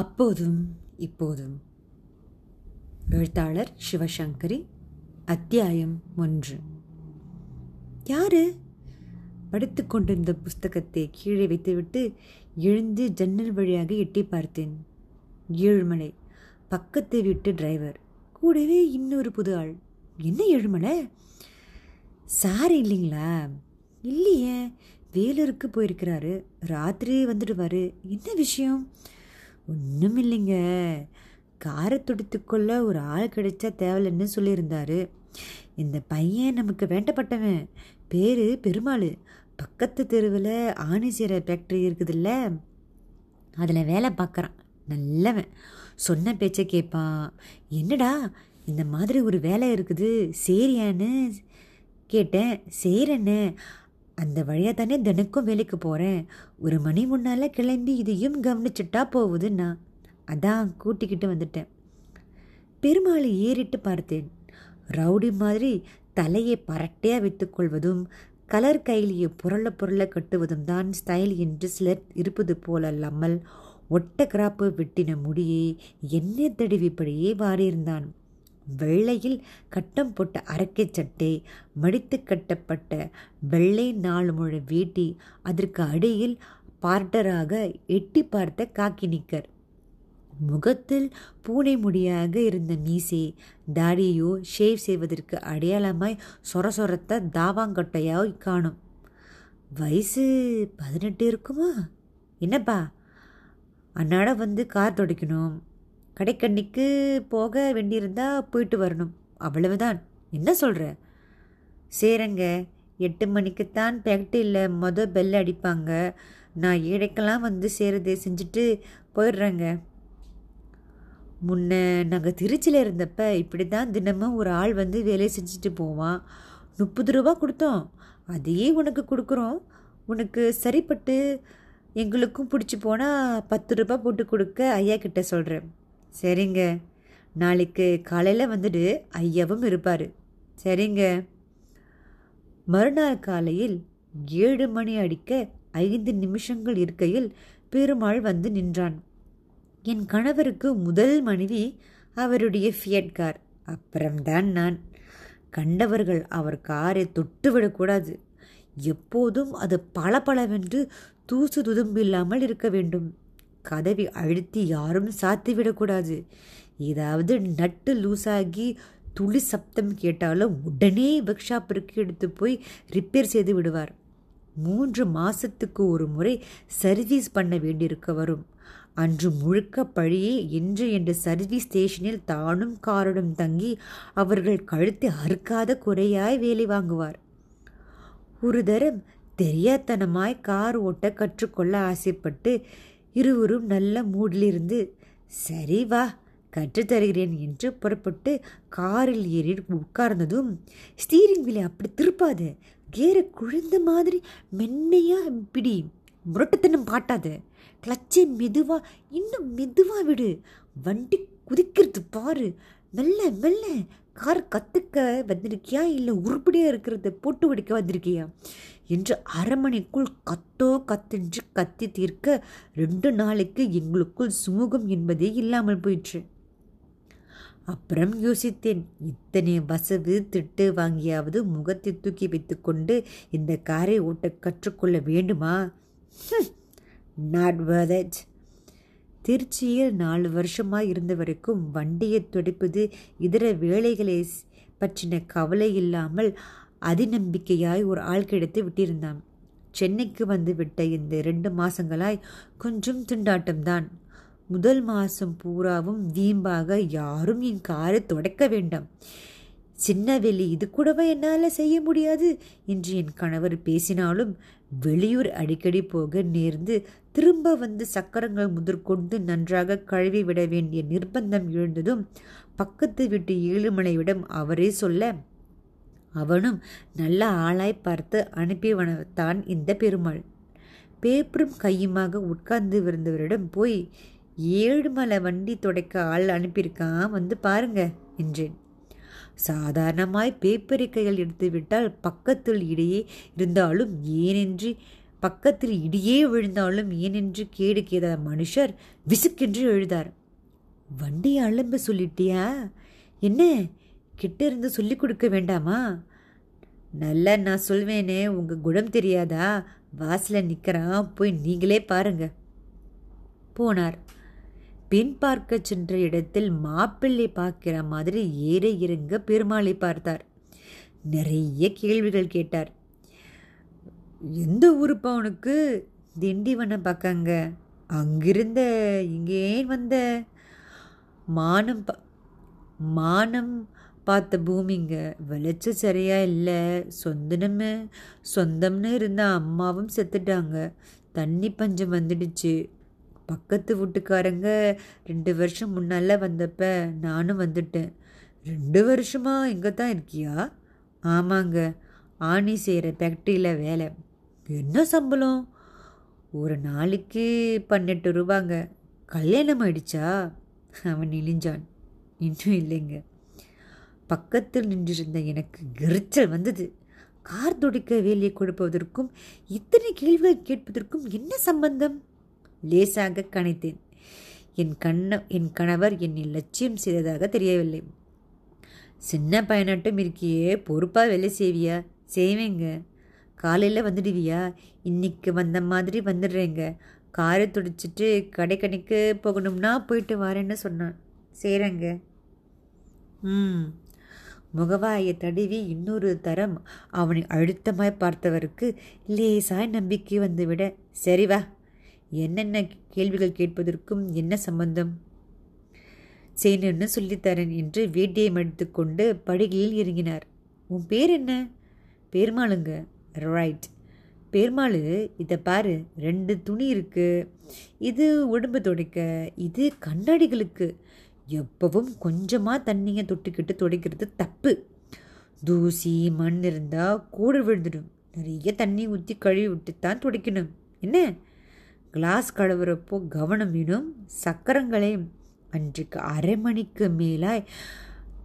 அப்போதும் இப்போதும். எழுத்தாளர் சிவசங்கரி. அத்தியாயம் 1. யாரு? படித்து கொண்டிருந்த புஸ்தகத்தை கீழே வைத்துவிட்டு எழுந்து ஜன்னல் வழியாக எட்டி பார்த்தேன். ஏழுமலை, பக்கத்து வீட்டு டிரைவர், கூடவே இன்னொரு புது ஆள். என்ன ஏழுமலை சார் இல்லைங்களா? இல்லையே, வேலூருக்கு போயிருக்கிறாரு, ராத்திரி வந்துடுவார். என்ன விஷயம்? ஒன்றும் இல்லைங்க, காரை துடித்துக்கொள்ள ஒரு ஆள் கிடைச்சா தேவையில்லைன்னு சொல்லியிருந்தார். இந்த பையன் நமக்கு வேண்டப்பட்டவன், பேர் பெருமாள். பக்கத்து தெருவில் ஆணி செய்கிற ஃபேக்ட்ரி இருக்குதுல்ல, அதில் வேலை பார்க்குறான். நல்லவன், சொன்ன பேச்சை கேட்பான். என்னடா இந்த மாதிரி ஒரு வேலை இருக்குது சரியான்னு கேட்டேன். செய்கிறேன்னு அந்த வழியாக தானே தினக்கும் வேலைக்கு போகிறேன். 1 மணி முன்னால் கிளம்பி இதையும் கவனிச்சுட்டா போகுதுன்னா அதான் கூட்டிக்கிட்டு வந்துட்டேன். பெருமாள் ஏறிட்டு பார்த்தேன். ரவுடி மாதிரி தலையை பரட்டையாக வைத்துக்கொள்வதும் கலர் கைலியை புரள கட்டுவதும் தான் ஸ்டைல் என்று சிலர் இருப்பது போல் அல்லாமல், ஒட்ட கிராப்பு வெட்டின முடியை எண்ணெய் தடவிப்படியே வாரியிருந்தான். வெள்ளையில் கட்டம் போட்ட அரக்கை சட்டை, மடித்து கட்டப்பட்ட வெள்ளை 4 முழ வேட்டி, அதற்கு அடியில் பார்டராக எட்டி பார்த்த காக்கி நிக்கர், முகத்தில் பூனை முடியாக இருந்த மீசை, தாடியோ ஷேவ் செய்வதற்கு அடையாளமாய் சொரசொரத்த தாவாங்கொட்டையாக காணும். வயசு 18 இருக்குமா? என்னப்பா அன்னாட வந்து கார் துடைக்கணும், கடைக்கண்ணிக்கு போக வேண்டியிருந்தா போயிட்டு வரணும், அவ்வளவுதான். என்ன சொல்கிற? சேரங்க, 8 மணிக்குத்தான் ஃபேக்ட்ரியில் பெல் அடிப்பாங்க. நான் ஏழைக்கெல்லாம் வந்து சேரதை செஞ்சுட்டு போயிடுறேங்க. முன்ன நாங்கள் திருச்சியில் இருந்தப்ப இப்படி தான் தினமும் ஒரு ஆள் வந்து வேலையை செஞ்சுட்டு போவான். 30 ரூபா கொடுத்தோம், அதையே உனக்கு கொடுக்குறோம். உனக்கு சரிப்பட்டு எங்களுக்கும் பிடிச்சி போனால் 10 ரூபா போட்டு கொடுக்க ஐயா கிட்ட சொல்கிறேன். சரிங்க, நாளைக்கு காலையில் வந்துட்டு ஐயாவும் இருப்பார். சரிங்க. மறுநாள் காலையில் 7 மணி அடிக்க 5 நிமிஷங்கள் இருக்கையில் பெருமாள் வந்து நின்றான். என் கணவருக்கு முதல் மனைவி அவருடைய ஃபியட் கார், அப்புறம்தான் நான். கண்டவர்கள் அவர் காரை தொட்டுவிடக்கூடாது. எப்போதும் அது பளபளவென்று தூசு துதும்பில்லாமல் இருக்க வேண்டும். கதவை அழுத்தி யாரும் சாத்திவிடக்கூடாது. ஏதாவது நட்டு லூஸாகி துளி சப்தம் கேட்டாலும் உடனே ஒர்க் ஷாப்பிற்கு எடுத்து போய் ரிப்பேர் செய்து விடுவார். 3 மாதத்துக்கு ஒரு முறை சர்வீஸ் பண்ண வேண்டியிருக்க வரும். அன்று முழுக்க பழியே என்று என்ற சர்வீஸ் ஸ்டேஷனில் தானும் காருடன் தங்கி அவர்கள் கழுத்தை அறுக்காத குறையாய் வேலை வாங்குவார். ஒரு தரம் தெரியாதனமாய் கார் ஓட்ட கற்றுக்கொள்ள ஆசைப்பட்டு இருவரும் நல்ல மூடிலிருந்து சரி வா கற்றுத்தருகிறேன் என்று புறப்பட்டு காரில் ஏறி உட்கார்ந்ததும், ஸ்டீரிங் வீலை அப்படி திருப்பாது, கேரை குழந்த மாதிரி மென்மையாக பிடி, முரட்டத்தனம் பாட்டாத, கிளச்சை மெதுவாக இன்னும் மெதுவாக விடு, வண்டி குதிக்கிறது பாரு, மெல்ல மெல்ல. கார் கற்றுக்க வந்திருக்கியா இல்லை உருப்படியாக இருக்கிறத போட்டு உடைக்க வந்திருக்கியா என்று 1/2 மணிக்குள் கத்தென்று கத்தி தீர்க்க 2 நாளைக்கு எங்களுக்குள் சுமூகம் என்பதே இல்லாமல் போயிற்று. அப்புறம் யோசித்தேன், இத்தனை வசவு திட்டு வாங்கியாவது முகத்தை தூக்கி வைத்துக்கொண்டு இந்த காரை ஓட்ட கற்றுக்கொள்ள வேண்டுமா? Not worth it. திருச்சியில் 4 வருஷமாக இருந்த வரைக்கும் வண்டியை துடைப்பது இதர வேலைகளை பற்றின கவலை இல்லாமல் அதிநம்பிக்கையாய் ஒரு ஆள் கிடைத்து விட்டிருந்தான். சென்னைக்கு வந்துவிட்ட இந்த 2 மாதங்களாய் கொஞ்சம் திண்டாட்டம்தான். முதல் மாதம் பூராவும் வீம்பாக யாரும் என் காரை துடைக்க வேண்டாம், சின்ன வெளி இது கூடவே என்னால் செய்ய முடியாது என்று என் கணவர் பேசினாலும், வெளியூர் அடிக்கடி போக நேர்ந்து திரும்ப வந்து சக்கரங்கள் முதற்கொண்டு நன்றாக கழுவி விட வேண்டிய நிர்பந்தம் எழுந்ததும் பக்கத்து வீட்டு ஏழுமலையிடம் அவரே சொல்ல, அவனும் நல்ல ஆளாய் பார்த்து அனுப்பியவனத்தான் இந்த பெருமாள். பேப்பரும் கையுமாக உட்கார்ந்து விருந்தவரிடம் போய், ஏழுமலை வண்டி துடைக்க ஆள் அனுப்பியிருக்கான், வந்து பாருங்க என்றேன். சாதாரணமாய் பேப்பரை கையில் எடுத்துவிட்டால் பக்கத்தில் இடையே இருந்தாலும் ஏனென்று பக்கத்தில் இடியே விழுந்தாலும் ஏனென்று கேடு கேத மனுஷர் விசுக்கென்று எழுதார். வண்டியை அலம்ப சொல்லிட்டியா என்ன? கிட்ட இருந்து சொல்லி கொடுக்க வேண்டாமா? நல்லா நான் சொல்வேனே, உங்கள் குணம் தெரியாதா? வாசலில் நிற்கிறான், போய் நீங்களே பாருங்க. போனார். பெண் பார்க்க சென்ற இடத்தில் மாப்பிள்ளை பார்க்கிற மாதிரி ஏற இறங்க பெருமாளை பார்த்தார். நிறைய கேள்விகள் கேட்டார். எந்த ஊருப்பா உனக்கு? திண்டிவனம் பார்க்கங்க. அங்கிருந்த இங்கே ஏன் வந்த? மானம் பார்த்த பூமிங்க, விளைச்ச சரியா இல்லை. சொந்தம்னு இருந்த அம்மாவும் செத்துட்டாங்க. தண்ணி பஞ்சம் வந்துடுச்சு. பக்கத்து வீட்டுக்காரங்க 2 வருஷம் முன்னால் வந்தப்ப நானும் வந்துட்டேன். 2 வருஷமா இங்கே தான் இருக்கியா? ஆமாங்க, ஆணி செய்கிற ஃபேக்ட்ரியில் வேலை. என்ன சம்பளம்? ஒரு நாளைக்கு 18 ரூபாங்க. கல்யாணம் ஆயிடுச்சா? அவன் இழிஞ்சான். இன்னும் இல்லைங்க. பக்கத்தில் நின்றிருந்த எனக்கு எரிச்சல் வந்தது. கார் துடிக்க வேலையை கொடுப்பதற்கும் இத்தனை கேள்விகள் கேட்பதற்கும் என்ன சம்பந்தம்? லேசாக கனைத்தேன். என் கணவர் என்னை லட்சியம் செய்ததாக தெரியவில்லை. சின்ன பயனாட்டம் இருக்கியே, பொறுப்பாக வேலை செய்வியா? செய்வேங்க. காலையில் வந்துடுவியா? இன்றைக்கி வந்த மாதிரி வந்துடுறேங்க. காரை துடிச்சிட்டு கடைக்கணிக்கு போகணும்னா போயிட்டு வரேன்னு சொன்னான். செய்கிறேங்க. முகவாயை தடவி இன்னொரு தரம் அவனை அழுத்தமாய் பார்த்தவருக்கு லேசாய் நம்பிக்கை வந்துவிட, சரிவா, என்னென்ன கேள்விகள் கேட்பதற்கும் என்ன சம்பந்தம் செய்யணும்னு சொல்லித்தரேன் என்று வேட்டியை எடுத்துக்கொண்டு படிகளில் இறங்கினார். உன் பேர் என்ன? பெருமாளுங்க. ரைட். பெருமாள், இதை பாரு, 2 துணி இருக்குது. இது உடம்பு துடைக்க, இது கண்ணாடிகளுக்கு. எப்பவும் கொஞ்சமாக தண்ணியை தொட்டுக்கிட்டு துடைக்கிறது தப்பு. தூசி மண் இருந்தால் கூட விழுந்துடும். நிறைய தண்ணி ஊற்றி கழுவி விட்டு தான் துடைக்கணும். என்ன? கிளாஸ் கழுவுறப்போ கவனம் வேணும். சக்கரங்களை அன்றைக்கு 1/2 மணிக்கு மேலாய்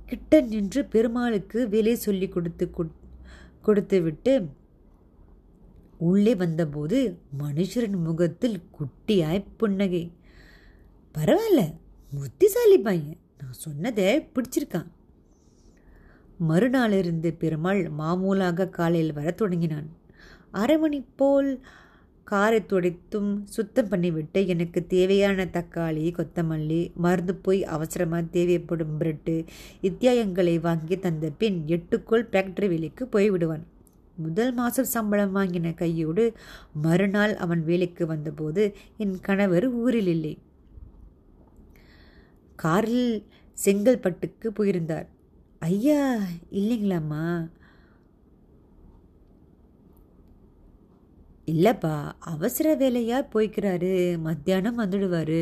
கிட்ட நின்று பெருமாளுக்கு வேலை சொல்லி கொடுத்துவிட்டு உள்ளே வந்தபோது மனுஷரின் முகத்தில் குட்டியாய் புன்னகை. பரவாயில்ல, புத்திசாலி பையன், நான் சொன்னதை பிடிச்சிருக்கான். மறுநாளிலிருந்து பெருமாள் மாமூலாக காலையில் வர தொடங்கினான். 6 மணி போல் காரை துடைத்தும் சுத்தம் பண்ணிவிட்டு எனக்கு தேவையான தக்காளி, கொத்தமல்லி, மருந்து போய் அவசரமாக தேவைப்படும் பிரெட்டு இத்தியாயங்களை வாங்கி தந்த பின் 8க்குள் ஃபேக்டரி வேலைக்கு போய்விடுவான். முதல் மாதம் சம்பளம் வாங்கின கையோடு மறுநாள் அவன் வேலைக்கு வந்தபோது என் கணவர் ஊரில் இல்லை. காரில் செங்கல்பட்டுக்கு போயிருந்தார். ஐயா இல்லைங்களாம்மா? இல்லைப்பா, அவசர வேலையாக போய்க்கிறாரு. மத்தியானம் வந்துடுவார்.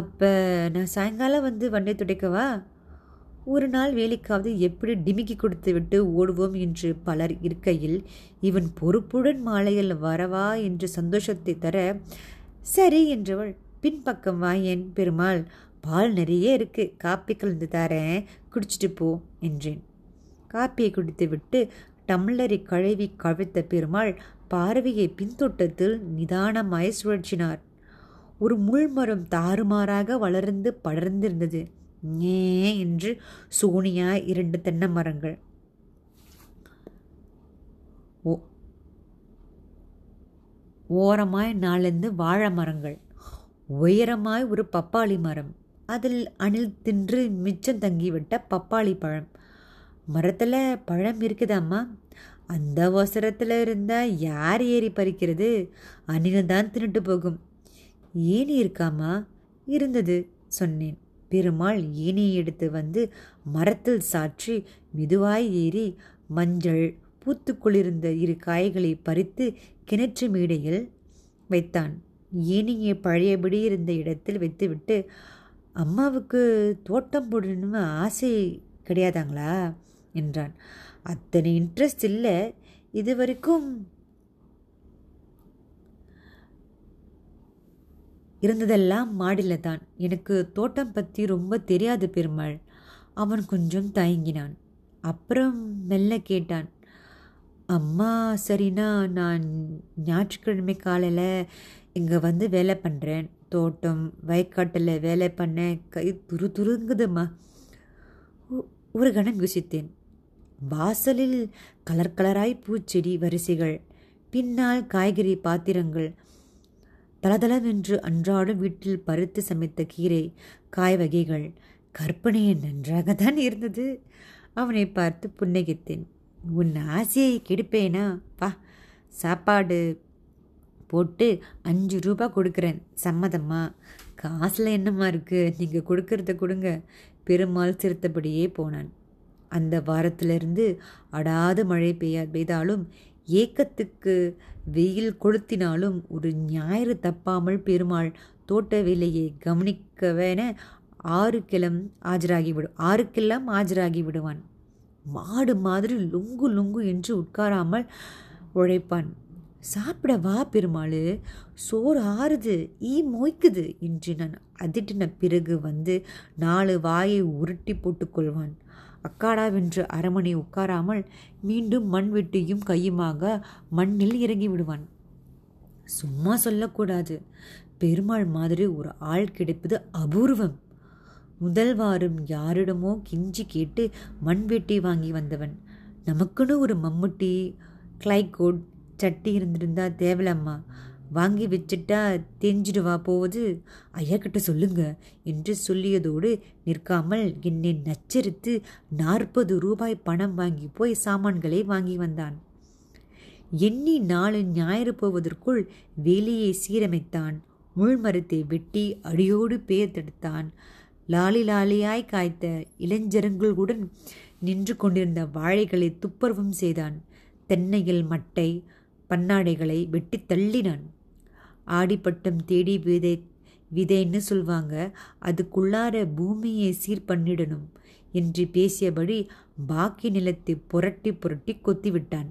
அப்போ நான் சாயங்காலம் வந்து வண்டியை துடைக்கவா? ஒரு நாள் வேலைக்காவது எப்படி டிமிக்கி கொடுத்து விட்டு ஓடுவோம் என்று பலர் இருக்கையில் இவன் பொறுப்புடன் மாலையில் வரவா என்று சந்தோஷத்தை தர சரி என்றவள் பின்பக்கம் வாயேன் பெருமாள், பால் நிறைய இருக்குது, காப்பி கலந்து தரேன், குடிச்சிட்டு போ என்றேன். காப்பியை குடித்து விட்டு டம்ளரை கழுவி கவிழ்த்த பெருமாள் பார்வையை பின்தொட்டத்தில் நிதானமாய் சுழற்சினார். ஒரு முள்மரம் தாறுமாறாக வளர்ந்து படர்ந்திருந்தது. ஏ என்று சோனியா 2 தென்னை மரங்கள். ஓரமாய் 4 வாழை மரங்கள். உயரமாய் ஒரு பப்பாளி மரம். அதில் அணில் தின்று மிச்சம் தங்கிவிட்ட பப்பாளி பழம். மரத்தில் பழம் இருக்குதாம்மா? அந்த அவசரத்தில் இருந்தால் யார் ஏறி பறிக்கிறது? அணில் தான் தின்னுட்டு போகும். ஏனி இருக்காமா? இருந்தது சொன்னேன். பெருமாள் ஏனியை எடுத்து வந்து மரத்தில் சாற்றி மெதுவாய் ஏறி மஞ்சள் பூத்துக்குளிர்ந்த 2 காய்களை பறித்து கிணற்று மேடையில் வைத்தான். ஏனியை பழையபடி இருந்த இடத்தில் வைத்துவிட்டு, அம்மாவுக்கு தோட்டம் போடணும்னு ஆசை கிடையாதாங்களா என்றான். அத்தனை இன்ட்ரெஸ்ட் இல்லை. இது வரைக்கும் இருந்ததெல்லாம் மாடியில் தான். எனக்கு தோட்டம் பற்றி ரொம்ப தெரியாது பெருமாள். அவன் கொஞ்சம் தயங்கினான். அப்புறம் மெல்ல கேட்டான், அம்மா சரிண்ணா, நான் ஞாயிற்றுக்கிழமை காலையில் இங்கே வந்து வேலை பண்ணுறேன், தோட்டம் வயக்காட்டில் வேலை பண்ணேன், கை துரு துருங்குதும்மா. ஒரு கணம் யோசித்தேன். வாசலில் கலர் கலராய் பூச்செடி வரிசைகள், பின்னால் காய்கறி பாத்திரங்கள், தளதளவென்று அன்றாடம் வீட்டில் பறித்து சமைத்த கீரை காய் வகைகள். கற்பனையே நன்றாகத்தான் இருந்தது. அவனை பார்த்து புன்னகித்தேன். உன் ஆசையை கெடுப்பேனா? பா, சாப்பாடு போட்டு 5 ரூபா கொடுக்குறேன், சம்மதம்மா? காசில் என்னம்மா இருக்குது, நீங்கள் கொடுக்கறத கொடுங்க. பெருமாள் சிறுத்தபடியே போனான். அந்த வாரத்திலிருந்து அடாத மழை பெய்தாலும் ஏக்கத்துக்கு வெயில் கொளுத்தினாலும் ஒரு ஞாயிறு தப்பாமல் பெருமாள் தோட்ட வேலையை கவனிக்கவேன 6 கிலோமீட்டர் ஆஜராகி விடுவான். மாடு மாதிரி லுங்கு லுங்கு என்று உட்காராமல் உழைப்பான். சாப்பிட வா பெருமாள், சோறு ஆறுது, ஈ மொய்க்குது என்று நான் அதிட்டின பிறகு வந்து 4 வாயை உருட்டி போட்டுக்கொள்வான். அக்காடாவென்று அரமணி உட்காராமல் மீண்டும் மண்வெட்டியும் கையுமாக மண்ணில் இறங்கி விடுவான். சும்மா சொல்லக்கூடாது, பெருமாள் மாதிரி ஒரு ஆள் கிடைப்பது அபூர்வம். முதல் வாரம் யாரிடமோ கிஞ்சி கேட்டு மண்வெட்டி வாங்கி வந்தவன். நமக்குன்னு ஒரு மம்முட்டி கிளைகோட் சட்டி இருந்திருந்தா தேவலம்மா, வாங்கி வச்சுட்டா தெரிஞ்சிடுவா போவது, ஐயாக்கிட்ட சொல்லுங்க என்று சொல்லியதோடு நிற்காமல் என்னை நச்சரித்து 40 ரூபாய் பணம் வாங்கி போய் சாமான்களை வாங்கி வந்தான். எண்ணி 4 ஞாயிறு போவதற்குள் வேலையை சீரமைத்தான். முள்மரத்தை வெட்டி அடியோடு பெயர்த்தெடுத்தான். லாலி லாலியாய் காய்த்த இளஞ்சருங்குடன் நின்று கொண்டிருந்த வாழைகளை துப்பரவும் செய்தான். தென்னையில் மட்டை பன்னாடைகளை வெட்டி தள்ளினான். ஆடிப்பட்டம் தேடி விதைன்னு சொல்வாங்க, அதுக்குள்ளார பூமியை சீர் பண்ணிடணும் என்று பேசியபடி பாக்கி நிலத்தை புரட்டி புரட்டி கொத்திவிட்டான்.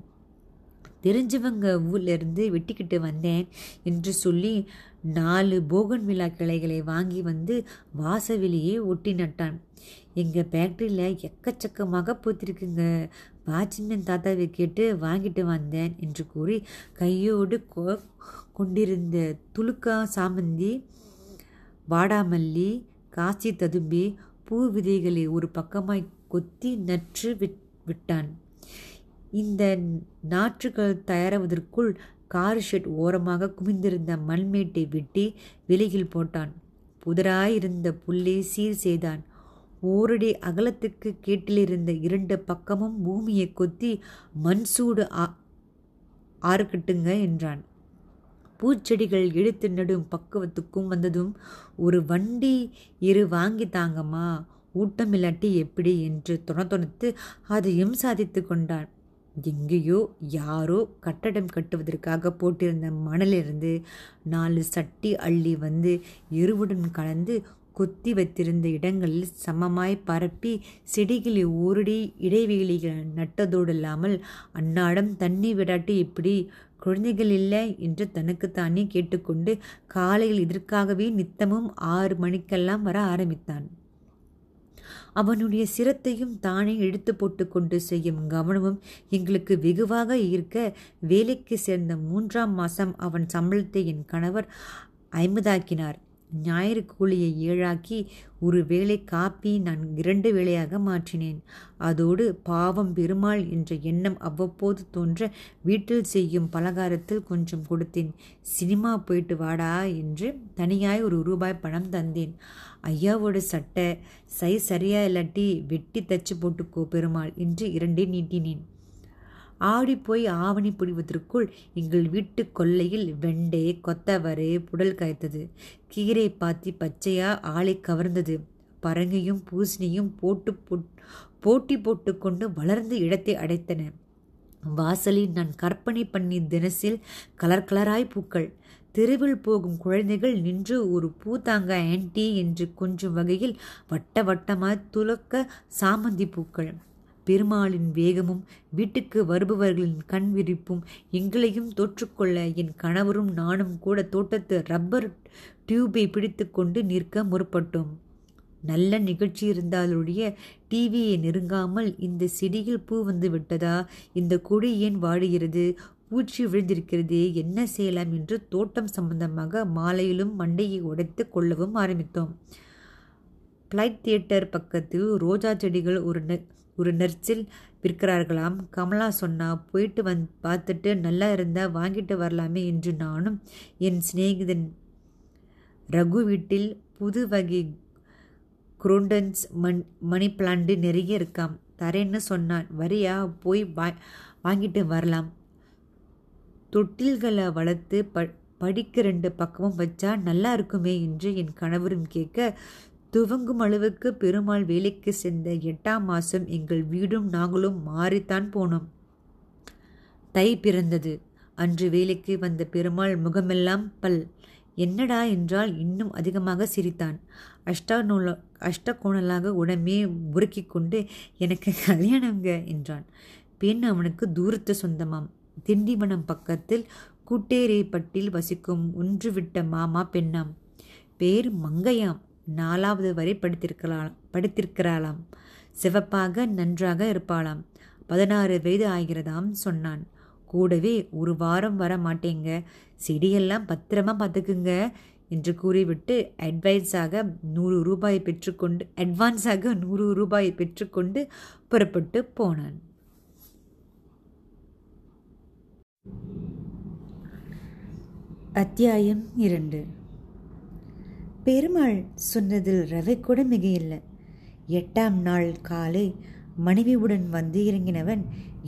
தெரிஞ்சவங்க ஊர்லேருந்து வெட்டிக்கிட்டு வந்தேன் என்று சொல்லி 4 போகன்வில்லா கிளைகளை வாங்கி வந்து வாசவெளியே ஒட்டி நட்டான். எங்கள் ஃபேக்ட்ரியில் எக்கச்சக்கமாக போத்திருக்குங்க, வாட்ச்மேன் தாத்தாவை கேட்டு வாங்கிட்டு வந்தேன் என்று கூறி கையோடு கொண்டிருந்த துளுக்கா சாமந்தி, வாடாமல்லி, காசி ததும்பி பூ விதைகளை ஒரு பக்கமாய் கொத்தி நற்று விட்டான். இந்த நாற்றுகள் தயாராவதற்குள் கார் ஷெட் ஓரமாக குவிந்திருந்த மண்மேட்டை வெட்டி வெளியில் போட்டான். புதிராயிருந்த புல்லை சீர் செய்தான். ஓரடி அகலத்துக்கு கேட்டிலிருந்த 2 பக்கமும் பூமியை கொத்தி மண்சூடு ஆறுக்கட்டுங்க என்றான். பூச்செடிகள் இழுத்து நடும் பக்குவத்துக்கும் வந்ததும் ஒரு வண்டி இரு வாங்கி தாங்கம்மா, ஊட்டம் இல்லாட்டி எப்படி என்று துணத்துணத்து அதையும் சாதித்து கொண்டான். எங்கேயோ யாரோ கட்டடம் கட்டுவதற்காக போட்டிருந்த மணலிருந்து 4 சட்டி அள்ளி வந்து எருவுடன் கலந்து கொத்தி வைத்திருந்த இடங்களில் சமமாய் பரப்பி செடிகளை ஓரடி இடைவெளிகள் நட்டதோடு இல்லாமல் அன்னாடம் தண்ணி விடாட்டி இப்படி குழந்தைகள் இல்லை என்று தனக்குத்தானே கேட்டுக்கொண்டு காலையில் இதற்காகவே நித்தமும் 6 மணிக்கெல்லாம் வர ஆரம்பித்தான். அவனுடைய சிரத்தையும் தானே எடுத்து போட்டு கொண்டு செய்யும் கவனமும் எங்களுக்கு வெகுவாக இருக்க, வேலைக்கு சேர்ந்த 3ஆம் மாதம் அவன் சம்பளத்தை என் கணவர் 50ஆக்கினார். ஞாயிறு கூலியை 7ஆக்கி ஒரு வேளை காப்பி நான் 2 வேளையாக மாற்றினேன். அதோடு பாவம் பெருமாள் என்ற எண்ணம் அவ்வப்போது தோன்ற வீட்டில் செய்யும் பலகாரத்தில் கொஞ்சம் கொடுத்தேன். சினிமா போயிட்டு வாடா என்று தனியாய் 1 ரூபாய் பணம் தந்தேன். ஐயாவோட சட்டை சைஸ் சரியா இல்லாட்டி வெட்டி தச்சு போட்டுக்கோ பெருமாள் என்று 2 நீட்டினேன். ஆடி போய் ஆவணி பிடிவதற்குள் எங்கள் வீட்டு கொல்லையில் வெண்டை, கொத்தவரை புடல் காய்த்தது. கீரை பாத்தி பச்சையாக ஆளை கவர்ந்தது. பரங்கையும் பூசணியும் போட்டி போட்டுக்கொண்டு வளர்ந்து இடத்தை அடைத்தன. வாசலில் நான் கற்பனை பண்ணி தினசில் கலர் கலராய் பூக்கள். தெருவில் போகும் குழந்தைகள் நின்று ஒரு பூத்தாங்க ஆன்டி என்று கொஞ்சம் வகையில் வட்ட வட்டமாய் துலக்க சாமந்தி பூக்கள். பெருமாளின் வேகமும் வீட்டுக்கு வருபவர்களின் கண் விரிப்பும் எங்களையும் தோற்றுக்கொள்ள என் கணவரும் நானும் கூட தோட்டத்து ரப்பர் டியூபை பிடித்து கொண்டு நிற்க முற்பட்டோம். நல்ல நிகழ்ச்சி இருந்தாலொழிய டிவியை நெருங்காமல் இந்த செடியில் பூ வந்து விட்டதா, இந்த கொடி ஏன் வாடுகிறது, பூச்சி விழுந்திருக்கிறதே, என்ன செய்யலாம் என்று தோட்டம் சம்பந்தமாக மாலையிலும் மண்டையை உடைத்து கொள்ளவும் ஆரம்பித்தோம். பிளைட் தியேட்டர் பக்கத்தில் ரோஜா செடிகள் ஒரு நர்ச்சில் விற்கிறார்களாம். கமலா சொன்னா, போயிட்டு பார்த்துட்டு நல்லா இருந்தால் வாங்கிட்டு வரலாமே என்று நானும் என் சிநேகிதன் ரகு வீட்டில் புது வகை குரோண்டன்ஸ் மணி பிளான்ட் நிறைய இருக்காம், தரேன்னு சொன்னான். வரியா, போய் வாங்கிட்டு வரலாம். தொட்டில்களை வளர்த்து படிக்க ரெண்டு பக்கமும் வச்சா நல்லா இருக்குமே என்று என் கணவரும் கேட்க, துவங்கும் அளவுக்கு பெருமாள் வேலைக்கு சென்ற 8ஆம் மாதம் எங்கள் வீடும் நாங்களும் மாறித்தான் போனோம். தை பிறந்தது. அன்று வேலைக்கு வந்த பெருமாள் முகமெல்லாம் பல். என்னடா என்றால் இன்னும் அதிகமாக சிரித்தான். அஷ்டகோணலாக உடம்பே முறுக்கி கொண்டு, எனக்கு கல்யாணங்க என்றான். பெண் அவனுக்கு தூரத்து சொந்தமாம். திண்டிவனம் பக்கத்தில் கூட்டேரிப்பட்டில் வசிக்கும் ஒன்று விட்ட மாமா பெண்ணாம். பேர் மங்கையாம். 4வது வரை படித்திருக்கிறாளாம். சிவப்பாக நன்றாக இருப்பாளாம். 16 வயது ஆகிறதாம் சொன்னான். கூடவே, 1 வாரம் வர மாட்டேங்க, செடியெல்லாம் பத்திரமா பார்த்துக்குங்க என்று கூறிவிட்டு அட்வான்ஸாக 100 ரூபாய் பெற்றுக்கொண்டு புறப்பட்டு போனான். அத்தியாயம் 2. பெருமாள் சொன்னதில் ரவை கூட மிகையில்லை. 8ஆம் நாள் காலை மனைவியுடன் வந்து இறங்கினவன்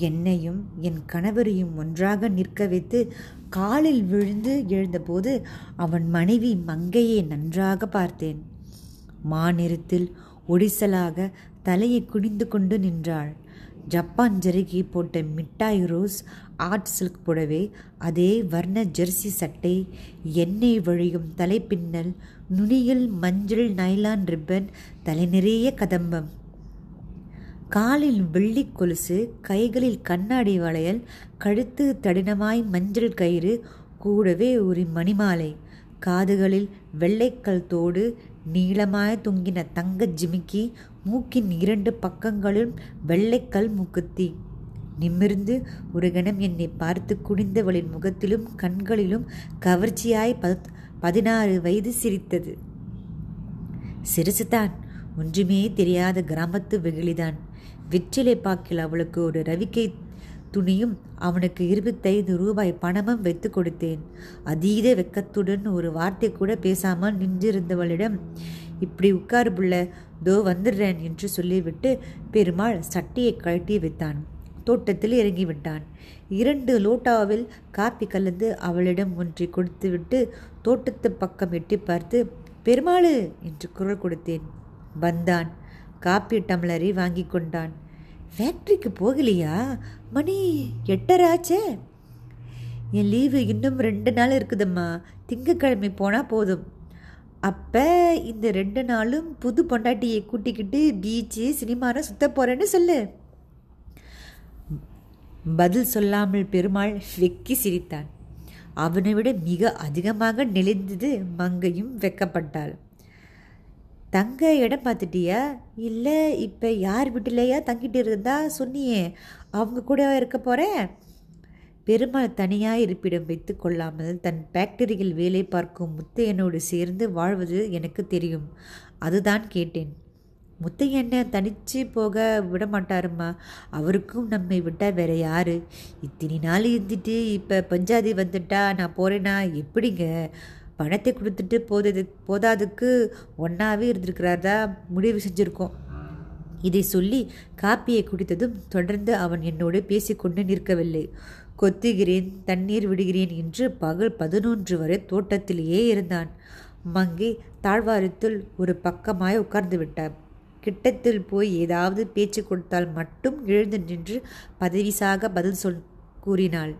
என்னையும் என் கணவரையும் ஒன்றாக நிற்க வைத்து காலில் விழுந்து எழுந்தபோது அவன் மனைவி மங்கையை நன்றாக பார்த்தேன். மாநிறத்தில் ஒடிசலாக தலையை குனிந்து கொண்டு நின்றாள். ஜப்பான் ஜருகி போட்ட மிட்டாய் ரோஸ் ஆர்ட் சில்க் புடவை, அதே வர்ண ஜெர்சி சட்டை, எண்ணெய் வழியும் தலைப்பின்னல், நுனியில் மஞ்சள் நைலான் ரிப்பன், தலை நிறைய கதம்பம், காலில் வெள்ளி கொலுசு, கைகளில் கண்ணாடி வளையல், கழுத்து தடினமாய் மஞ்சள் கயிறு, கூடவே ஒரு மணிமாலை, காதுகளில் வெள்ளைக்கல் தோடு, நீளமாய் தொங்கின தங்க ஜிமிக்கி, மூக்கின் 2 பக்கங்களும் வெள்ளைக்கல் மூக்குத்தி. நிமிர்ந்து ஒரு கணம் என்னை பார்த்து குடிந்தவளின் முகத்திலும் கண்களிலும் கவர்ச்சியாய் 16 வயது சிரித்தது. சிறுசுதான், ஒன்றுமே தெரியாத கிராமத்து வெகுளிதான். வெற்றிலை பாக்கில் அவளுக்கு ஒரு ரவிக்கை துணியும் அவனுக்கு 25 ரூபாய் பணமும் வைத்து கொடுத்தேன். அதீத வெக்கத்துடன் ஒரு வார்த்தை கூட பேசாமல் நின்றிருந்தவளிடம், இப்படி உட்கார் புள்ள, தோ வந்துடுறேன் என்று சொல்லிவிட்டு பெருமாள் சட்டையை கழட்டி வைத்தான். தோட்டத்தில் இறங்கிவிட்டான். 2 லோட்டாவில் காப்பி கலந்து அவளிடம் ஒன்றை கொடுத்துவிட்டு தோட்டத்து பக்கம் எட்டி பார்த்து பெருமாள் என்று குரல் கொடுத்தேன். வந்தான். காப்பி டம்ளரை வாங்கி கொண்டான். ஃபேக்ட்ரிக்கு போகலையா? மணி 8:30 ஆச்சே. என் லீவு இன்னும் 2 நாள் இருக்குதும்மா, திங்கக்கிழமை போனால் போதும். அப்போ இந்த 2 நாளும் புது பொண்டாட்டியை கூட்டிக்கிட்டு பீச்சு சினிமான சுத்த போகிறேன்னு சொல்லு. பதில் சொல்லாமல் பெருமாள் வெக்கி சிரித்தான். அவனை விட மிக அதிகமாக நெளிந்தது மங்கையும். வெக்கப்பட்டாள். தங்க இடம் பார்த்துட்டியா? இல்லை, இப்போ யார் வீட்டிலையா தங்கிட்டு இருந்தா சொன்னியே, அவங்க கூட இருக்க போகிறேன். பெருமாள் தனியாக இருப்பிடம் வைத்து கொள்ளாமல் தன் ஃபேக்டரியில் வேலை பார்க்கும் முத்தையனோடு சேர்ந்து வாழ்வது எனக்கு தெரியும். அதுதான் கேட்டேன். முத்தையனை தனித்து போக விட மாட்டாருமா, அவருக்கும் நம்மை விட்டால் வேற யார்? இத்தனை நாள் இருந்துட்டு இப்போ பஞ்சாதி வந்துட்டா நான் போகிறேன்னா எப்படிங்க? பணத்தை கொடுத்துட்டு போதாதுக்கு ஒன்றாவே இருந்திருக்கிறாரா முடிவு செஞ்சுருக்கோம். இதை சொல்லி காப்பியை குடித்ததும் தொடர்ந்து அவன் என்னோடு பேசிக்கொண்டு நிற்கவில்லை. கொத்துகிறேன், தண்ணீர் விடுகிறேன் என்று பகல் 11 வரை தோட்டத்திலேயே இருந்தான். மங்கி தாழ்வாரத்தில் ஒரு பக்கமாய் உட்கார்ந்து விட்டார். கிட்டத்தில் போய் ஏதாவது பேச்சு கொடுத்தால் மட்டும் எழுந்து நின்று பதவிசாக பதில் கூறினாள்.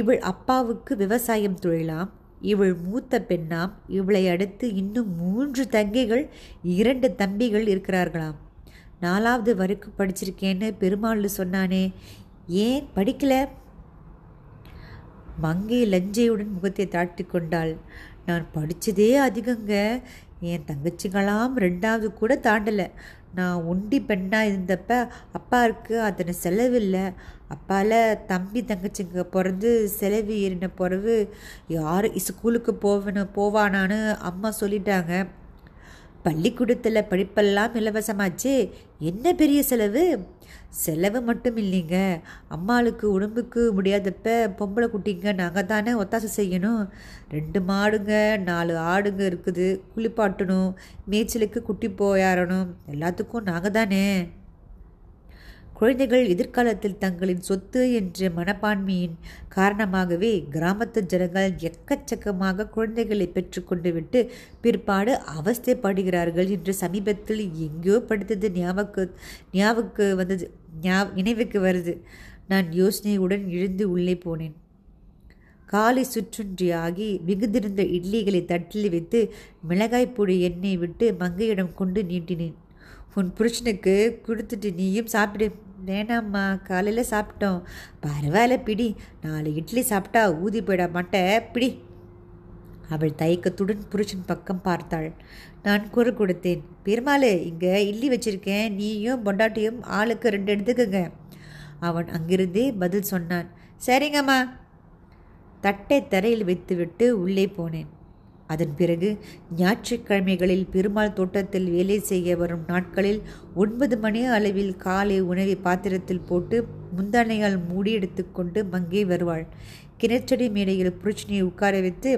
இவள் அப்பாவுக்கு விவசாயம் தொழிலாம், இவள் மூத்த பெண்ணாம், இவளை அடுத்து இன்னும் 3 தங்கைகள் 2 தம்பிகள் இருக்கிறார்களாம். 4வது வரைக்கும் படிச்சிருக்கேன்னு பெருமாள் சொன்னானே, ஏன் படிக்கல? மங்கை லஞ்சையுடன் முகத்தை தாட்டி கொண்டாள். நான் படித்ததே அதிகங்க, என் தங்கச்சிங்களாம் ரெண்டாவது கூட தாண்டலை. நான் ஒண்டி பெண்ணாக இருந்தப்ப அப்பாவுக்கு அதனை செலவில்லை. அப்பால் தம்பி தங்கச்சிங்க பிறந்து செலவு ஏறின பிறகு யார் ஸ்கூலுக்கு போவானான்னு அம்மா சொல்லிட்டாங்க. பள்ளிக்கூடத்தில் படிப்பெல்லாம் இலவசமாச்சு, என்ன பெரிய செலவு? செலவு மட்டும் இல்லைங்க, அம்மாளுக்கு உடம்புக்கு முடியாதப்ப பொம்பளை குட்டிங்க நாங்கள் தானே ஒத்தாசை செய்யணும். 2 மாடுங்க 4 ஆடுங்க இருக்குது, குளிப்பாட்டணும், மேய்ச்சலுக்கு குட்டி போயாரணும், எல்லாத்துக்கும் நாங்கள் தானே. குழந்தைகள் எதிர்காலத்தில் தங்களின் சொத்து என்ற மனப்பான்மையின் காரணமாகவே கிராமத்து ஜனங்கள் எக்கச்சக்கமாக குழந்தைகளை பெற்றுக்கொண்டு விட்டு பிற்பாடு அவஸ்தைப்படுகிறார்கள் என்று சமீபத்தில் எங்கேயோ படித்தது நினைவுக்கு வருது. நான் யோசனையுடன் எழுந்து உள்ளே போனேன். காலை சுற்றுன்றியாகி மிகுந்திருந்த இட்லிகளை தட்டில் வைத்து மிளகாய்ப்பொடி எண்ணெய் விட்டு மங்கையிடம் கொண்டு நீட்டினேன். உன் புருஷனுக்கு கொடுத்துட்டு நீயும் சாப்பிடு. வேணாம்மா, காலையில் சாப்பிட்டோம். பரவாயில்ல பிடி, 4 இட்லி சாப்பிட்டா ஊதி போயிட மாட்டேன், பிடி. அவள் தயக்கத்துடன் புருஷன் பக்கம் பார்த்தாள். நான் குரல் கொடுத்தேன். பெருமாளே, இங்கே இட்லி வச்சுருக்கேன், நீயும் பொண்டாட்டியும் ஆளுக்கு 2 எடுத்துக்குங்க. அவன் அங்கிருந்தே பதில் சொன்னான். சரிங்கம்மா. தட்டை தரையில் வைத்துவிட்டு உள்ளே போனேன். அதன் பிறகு ஞாயிற்றுக்கிழமைகளில் பெருமாள் தோட்டத்தில் வேலை செய்ய வரும் நாட்களில் 9 மணி அளவில் காலை உணவை பாத்திரத்தில் போட்டு முந்தானையால் மூடி எடுத்துக்கொண்டு மங்கை வருவாள். கிணற்றடி மேடையில் புருஷனை உட்கார வைத்து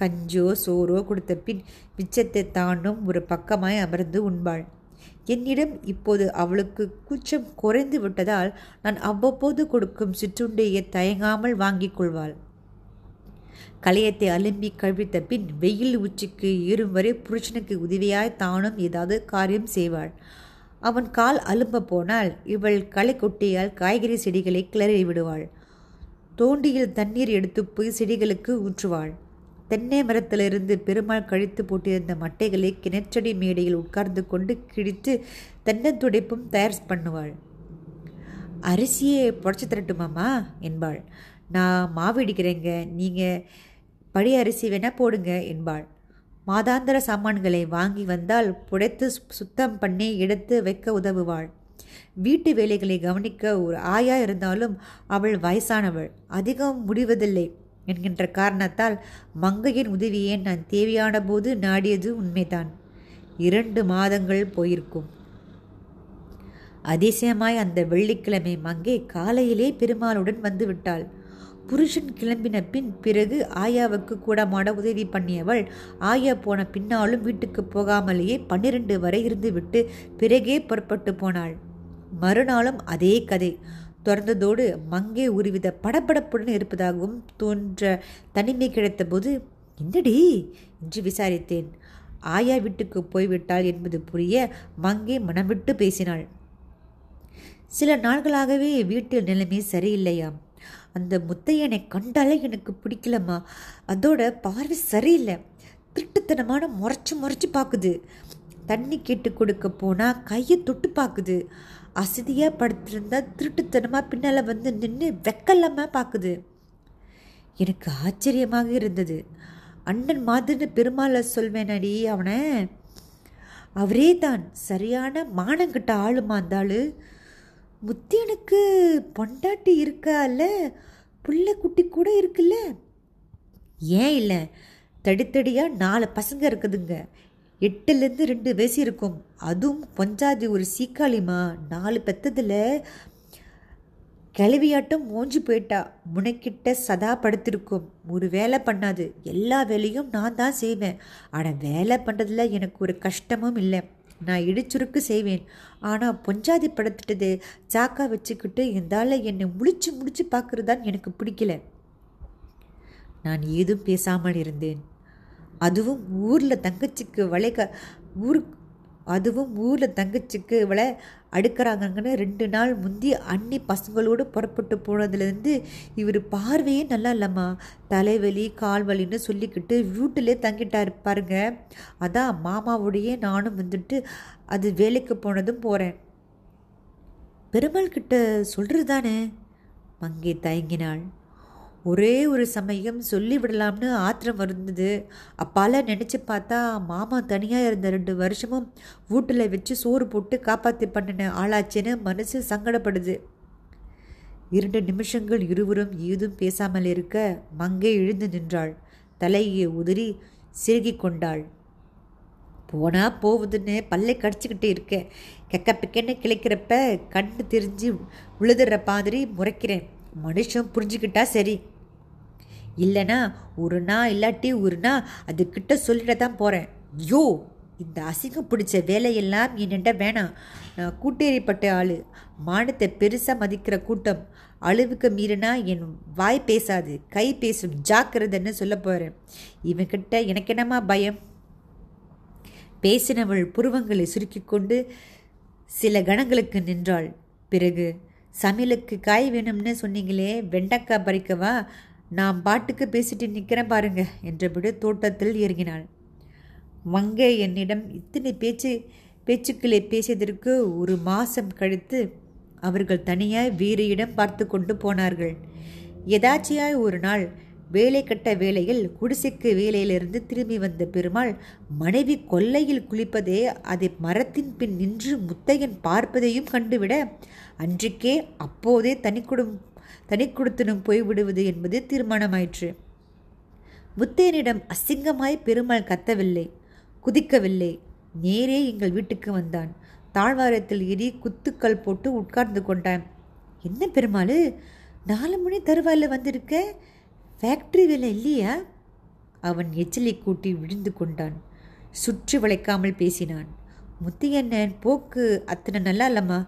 கஞ்சோ சோறோ கொடுத்த பின் மிச்சத்தை தாண்டும் ஒரு பக்கமாய் அமர்ந்து உண்பாள். என்னிடம் இப்போது அவளுக்கு கூச்சம் குறைந்து விட்டதால் நான் அவ்வப்போது கொடுக்கும் சிற்றுண்டையை தயங்காமல் வாங்கி கொள்வாள். களையத்தை அலும்பி கழுவித்த பின் வெயில் உச்சிக்கு ஏறும் வரை புருஷனுக்கு உதவியாய் தானும் ஏதாவது காரியம் செய்வாள். அவன் கால் அலும்ப போனால் இவள் களை கொட்டியால் காய்கறி செடிகளை கிளறி விடுவாள். தோண்டியில் தண்ணீர் எடுத்து போய் செடிகளுக்கு ஊற்றுவாள். தென்னை மரத்திலிருந்து பெருமாள் கழித்து போட்டிருந்த மட்டைகளை கிணற்றடி மேடையில் உட்கார்ந்து கொண்டு கிழித்து தென்னை துடைப்பும் தயார் பண்ணுவாள். அரிசியை புடச்சி திரட்டுமாமா என்பாள். நான் மாவு இடிக்கிறேங்க, நீங்கள் படி அரிசி வேணால் போடுங்க என்பாள். மாதாந்திர சாமான்களை வாங்கி வந்தால் புடைத்து சுத்தம் பண்ணி எடுத்து வைக்க உதவுவாள். வீட்டு வேலைகளை கவனிக்க ஒரு ஆயா இருந்தாலும் அவள் வயசானவள், அதிகம் முடிவதில்லை என்கின்ற காரணத்தால் மங்கையின் உதவியை நான் தேவையான போது நாடியது உண்மைதான். 2 மாதங்கள் போயிருக்கும். அதிசயமாய் அந்த வெள்ளிக்கிழமை மங்கை காலையிலே பெருமாளுடன் வந்துவிட்டாள். புருஷன் கிளம்பின பின் பிறகு ஆயாவுக்கு கூடமாட உதவி பண்ணியவள் ஆயா போன பின்னாலும் வீட்டுக்கு போகாமலேயே 12 வரை இருந்துவிட்டு பிறகே புறப்பட்டு போனாள். மறுநாளும் அதே கதை தொடர்ந்ததோடு மங்கே ஒருவித படபடப்புடன் இருப்பதாகவும் தோன்ற தனிமை கிடைத்தபோது என்னடி என்று விசாரித்தேன். ஆயா வீட்டுக்கு போய்விட்டாள் என்பது புரிய மங்கே மனம் விட்டு பேசினாள். சில நாள்களாகவே வீட்டில் நிலைமை சரியில்லையாம். அந்த முத்தையனை கண்டாலே எனக்கு பிடிக்கலம்மா, அதோட பார்வை சரியில்லை, திருட்டுத்தனமான முறைச்சு பார்க்குது. தண்ணி கேட்டு கொடுக்க போனால் கையை தொட்டு பார்க்குது. அசதியாக படுத்திருந்தா திருட்டுத்தனமாக பின்னால் வந்து நின்று வெக்கலாமல் பார்க்குது. எனக்கு ஆச்சரியமாக இருந்தது. அண்ணன் மாதிரி பெருமாளை சொல்வேனடி அவனை, அவரே தான் சரியான மானங்கிட்ட ஆளுமா இருந்தாள். முத்தியனுக்கு பொண்டாட்டி இருக்கால, புள்ள குட்டி கூட இருக்குல்ல, ஏன் இல்லை? தடித்தடியாக 4 பசங்க இருக்குதுங்க, 8லேருந்து 2 வயசு இருக்கும். அதுவும் பொஞ்சாதி ஒரு சீக்காளிமா. 4 பெத்ததில் கிளவியாட்டம் ஓஞ்சி போயிட்டா. முனைக்கிட்ட சதா படுத்திருக்கும், ஒரு வேலை பண்ணாது. எல்லா வேலையும் நான் தான் செய்வேன். ஆனால் வேலை பண்ணுறதுல எனக்கு ஒரு கஷ்டமும் இல்லை, நான் இடிச்சுருக்கு செய்வேன். ஆனால் பொஞ்சாதி படுத்துட்டது சாக்கா வச்சுக்கிட்டு இருந்தால என்னை முழிச்சு பார்க்குறதான் எனக்கு பிடிக்கல. நான் ஏதும் பேசாமல் இருந்தேன். அதுவும் ஊரில் தங்கச்சிக்கு வளை அடுக்கிறாங்கன்னு 2 நாள் முந்தி அன்னி பசங்களோடு புறப்பட்டு போனதுலேருந்து இவர் பார்வையே நல்லா இல்லைம்மா, தலைவலி கால்வலின்னு சொல்லிக்கிட்டு வீட்டிலே தங்கிட்டார் பாருங்க. அதான் மாமாவோடையே நானும் வந்துட்டு அது வேலைக்கு போனதும் போகிறேன். பெருமாள் கிட்ட சொல்கிறது தானே? மங்கை தயங்கினாள். ஒரே ஒரு சமயம் சொல்லிவிடலாம்னு ஆத்திரம் இருந்தது. அப்பால நினச்சி பார்த்தா மாமா தனியாக இருந்த 2 வருஷமும் வீட்டில் வச்சு சோறு போட்டு காப்பாற்றி பண்ணின ஆளாச்சுன்னு மனசு சங்கடப்படுது. 2 நிமிஷங்கள் இருவரும் ஏதும் பேசாமல் இருக்க மங்கை எழுந்து நின்றாள். தலையை உதிரி சிறுகி கொண்டாள். போனால் போகுதுன்னு பல்லை கடிச்சிக்கிட்டே இருக்கேன். கெக்க பிக்கன்னு கிளைக்கிறப்ப கண்ணு தெரிஞ்சு உழுதுற மாதிரி முறைக்கிறேன். மனுஷன் புரிஞ்சுக்கிட்டா சரி, இல்லைனா ஒரு நாள் இல்லாட்டி ஒரு நாள் அதுக்கிட்ட சொல்லிட தான் போகிறேன். யோ, இந்த அசிங்கம் பிடிச்ச வேலையெல்லாம் என்னென்ன வேணாம். கூட்டேரிப்பட்ட ஆள், மானத்தை பெருசாக மதிக்கிற கூட்டம். அளவுக்கு மீறினா என் வாய் பேசாது, கை பேசும். ஜாக்கிரதைன்னு சொல்ல போகிறேன். இவன்கிட்ட எனக்கு என்னம்மா பயம்? பேசினவள் புருவங்களை சுருக்கி கொண்டு சில கணங்களுக்கு நின்றாள். பிறகு, சமையலுக்கு காய் வேணும்னு சொன்னீங்களே, வெண்டைக்காய் பறிக்கவா? நான் பாட்டுக்கு பேசிட்டு நிற்கிறேன் பாருங்க என்றபடி தோட்டத்தில் இறங்கினாள். மங்கை என்னிடம் இத்தனை பேச்சுக்களை பேசியதற்கு 1 மாதம் கழித்து அவர்கள் தனியாய் வேறு இடம் பார்த்து கொண்டு போனார்கள். எதாச்சியாய் ஒரு நாள் வேலை கட்ட வேளையில் குடிசைக்கு வேலையிலிருந்து திரும்பி வந்த பெருமாள் மனைவி கொல்லையில் குளிப்பதே அதை மரத்தின் பின் நின்று முத்தையன் பார்ப்பதையும் கண்டுவிட அன்றைக்கே அப்போதே தனி கொடுத்தனும் போய்விடுவது என்பது தீர்மானமாயிற்று. முத்தையனிடம் அசிங்கமாய் பெருமாள் கத்தவில்லை, குதிக்கவில்லை. நேரே எங்கள் வீட்டுக்கு வந்தான். தாழ்வாரத்தில் ஏறி குத்துக்கல் போட்டு உட்கார்ந்து கொண்டான். என்ன பெருமாள், 4 மணி தருவாயில் வந்திருக்க? ஃபேக்ட்ரி வேலை இல்லையா? அவன் எச்சலை கூட்டி விழுந்து கொண்டான். சுற்றி வளைக்காமல் பேசினான். முத்தையண்ணன் போக்கு அத்தனை நல்லா இல்லம்மா.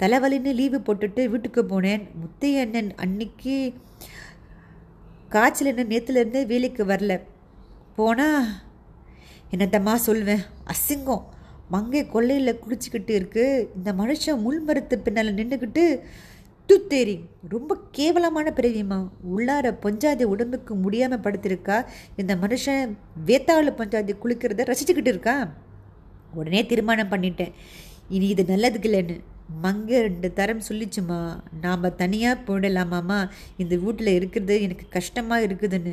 தலைவலின்னு லீவு போட்டுட்டு வீட்டுக்கு போனேன். முத்தையண்ணன் அன்னைக்கு காய்ச்சல், என்ன நேற்றுலேருந்து வேலைக்கு வரல. போனால் என்னத்தம்மா சொல்வேன், அசிங்கம். மங்கை கொள்ளையில் குடிச்சிக்கிட்டு இருக்கு. இந்த மனுஷன் முள் மரத்து பின்னால் நின்றுக்கிட்டு தூத்தேரி, ரொம்ப கேவலமான பிறவிமா. உள்ளார பஞ்சாதி உடம்புக்கு முடியாமல் படுத்திருக்கா. இந்த மனுஷன் வேத்தாளு பஞ்சாதி குளிக்கிறத ரசிச்சுக்கிட்டு இருக்கா. உடனே தீர்மானம் பண்ணிட்டேன், இனி இது நல்லதுக்கு இல்லைன்னு. மங்கை 2 தரம் சொல்லிச்சுமா, நாம் தனியாக போயிடலாமாம்மா, இந்த வீட்டில் இருக்கிறது எனக்கு கஷ்டமாக இருக்குதுன்னு.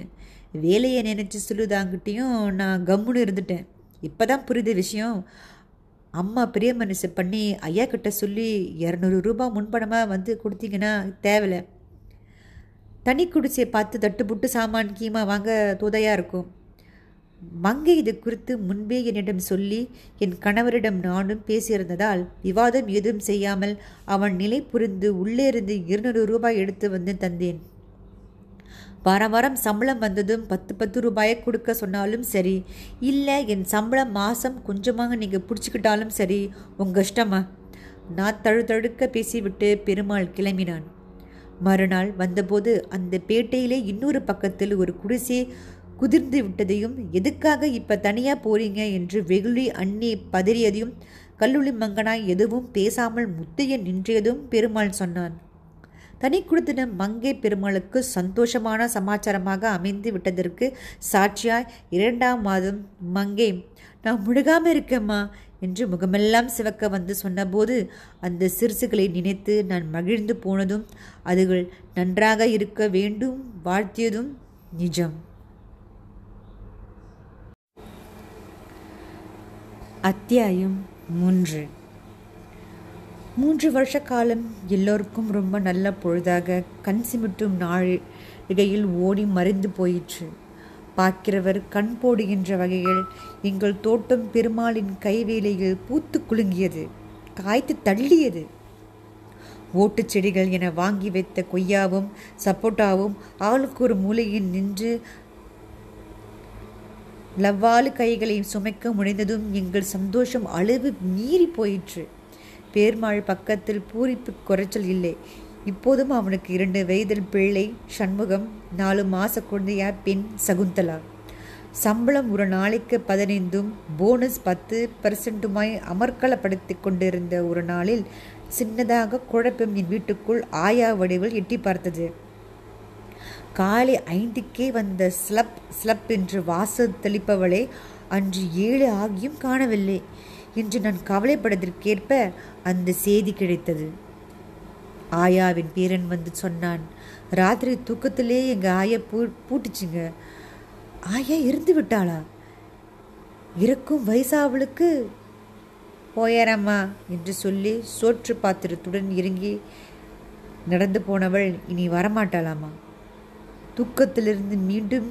வேலையை நினச்சி சொல்லுதாங்கிட்டையும் நான் கம்முன்னு இருந்துட்டேன். இப்போ தான் புரியுது விஷயம். அம்மா பெரிய மனசு பண்ணி ஐயா கிட்ட சொல்லி 200 ரூபாய் முன்பணமாக வந்து கொடுத்தீங்கன்னா தேவையில்லை. தனி குடிசையை பார்த்து தட்டுப்புட்டு சாமான் கீமா வாங்க தோதையாக இருக்கும். மங்கை இது குறித்து முன்பே என்னிடம் சொல்லி என் கணவரிடம் நானும் பேசியிருந்ததால் விவாதம் எதுவும் செய்யாமல் அவன் நிலை புரிந்து உள்ளே இருந்து 200 ரூபாய் எடுத்து வந்து தந்தேன். வாரம் சம்பளம் வந்ததும் 10 ரூபாயை கொடுக்க சொன்னாலும் சரி, இல்லை என் சம்பளம் மாதம் கொஞ்சமாக நீங்கள் பிடிச்சிக்கிட்டாலும் சரி, உங்கள் இஷ்டமா. நான் தழுதழுக்க பேசிவிட்டு பெருமாள் கிளம்பினான். மறுநாள் வந்தபோது அந்த பேட்டையிலே இன்னொரு பக்கத்தில் ஒரு குடிசை குதிர்ந்து விட்டதையும், எதுக்காக இப்போ தனியாக போறீங்க என்று வெகுளி அண்ணி பதறியதையும், கல்லூலி மங்கனாய் எதுவும் பேசாமல் முத்தையன் நின்றியதும் பெருமாள் சொன்னான். தனி கொடுத்தின மங்கை பெருமாளுக்கு சந்தோஷமான சமாச்சாரமாக அமைந்து விட்டதற்கு சாட்சியாய் 2ஆம் மாதம் மங்கை, நான் முழுகாமல் இருக்கேம்மா என்று முகமெல்லாம் சிவக்க வந்து சொன்னபோது அந்த சிறுசுகளை நினைத்து நான் மகிழ்ந்து போனதும், அதுகள் நன்றாக இருக்க வேண்டும் வாழ்த்தியதும் நிஜம். அத்தியாயம் 3. 3 வருஷ காலம் எல்லோருக்கும் ரொம்ப நல்ல பொழுதாக கண் சிமிட்டும் நாள் இடையில் ஓடி மறைந்து போயிற்று. பார்க்கிறவர் கண் போடுகின்ற வகையில் எங்கள் தோட்டம் பெருமாளின் கைவேலையில் பூத்து குலுங்கியது, காய்த்து தள்ளியது. ஓட்டுச் செடிகள் என வாங்கி வைத்த கொய்யாவும் சப்போட்டாவும் ஆளுக்கு ஒரு மூலையில் நின்று லவ்வாலு கைகளை சுமைக்க முடிந்ததும் எங்கள் சந்தோஷம் அளவு மீறி போயிற்று. பெருமாள் பக்கத்தில் பூரிப்பு குறைச்சல் இல்லை. இப்போதும் அவனுக்கு 2 வயதில் பிள்ளை சண்முகம், 4 மாத குழந்தையா பெண் சகுந்தலா. சம்பளம் ஒரு நாளைக்கு 15 போனஸ் 10% அமர்க்கலப்படுத்தி கொண்டிருந்த ஒரு நாளில் சின்னதாக குழப்பம் என் வீட்டுக்குள் ஆயா வடிவில் எட்டி பார்த்தது. காலை 5க்கே வந்த ஸ்லப் ஸ்லப் என்று வாசல் தெளிப்பவளே அன்று 7 ஆகியும் காணவில்லை என்று நான் கவலைப்படத்திற்கேற்ப அந்த செய்தி கிடைத்தது. ஆயாவின் பேரன் வந்து சொன்னான், ராத்திரி தூக்கத்திலே எங்கள் ஆயா பூட்டுச்சுங்க. ஆயா இருந்து விட்டாளா? இறக்கும் வயசா அவளுக்கு? போயறம்மா என்று சொல்லி சோற்று பாத்திரத்துடன் இறங்கி நடந்து போனவள் இனி வரமாட்டாளாமா? தூக்கத்திலிருந்து மீண்டும்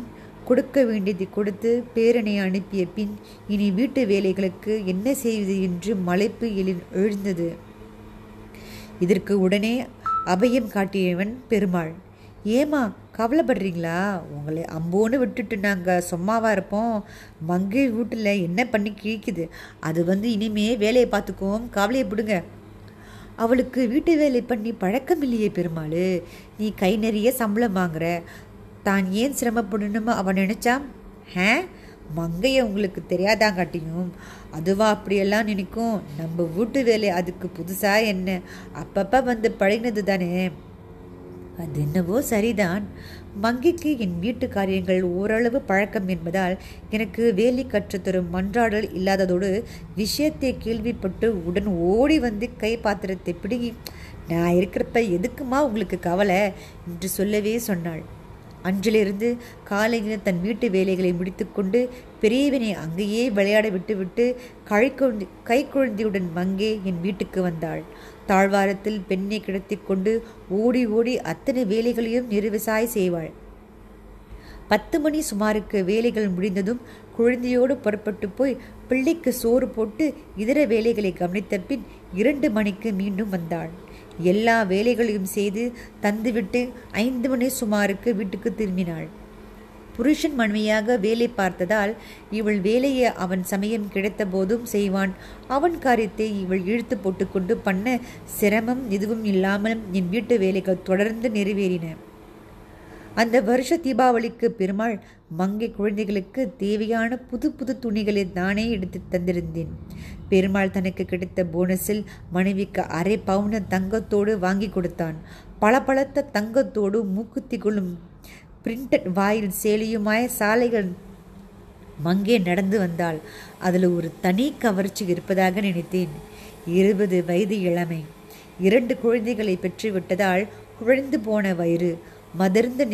கொடுக்க வேண்டியதை கொடுத்து பேரனை அனுப்பிய பின் இனி வீட்டு வேலைகளுக்கு என்ன செய்வது என்று மலைப்பு எழுந்தது. இதற்கு உடனே அபயம் காட்டியவன் பெருமாள். ஏமா கவலைப்படுறீங்களா? உங்களை அம்போன்னு விட்டுட்டு நாங்கள் சும்மாவாக இருப்போம். மங்கை வீட்டில் என்ன பண்ணி கிழிக்குது, அது வந்து இனிமே வேலையை பார்த்துக்குவோம், கவலையை பிடுங்க. அவளுக்கு வீட்டு வேலை பண்ணி பழக்கம் இல்லையே பெருமாள். நீ கை நிறைய சம்பளம் வாங்குற, தான் ஏன் சிரமப்படணுமோ அவன் நினைச்சான். ஹே, மங்கையை உங்களுக்கு தெரியாதாங்காட்டியும் அதுவா அப்படியெல்லாம் நினைக்கும். நம்ம வீட்டு வேலை அதுக்கு புதுசாக என்ன, அப்பப்போ வந்து பழகினது தானே. அது என்னவோ சரிதான். மங்கைக்கு என் வீட்டு காரியங்கள் ஓரளவு பழக்கம் என்பதால் எனக்கு வேலை கற்றுத்தரும் மன்றாடல் இல்லாததோடு விஷயத்தை கேள்விப்பட்டு உடன் ஓடி வந்து கை பாத்திரத்தை பிடுங்கி, நான் இருக்கிறப்ப எதுக்குமா உங்களுக்கு கவலை என்று சொல்லவே சொன்னாள். அன்றிலிருந்து காலையில் தன் வீட்டு வேலைகளை முடித்துக்கொண்டு பெரியவனை அங்கேயே விளையாட விட்டுவிட்டு கைக்குழந்தையுடன் மங்கே என் வீட்டுக்கு வந்தாள். தாழ்வாரத்தில் பெண்ணை கிடத்தி கொண்டு ஓடி ஓடி அத்தனை வேலைகளையும் நிறுவிசாய் செய்வாள். 10 மணி சுமாருக்கு வேலைகள் முடிந்ததும் குழந்தையோடு புறப்பட்டு போய் பிள்ளைக்கு சோறு போட்டு இதர வேலைகளை கவனித்த பின் 2 மணிக்கு மீண்டும் வந்தாள். எல்லா வேலைகளையும் செய்து தந்துவிட்டு 5 மணி சுமாருக்கு வீட்டுக்கு திரும்பினாள். புருஷன் மனைவியாக வேலை பார்த்ததால் இவள் வேலையை அவன் சமயம் கிடைத்த போதும் செய்வான். அவன் காரியத்தை இவள் இழுத்து போட்டுக்கொண்டு பண்ண சிரமம் எதுவும் இல்லாமல் என் வீட்டு வேலைகள் தொடர்ந்து நிறைவேறின. அந்த வருஷ தீபாவளிக்கு பெருமாள் மங்கை குழந்தைகளுக்கு தேவையான புது புது துணிகளை தானே எடுத்து தந்திருந்தேன். பெருமாள் தனக்கு கிடைத்த போனஸில் மனைவிக்கு அரை பவுன தங்கத்தோடு வாங்கி கொடுத்தான். பளபளத்த தங்கத்தோடு மூக்குத்திகளும் பிரிண்டட் வாயில் சேலையுமாய் சாலைகள் மங்கே நடந்து வந்தாள். அதில் ஒரு தனி கவர்ச்சி இருப்பதாக நினைத்தேன். 20 வயது இளமை, 2 குழந்தைகளை பெற்றுவிட்டதால் குழைந்து போன வயிறு, மதர்ந்து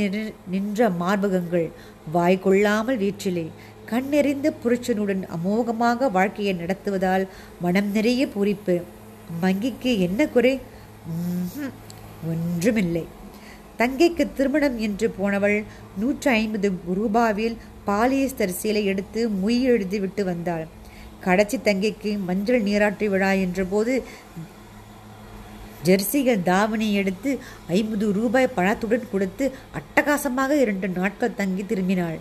நின்ற மார்பகங்கள், வாய் கொள்ளாமல் வீற்றிலே கண்ணெறிந்த புருஷனுடன் அமோகமாக வாழ்க்கையை நடத்துவதால் மனம் நிறைய பூரிப்பு. மங்கிக்கு என்ன குறை? ஒன்றுமில்லை. தங்கைக்கு திருமணம் என்று போனவள் 150 ரூபாவில் பாலியஸ்தர் சீலை எடுத்து மொய் எழுதி விட்டு வந்தாள். கடைசி தங்கைக்கு மஞ்சள் நீராட்டு விழா என்ற போது ஜெர்சிகள் தாவணி எடுத்து 50 ரூபாய் பணத்துடன் கொடுத்து அட்டகாசமாக 2 நாட்கள் தங்கி திரும்பினாள்.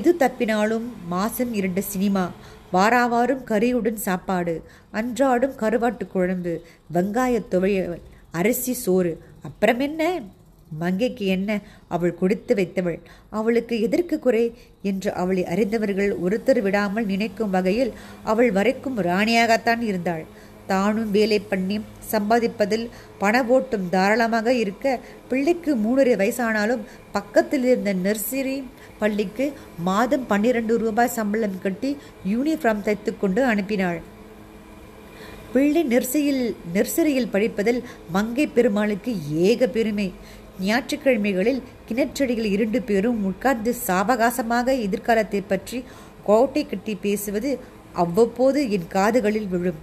எது தப்பினாலும் மாதம் 2 சினிமா, வாராவாரும் கறியுடன் சாப்பாடு, அன்றாடும் கருவாட்டு குழம்பு, வெங்காய துவையல், அரிசி சோறு. அப்புறம் என்ன? மங்கைக்கு என்ன? அவள் கொடுத்து வைத்தவள். அவளுக்கு எதற்கு குறை என்று அவளை அறிந்தவர்கள் ஒருத்தர் விடாமல் நினைக்கும் வகையில் அவள் வரைக்கும் ராணியாகத்தான் இருந்தாள். தானும் வேலை பண்ணி சம்பாதிப்பதில் பண ஓட்டம் தாராளமாக இருக்க பிள்ளைக்கு 3.5 வயசானாலும் பக்கத்தில் இருந்த நர்சரி பள்ளிக்கு மாதம் 12 ரூபாய் சம்பளம் கட்டி யூனிஃபார்ம் தைத்துக்கொண்டு அனுப்பினாள். பிள்ளை நர்சரியில் படிப்பதில் மங்கை பெருமாளுக்கு ஏக பெருமை. ஞாயிற்றுக்கிழமைகளில் கிணற்றடியில் 2 பேரும் உட்கார்ந்து சாவகாசமாக எதிர்காலத்தை பற்றி கோட்டை கட்டி பேசுவது அவ்வப்போது என் காதுகளில் விழும்.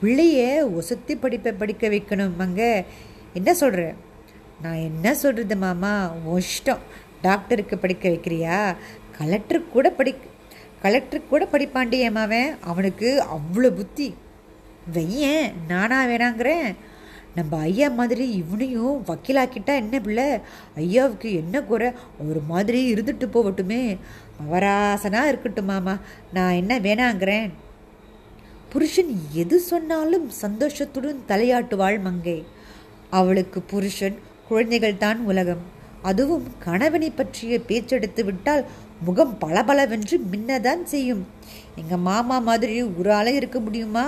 பிள்ளைய ஒசத்தி படிக்க வைக்கணும் மங்க. என்ன சொல்கிற? நான் என்ன சொல்கிறது மாமா, இஷ்டம். டாக்டருக்கு படிக்க வைக்கிறியா? கலெக்டருக்கு கூட படிப்பாண்டியம்மாவன். அவனுக்கு அவ்வளோ புத்தி. வையன் நானா வேணாங்கிறேன். நம்ம ஐயா மாதிரி இவனையும் வக்கீலாக்கிட்டா என்ன பிள்ளை? ஐயாவுக்கு என்ன குறை? ஒரு மாதிரி இருந்துட்டு போகட்டுமே, அவராசனாக இருக்கட்டும் மாமா. நான் என்ன வேணாங்கிறேன். புருஷன் எது சொன்னாலும் சந்தோஷத்துடன் தலையாட்டுவாள் மங்கை. அவளுக்கு புருஷன் குழந்தைகள் தான் உலகம். அதுவும் கணவனை பற்றிய பேச்செடுத்து விட்டால் முகம் பளபளவென்று மின்னதான் செய்யும். எங்கள் மாமா மாதிரி ஒரு ஆளே இருக்க முடியுமா?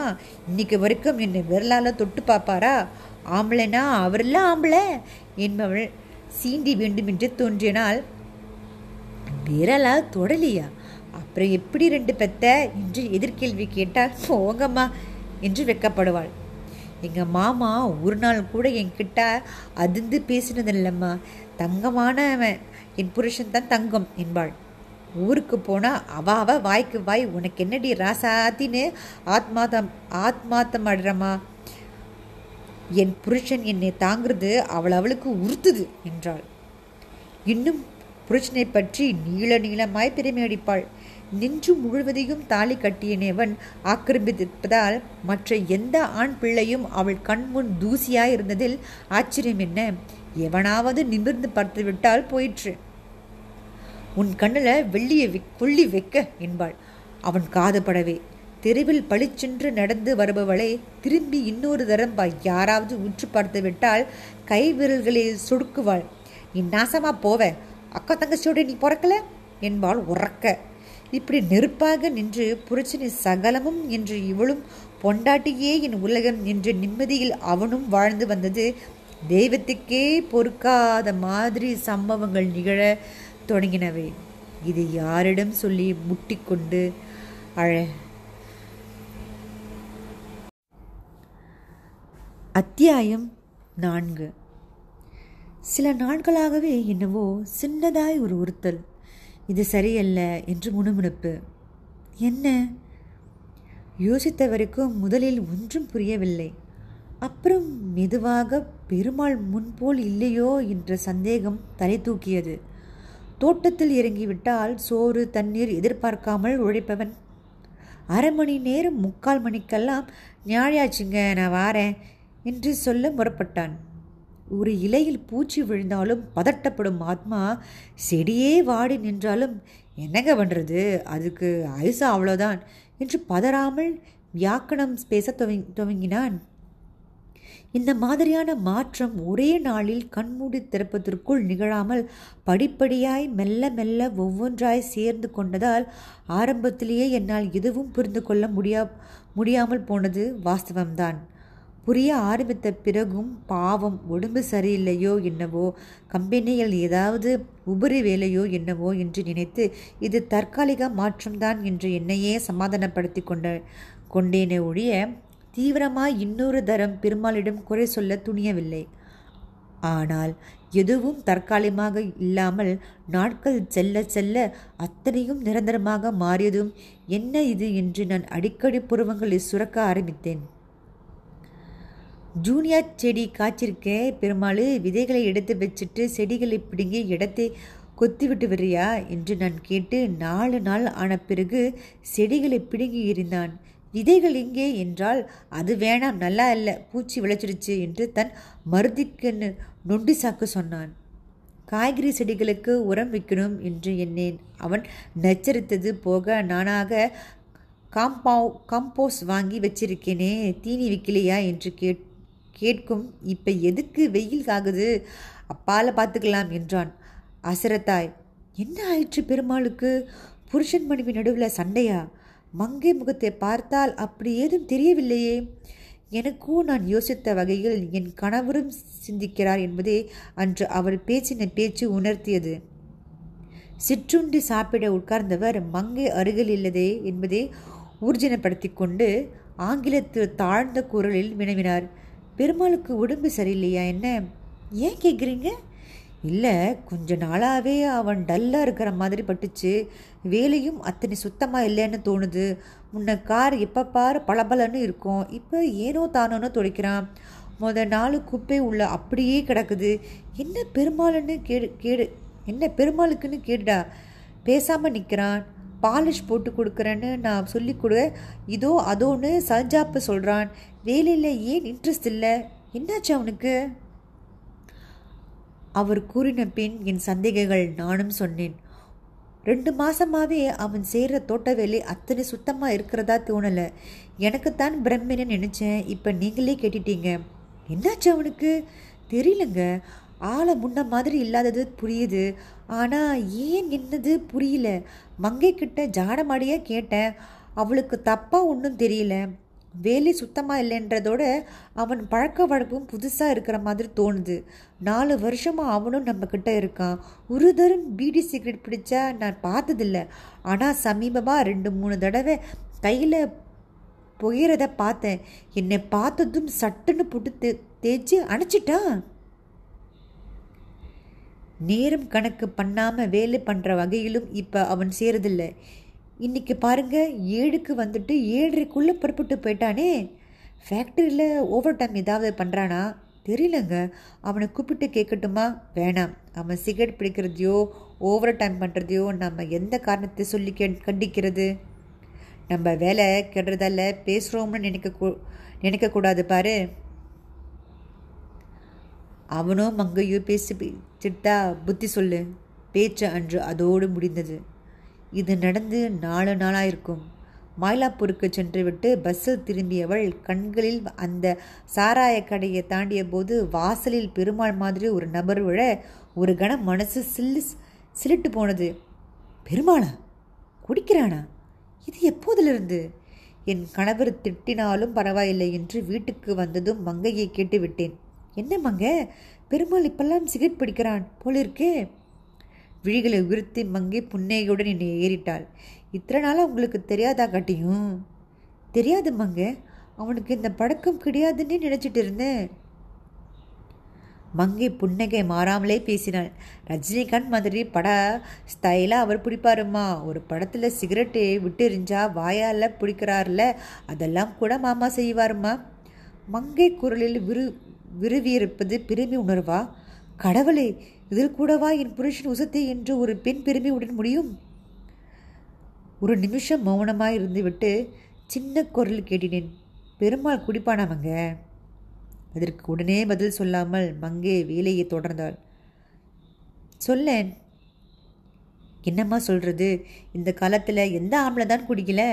இன்னைக்கு வரைக்கும் என்னை விரலால் தொட்டு பார்ப்பாரா? ஆம்பளைனா அவரெல்லாம் ஆம்பளை என்பவள் சீண்டி வேண்டுமென்று தோன்றினால், விரலா தொடலியா, அப்புறம் எப்படி 2 பெத்த என்று எதிர்கேள்வி கேட்டால் போங்கம்மா என்று வெக்கப்படுவாள். எங்கள் மாமா ஒரு நாள் கூட என்கிட்ட அதிர்ந்து பேசினதில்லைம்மா. தங்கமானவன் என் புருஷன் தான் தங்கம் என்பாள். ஊருக்கு போனால் அவாவ வாய்க்கு வாய் உனக்கு என்னடி ராசாத்தின்னு ஆத்மாத்தம் ஆடுறம்மா. என் புருஷன் என்னை தாங்கிறது அவளுக்கு உறுத்துது என்றாள். இன்னும் புருஷனை பற்றி நீள நீளமாய் பெருமையடிப்பாள். நின்று முழுவதையும் தாலி கட்டியனேவன் ஆக்கிரமித்திருப்பதால் மற்ற எந்த ஆண் பிள்ளையும் அவள் கண்முன் தூசியாய் இருந்ததில் ஆச்சரியம் என்ன? எவனாவது நிமிர்ந்து பார்த்து விட்டால் போயிற்று. உன் கண்ணில் வெள்ளியை கொள்ளி வைக்க என்பாள். அவன் காதுபடவே தெருவில் பளிச்சென்று நடந்து வருபவளை திரும்பி இன்னொரு தரம் யாராவது உற்று பார்த்து விட்டால் கை விரல்களில் சொடுக்குவாள். நீ நாசமாக போவ, அக்கா தங்கச்சியோட நீ பிறக்கல என்பாள் உறக்க. இப்படி நெருப்பாக நின்று புரட்சினி சகலமும் என்று இவளும் பொண்டாட்டியே என் உலகம் என்று நிம்மதியில் அவனும் வாழ்ந்து வந்தது தெய்வத்துக்கே பொறுக்காத மாதிரி சம்பவங்கள் நிகழ தொடங்கினவை. இது யாரிடம் சொல்லி முட்டிக்கொண்டு அழ? அத்தியாயம் 4. சில நாட்களாகவே என்னவோ சின்னதாய் ஒரு உறுத்தல், இது சரியல்ல என்று முணுமுணுப்பு. என்ன யோசித்த வரைக்கும் முதலில் ஒன்றும் புரியவில்லை. அப்புறம் மெதுவாக பெருமாள் முன்போல் இல்லையோ என்ற சந்தேகம் தலை தூக்கியது. தோட்டத்தில் இறங்கிவிட்டால் சோறு தண்ணீர் எதிர்பார்க்காமல் உழைப்பவன். அரை மணி நேரம் 3/4 மணிக்கெல்லாம் ஞாயிறாச்சுங்க நான் வாரேன் என்று சொல்ல முற்பட்டான். ஒரு இலையில் பூச்சி விழுந்தாலும் பதட்டப்படும் ஆத்மா செடியே வாடி நின்றாலும் என்னங்க பண்ணுறது, அதுக்கு ஐசா அவ்வளோதான் என்று பதறாமல் வியாக்கணம் பேச துவங்கினான். இந்த மாதிரியான மாற்றம் ஒரே நாளில் கண்மூடி திறப்பதற்குள் நிகழாமல் படிப்படியாய் மெல்ல மெல்ல ஒவ்வொன்றாய் சேர்ந்து கொண்டதால் ஆரம்பத்திலேயே என்னால் எதுவும் புரிந்து கொள்ள முடியாமல் போனது வாஸ்தவம்தான். புரிய ஆரம்பித்த பிறகும் பாவம் உடம்பு சரியில்லையோ என்னவோ, கம்பெனியில் ஏதாவது உபரி வேலையோ என்னவோ என்று நினைத்து இது தற்காலிக மாற்றம்தான் என்று என்னையே சமாதானப்படுத்தி கொண்டேனே ஒழிய தீவிரமாய் இன்னொரு தரம் பெருமாளிடம் குறை சொல்ல துணியவில்லை. ஆனால் எதுவும் தற்காலிகமாக இல்லாமல் நாட்கள் செல்ல செல்ல அத்தனையும் நிரந்தரமாக மாறியதும் என்ன இது என்று நான் அடிக்கடி புருவங்களை சுரக்க ஆரம்பித்தேன். ஜூனியர் செடி காய்ச்சிருக்க பெருமாள், விதைகளை எடுத்து வச்சுட்டு செடிகளை பிடுங்கி இடத்தை கொத்திவிட்டு வரியா என்று நான் கேட்டு 4 நாள் ஆன பிறகு செடிகளை பிடுங்கி இருந்தான். விதைகள் எங்கே என்றால் அது வேணாம், நல்லா இல்லை, பூச்சி விளைச்சிருச்சு என்று தன் மருதிக்கு நொண்டி சாக்கு சொன்னான். காய்கறி செடிகளுக்கு உரம் வைக்கணும் என்று என்னை அவன் நச்சரித்தது போக நானாக காம்போஸ் வாங்கி வச்சிருக்கேனே, தீனி விற்கலையா என்று கேட்கும் இப்போ எதுக்கு வெயில் ஆகுது, அப்பால பார்த்துக்கலாம் என்றான் அசரத்தாய். என்ன ஆயிற்று பெருமாளுக்கு? புருஷன் மனைவி நடுவில் சண்டையா? மங்கை முகத்தை பார்த்தால் அப்படி ஏதும் தெரியவில்லையே. எனக்கும் நான் யோசித்த வகையில் என் கணவரும் சிந்திக்கிறார் என்பதே அன்று அவர் பேச்சின பேச்சு உணர்த்தியது. சிற்றுண்டி சாப்பிட உட்கார்ந்தவர் மங்கை அருகில் இல்லதே என்பதை ஊர்ஜினப்படுத்தி கொண்டு ஆங்கிலத்தில் தாழ்ந்த குரலில் வினவினார். பெருமாளுக்கு உடம்பு சரியில்லையா என்ன? ஏன் கேட்குறீங்க? இல்லை, கொஞ்ச நாளாகவே அவன் டல்லாக இருக்கிற மாதிரி பட்டுச்சு, வேலையும் அத்தனை சுத்தமாக இல்லைன்னு தோணுது. முன்ன கார் எப்போ பார் பளபளன்னு இருக்கும், இப்போ ஏனோ தானோன்னு துடைக்கிறான். முதல் 4 குப்பை உள்ள அப்படியே கிடக்குது. என்ன பெருமாள்னு பெருமாளுக்குன்னு கேட்டா பேசாமல் நிற்கிறான். பாலிஷ் போட்டு கொடுக்குறேன்னு நான் சொல்லி கொடு, இதோ அதோன்னு சஞ்சாப்பு சொல்கிறான். வேலையில் ஏன் இன்ட்ரெஸ்ட் இல்லை, என்னாச்சு அவனுக்கு? அவர் கூறின பின் என் சந்தேகங்கள் நானும் சொன்னேன். 2 மாதமாகவே அவன் செய்கிற தோட்ட வேலை அத்தனை சுத்தமாக இருக்கிறதா தோணலை. எனக்குத்தான் பிரம்மின்னு நினச்சேன், இப்போ நீங்களே கேட்டுட்டீங்க. என்னாச்சு அவனுக்கு? தெரியலங்க, ஆளை முன்ன மாதிரி இல்லாதது புரியுது, ஆனால் ஏன் என்னது புரியல. மங்கைக்கிட்ட ஜாடமாடியாக கேட்டேன், அவளுக்கு தப்பாக ஒன்றும் தெரியல. வேலை சுத்தமாக இல்லைன்றதோட அவன் பழக்க வழப்பும் புதுசாக இருக்கிற மாதிரி தோணுது. 4 வருஷமாக அவனும் நம்மக்கிட்ட இருக்கான். ஒரு தரம் பீடி சிகரெட் பிடிச்சா நான் பார்த்ததில்ல, ஆனால் சமீபமாக 2-3 தடவை கையில் புகையிறத பார்த்தேன். என்னை பார்த்ததும் சட்டுன்னு புட்டு தேய்ச்சி அணைச்சிட்டான். நேரம் கணக்கு பண்ணாமல் வேலை பண்ணுற வகையிலும் இப்போ அவன் சேரதில்லை. இன்றைக்கி பாருங்கள், 7க்கு வந்துட்டு 7:30க்குள்ளே புறப்பட்டு போயிட்டானே. ஃபேக்ட்ரியில் ஓவர் டைம் ஏதாவது பண்ணுறானா தெரியலங்க. அவனை கூப்பிட்டு கேட்கட்டுமா? வேணாம். அவன் சிகரெட் பிடிக்கிறதையோ ஓவர் டைம் பண்ணுறதையோ நம்ம எந்த காரணத்தை சொல்லி கண்டிக்கிறது? நம்ம வேலை கெடுறதால பேசுகிறோம்னு நினைக்கக்கூடாது பாரு. அவனும் மங்கையோ பேசிட்டா புத்தி சொல்லு. பேச்ச அன்று அதோடு முடிந்தது. இது நடந்து 4 நாளாக இருக்கும். மயிலாப்பூருக்கு சென்றுவிட்டு பஸ்ஸில் திரும்பியவள் கண்களில் அந்த சாராய கடையை தாண்டிய போது வாசலில் பெருமாள் மாதிரி ஒரு நபர் விழ ஒரு கணம் மனசு சிலிட்டு போனது. பெருமாளா? குடிக்கிறானா? இது எப்போதிலிருந்து? என் கணவர் திட்டினாலும் பரவாயில்லை என்று வீட்டுக்கு வந்ததும் மங்கையை கேட்டு விட்டேன். என்ன மங்க, பெருமாள் இப்பெல்லாம் சிகரெட் பிடிக்கிறான் போலிருக்கே. விழிகளை உயர்த்தி மங்கை புன்னகையுடன் என்னை ஏறிட்டாள். இத்தனை நாளாக உங்களுக்கு தெரியாதா? காட்டியும் தெரியாது மங்க, அவனுக்கு இந்த பழக்கம் கிடையாதுன்னு நினச்சிட்டு இருந்தேன். மங்கை புன்னகை மாறாமலே பேசினாள். ரஜினிகாந்த் மாதிரி பட ஸ்டைலாக அவர் பிடிப்பாருமா? ஒரு படத்தில் சிகரெட்டு விட்டு எரிஞ்சா வாயால் பிடிக்கிறார்ல, அதெல்லாம் கூட மாமா செய்வாருமா? மங்கை குரலில் விரும்பியிருப்பது பெருமை உணர்வா? கடவுளே, இதில் கூடவா என் புருஷன் உசத்தை என்று ஒரு பெண் பெருமையுடன் முடியும்? ஒரு நிமிஷம் மௌனமாக இருந்துவிட்டு சின்ன குரல் கேட்டினேன். பெருமாள் குடிப்பானாமங்க? அதற்கு உடனே பதில் சொல்லாமல் மங்கே வேலையை தொடர்ந்தாள். சொல்லேன். என்னம்மா சொல்கிறது? இந்த காலத்தில் எந்த ஆம்பளை தான் குடிக்கல?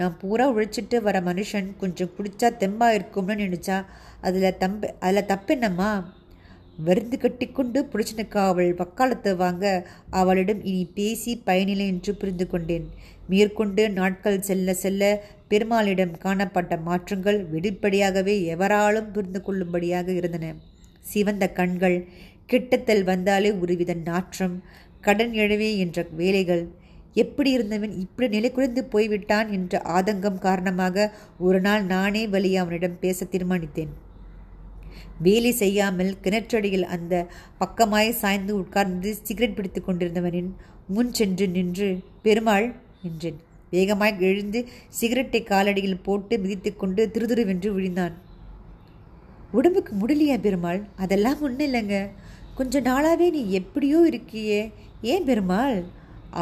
நான் பூரா உழைச்சிட்டு வர மனுஷன் கொஞ்சம் குடித்தா தெம்பாக இருக்கும்னு நினச்சா அதில் தப்பென்னம்மா? விருந்து கட்டி கொண்டு புடிச்சனுக்கு அவள் வக்காலத்தை வாங்க அவளிடம் இனி பேசி பயனில்லை என்று புரிந்து கொண்டேன். மேற்கொண்டு நாட்கள் செல்ல செல்ல பெருமாளிடம் காணப்பட்ட மாற்றங்கள் வெளிப்படையாகவே எவராலும் புரிந்து கொள்ளும்படியாக இருந்தன. சிவந்த கண்கள், கிட்டத்தில் வந்தாலே ஒருவித நாற்றம், கடன் எழுவே என்ற வேலைகள், எப்படி இருந்தவன் இப்படி நிலை குறைந்து போய்விட்டான் என்ற ஆதங்கம் காரணமாக ஒரு நாள் நானே வழியே அவனிடம் பேச தீர்மானித்தேன். வேலை செய்யாமல் கிணற்றடியில் அந்த பக்கமாய் சாய்ந்து உட்கார்ந்து சிகரெட் பிடித்து கொண்டிருந்தவனின் முன் சென்று நின்று பெருமாள் என்றேன். வேகமாய் எழுந்து சிகரெட்டை காலடியில் போட்டு மிதித்து கொண்டு திருதுருவென்று விழுந்தான். உடம்புக்கு முடியலையா பெருமாள்? அதெல்லாம் ஒன்றும் இல்லைங்க. கொஞ்ச நாளாகவே நீ எப்படியோ இருக்கியே, ஏன் பெருமாள்?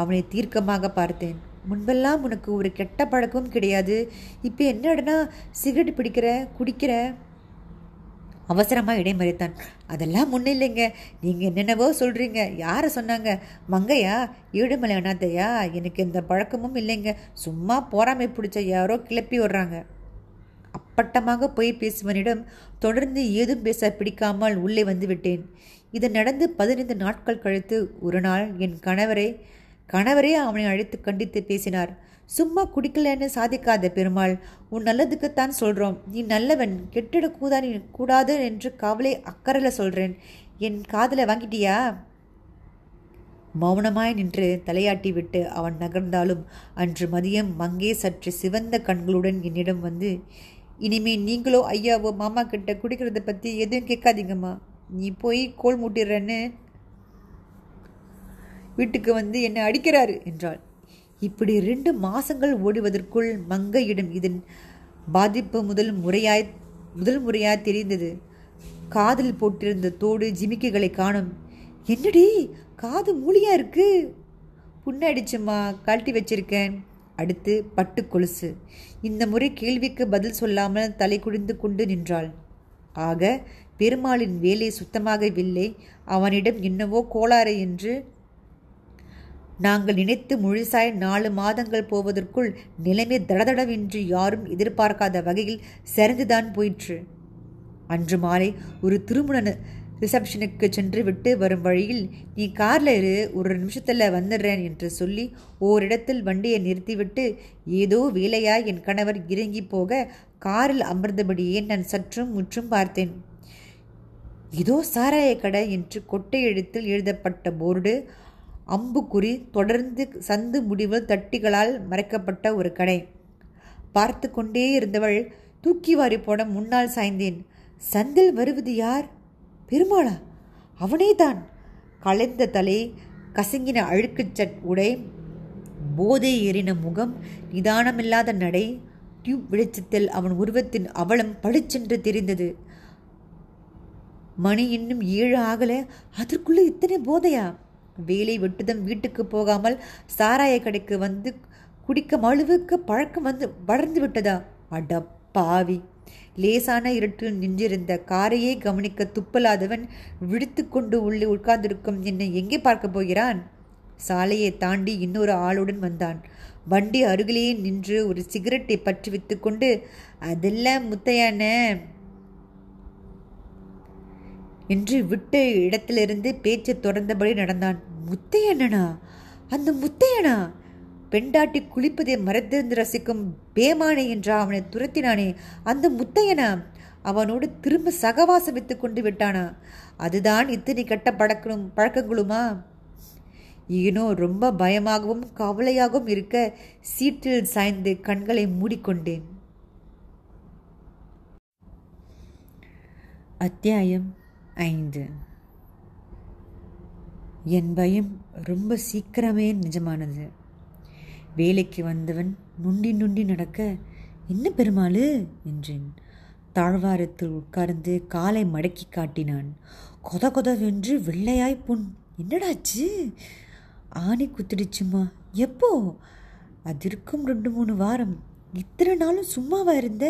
அவனை தீர்க்கமாக பார்த்தேன். முன்பெல்லாம் உனக்கு ஒரு கெட்ட பழக்கமும் கிடையாது. இப்போ என்னடனா சிகரெட் குடிக்கிற? அவசரமாக இடைமறித்தான். அதெல்லாம் ஒன்றும் இல்லைங்க. நீங்கள் என்னென்னவோ சொல்கிறீங்க. யாரை சொன்னாங்க? மங்கையா? ஏழுமலை அண்ணாத்தையா? எனக்கு எந்த பழக்கமும் இல்லைங்க. சும்மா போராமை பிடிச்ச யாரோ கிளப்பி விடுறாங்க. அப்பட்டமாக போய் பேசுவனிடம் தொடர்ந்து ஏதும் பேச பிடிக்காமல் உள்ளே வந்து விட்டேன். இது நடந்து 15 நாட்கள் கழித்து ஒரு நாள் என் கணவரே அவனை அழைத்து கண்டித்து பேசினார். சும்மா குடிக்கலன்னு சாதிக்காத பெருமாள், உன் நல்லதுக்குத்தான் சொல்கிறோம். நீ நல்லவன், கெட்டிடக்கூடாது என்று கவலை அக்கறையில் சொல்கிறேன். என் காதில் வாங்கிட்டியா? மௌனமாய் நின்று தலையாட்டி விட்டு அவன் நகர்ந்தாலும் அன்று மதியம் மங்கே சற்று சிவந்த கண்களுடன் என்னிடம் வந்து, இனிமே நீங்களோ ஐயாவோ மாமா கிட்ட குடிக்கிறத பற்றி எதுவும் கேட்காதீங்கம்மா, நீ போய் கோல் மூட்டிடுறன்னு வீட்டுக்கு வந்து என்னை அடிக்கிறாரு என்றாள். இப்படி 2 மாதங்கள் ஓடுவதற்குள் மங்கையிடம் இதன் பாதிப்பு முதல் முறையாய் தெரிந்தது. காதில் போட்டிருந்த தோடு ஜிமிக்குகளை காணும். என்னடி காது மூலியா இருக்கு? புண்ணடிச்சுமா, கழட்டி வச்சிருக்கேன். அடுத்து பட்டு கொலுசு. இந்த முறை கேள்விக்கு பதில் சொல்லாமல் தலை குடிந்து கொண்டு நின்றாள். ஆக பெருமாளின் வேலை சுத்தமாகவில்லை. அவனிடம் என்னவோ கோளாறு என்று நாங்கள் நினைத்து முழுசாய் 4 மாதங்கள் போவதற்குள் நிலைமை தடதடவென்று யாரும் எதிர்பார்க்காத வகையில் சரிந்துதான் போயிற்று. அன்று மாலை ஒரு திருமுனை ரிசப்ஷனுக்கு சென்று விட்டு வரும் வழியில், நீ காரில் இரு, ஒரு நிமிஷத்தில் வந்துடுறேன் என்று சொல்லி ஓரிடத்தில் வண்டியை நிறுத்திவிட்டு ஏதோ வேலையாய் என் கணவர் இறங்கி போக காரில் அமர்ந்தபடியே நான் சற்றும் முற்றும் பார்த்தேன். இதோ சாராய கடை என்று கொட்டை எழுத்தில் எழுதப்பட்ட போர்டு, அம்புக்குறி, தொடர்ந்து சந்து முடிவு தட்டிகளால் மறைக்கப்பட்ட ஒரு கடை. பார்த்து கொண்டே இருந்தவள் தூக்கி வாரி போட முன்னால் சாய்ந்தேன். சந்தில் வருவது யார்? பெருமாளா? அவனேதான். களைந்த தலை, கசங்கின அழுக்குச்சட் உடை, போதை ஏறின முகம், நிதானமில்லாத நடை. டியூப் வெளிச்சத்தில் அவன் உருவத்தின் அவலம் பளிச்சென்று தெரிந்தது. மணி இன்னும் 7 ஆகல, அதற்குள்ளே இத்தனை போதையா? வேலை வெட்டுதம், வீட்டுக்கு போகாமல் சாராய கடைக்கு வந்து குடிக்க மழுவுக்கு பழக்கம் வந்து வளர்ந்து விட்டதா? அடப்பாவி! லேசான இருட்டில் நின்றிருந்த காரையே கவனிக்க துப்பலாதவன் விழித்து கொண்டு உள்ளே உட்கார்ந்திருக்கும் என்னை எங்கே பார்க்க போகிறான்? சாலையை தாண்டி இன்னொரு ஆளுடன் வந்தான். வண்டி அருகிலேயே நின்று ஒரு சிகரெட்டை பற்றி வித்து கொண்டு, அதெல்லாம் முத்தையன என்று விட்ட இடத்திலிருந்து பேச்சு தொடர்ந்தபடி நடந்தான். முத்தையனா? அந்த முத்தையனா? பெண்டாட்டி குளிப்பதை மறைந்திருந்து ரசிக்கும் பேமானே என்ற அவனை துரத்தினானே, அந்த முத்தையனா? அவனோடு திரும்ப சகவாசம் வைத்து கொண்டு விட்டானா? அதுதான் இத்தனை கெட்ட பழக்கங்களுமா? ஏனோ ரொம்ப பயமாகவும் கவலையாகவும் இருக்க சீட்டில் சாய்ந்து கண்களை மூடிக்கொண்டேன். அத்தியாயம் 5. என் பயம் ரொம்ப சீக்கிரமே நிஜமானது. வேலைக்கு வந்தவன் நுண்டி நடக்க, என்ன பெருமாள் என்றேன். தாழ்வாரத்தில் உட்கார்ந்து காலை மடக்கி காட்டினான். கொத கொதவென்று வெள்ளையாய் புண். என்னடாச்சு? ஆணி குத்துடுச்சுமா. எப்போ? அது இருக்கும் 2-3 வாரம். இத்தனை நாளும் சும்மாவா இருந்த?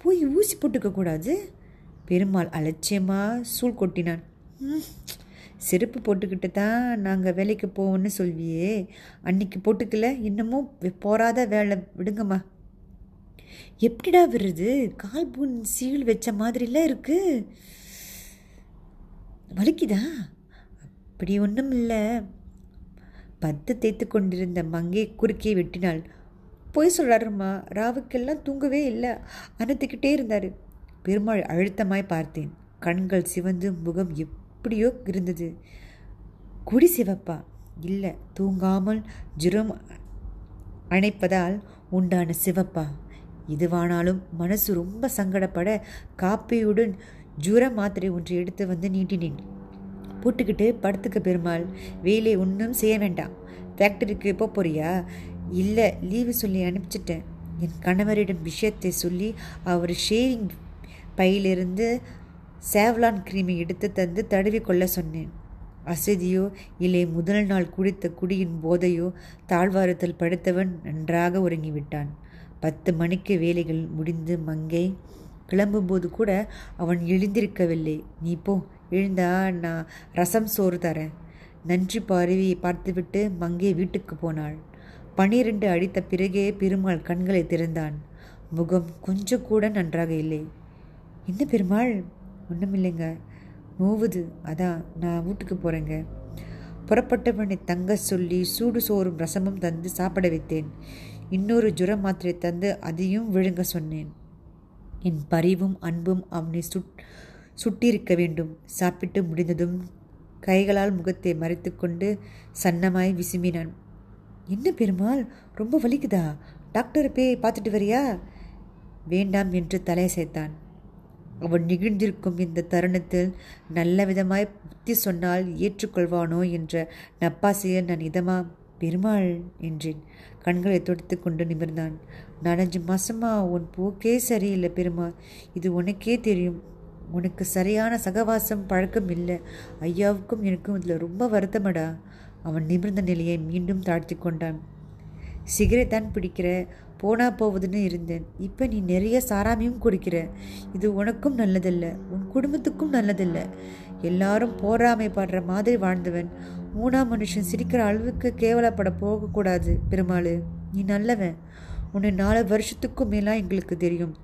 போய் ஊசி போட்டுக்க கூடாது? பெருமாள் அலட்சியமாக சூழ் கொட்டினான். செருப்பு போட்டுக்கிட்டு தான் நாங்கள் வேலைக்கு போவோம்னு சொல்வியே, அன்னைக்கு போட்டுக்கல. இன்னமும் போராத வேலை விடுங்கம்மா. எப்படிடா விடுறது? கால் பூன் சீல் வச்ச மாதிரிலாம் இருக்கு. வலிக்குதா? அப்படி ஒன்றும் இல்லை. பத்து தேய்த்து கொண்டிருந்த மங்கை குறுக்கே வெட்டினாள். போய் சொல்கிறாருமா, ராவுக்கெல்லாம் தூங்கவே இல்லை, அனுத்துக்கிட்டே இருந்தார். பெருமாள் அழுத்தமாய் பார்த்தேன். கண்கள் சிவந்து முகம் எப்படியோ இருந்தது. குடி சிவப்பா? இல்லை, தூங்காமல் ஜுரம் அணைப்பதால் உண்டான சிவப்பா. இதுவானாலும் மனசு ரொம்ப சங்கடப்பட காப்பியுடன் ஜுர மாத்திரை ஒன்று எடுத்து வந்து நீட்டினேன். போட்டுக்கிட்டு படுத்துக்க பெருமாள், வேலை ஒன்றும் செய்ய வேண்டாம். ஃபேக்டரிக்கு போக போறியா? இல்லை, லீவு சொல்லி அனுப்பிச்சிட்டேன். என் கணவரிடம் விஷயத்தை சொல்லி அவர் ஷேவிங் பையிலிருந்து சேவ்லான் கிரீமை எடுத்து தந்து தடவிக்கொள்ள சொன்னேன். அசதியோ இல்லை முதல் நாள் குடித்த குடியின் போதையோ தாழ்வாரத்தில் படுத்தவன் நன்றாக உறங்கிவிட்டான். 10 மணிக்கு வேலைகள் முடிந்து மங்கை கிளம்பும்போது கூட அவன் எழுந்திருக்கவில்லை. நீ போ, எழுந்தா நான் ரசம் சோறு தரேன். நன்றி பார்வையை பார்த்துவிட்டு மங்கை வீட்டுக்கு போனாள். 12 அடித்த பிறகே பெருமாள் கண்களை திறந்தான். முகம் கொஞ்சம் கூட நன்றாக இல்லை. என்ன பெருமாள்? ஒன்றும் இல்லைங்க, நோவுது, அதான் நான் வீட்டுக்கு போகிறேங்க. புறப்பட்டவனை தங்க சொல்லி சூடு சோறும் ரசமும் தந்து சாப்பிட வைத்தேன். இன்னொரு ஜுர மாத்திரை தந்து அதையும் விழுங்க சொன்னேன். என் பரிவும் அன்பும் அவனை சுட்டிருக்க வேண்டும். சாப்பிட்டு முடிந்ததும் கைகளால் முகத்தை மறைத்து கொண்டு சன்னமாய் விசும்பினான். என்ன பெருமாள், ரொம்ப வலிக்குதா? டாக்டர் போய் பார்த்துட்டு வரியா? வேண்டாம் என்று தலை சேர்த்தான். அவன் நிகழ்ந்திருக்கும் இந்த தருணத்தில் நல்ல விதமாய் புத்தி சொன்னால் ஏற்றுக்கொள்வானோ என்ற நப்பாசையில் நான் இதமா பெருமாள் என்றேன். கண்களை தொடுத்து கொண்டு நிமிர்ந்தான். 4-5 மாசமா உன் போக்கே சரியில்லை பெருமாள். இது உனக்கே தெரியும். உனக்கு சரியான சகவாசம் பழக்கம் இல்லை. ஐயாவுக்கும் எனக்கும் இதில் ரொம்ப வருத்தமடா. அவன் நிமிர்ந்த நிலையை மீண்டும் தாழ்த்தி கொண்டான். சிகரெட் தான் பிடிக்கிற, போனா போவதுன்னு இருந்தேன். இப்போ நீ நிறைய சாராமியும் குடிக்கிற. இது உனக்கும் நல்லதில்லை, உன் குடும்பத்துக்கும் நல்லதில்லை. எல்லாரும் போராமைப்படுற மாதிரி வாழ்ந்தவன் 3ஆம் மனுஷன் சிரிக்கிற அளவுக்கு கேவலப்பட போகக்கூடாது பெருமாள். நீ நல்லவன். உன்னை 4 வருஷத்துக்கும் மேலாம் எங்களுக்கு தெரியும்.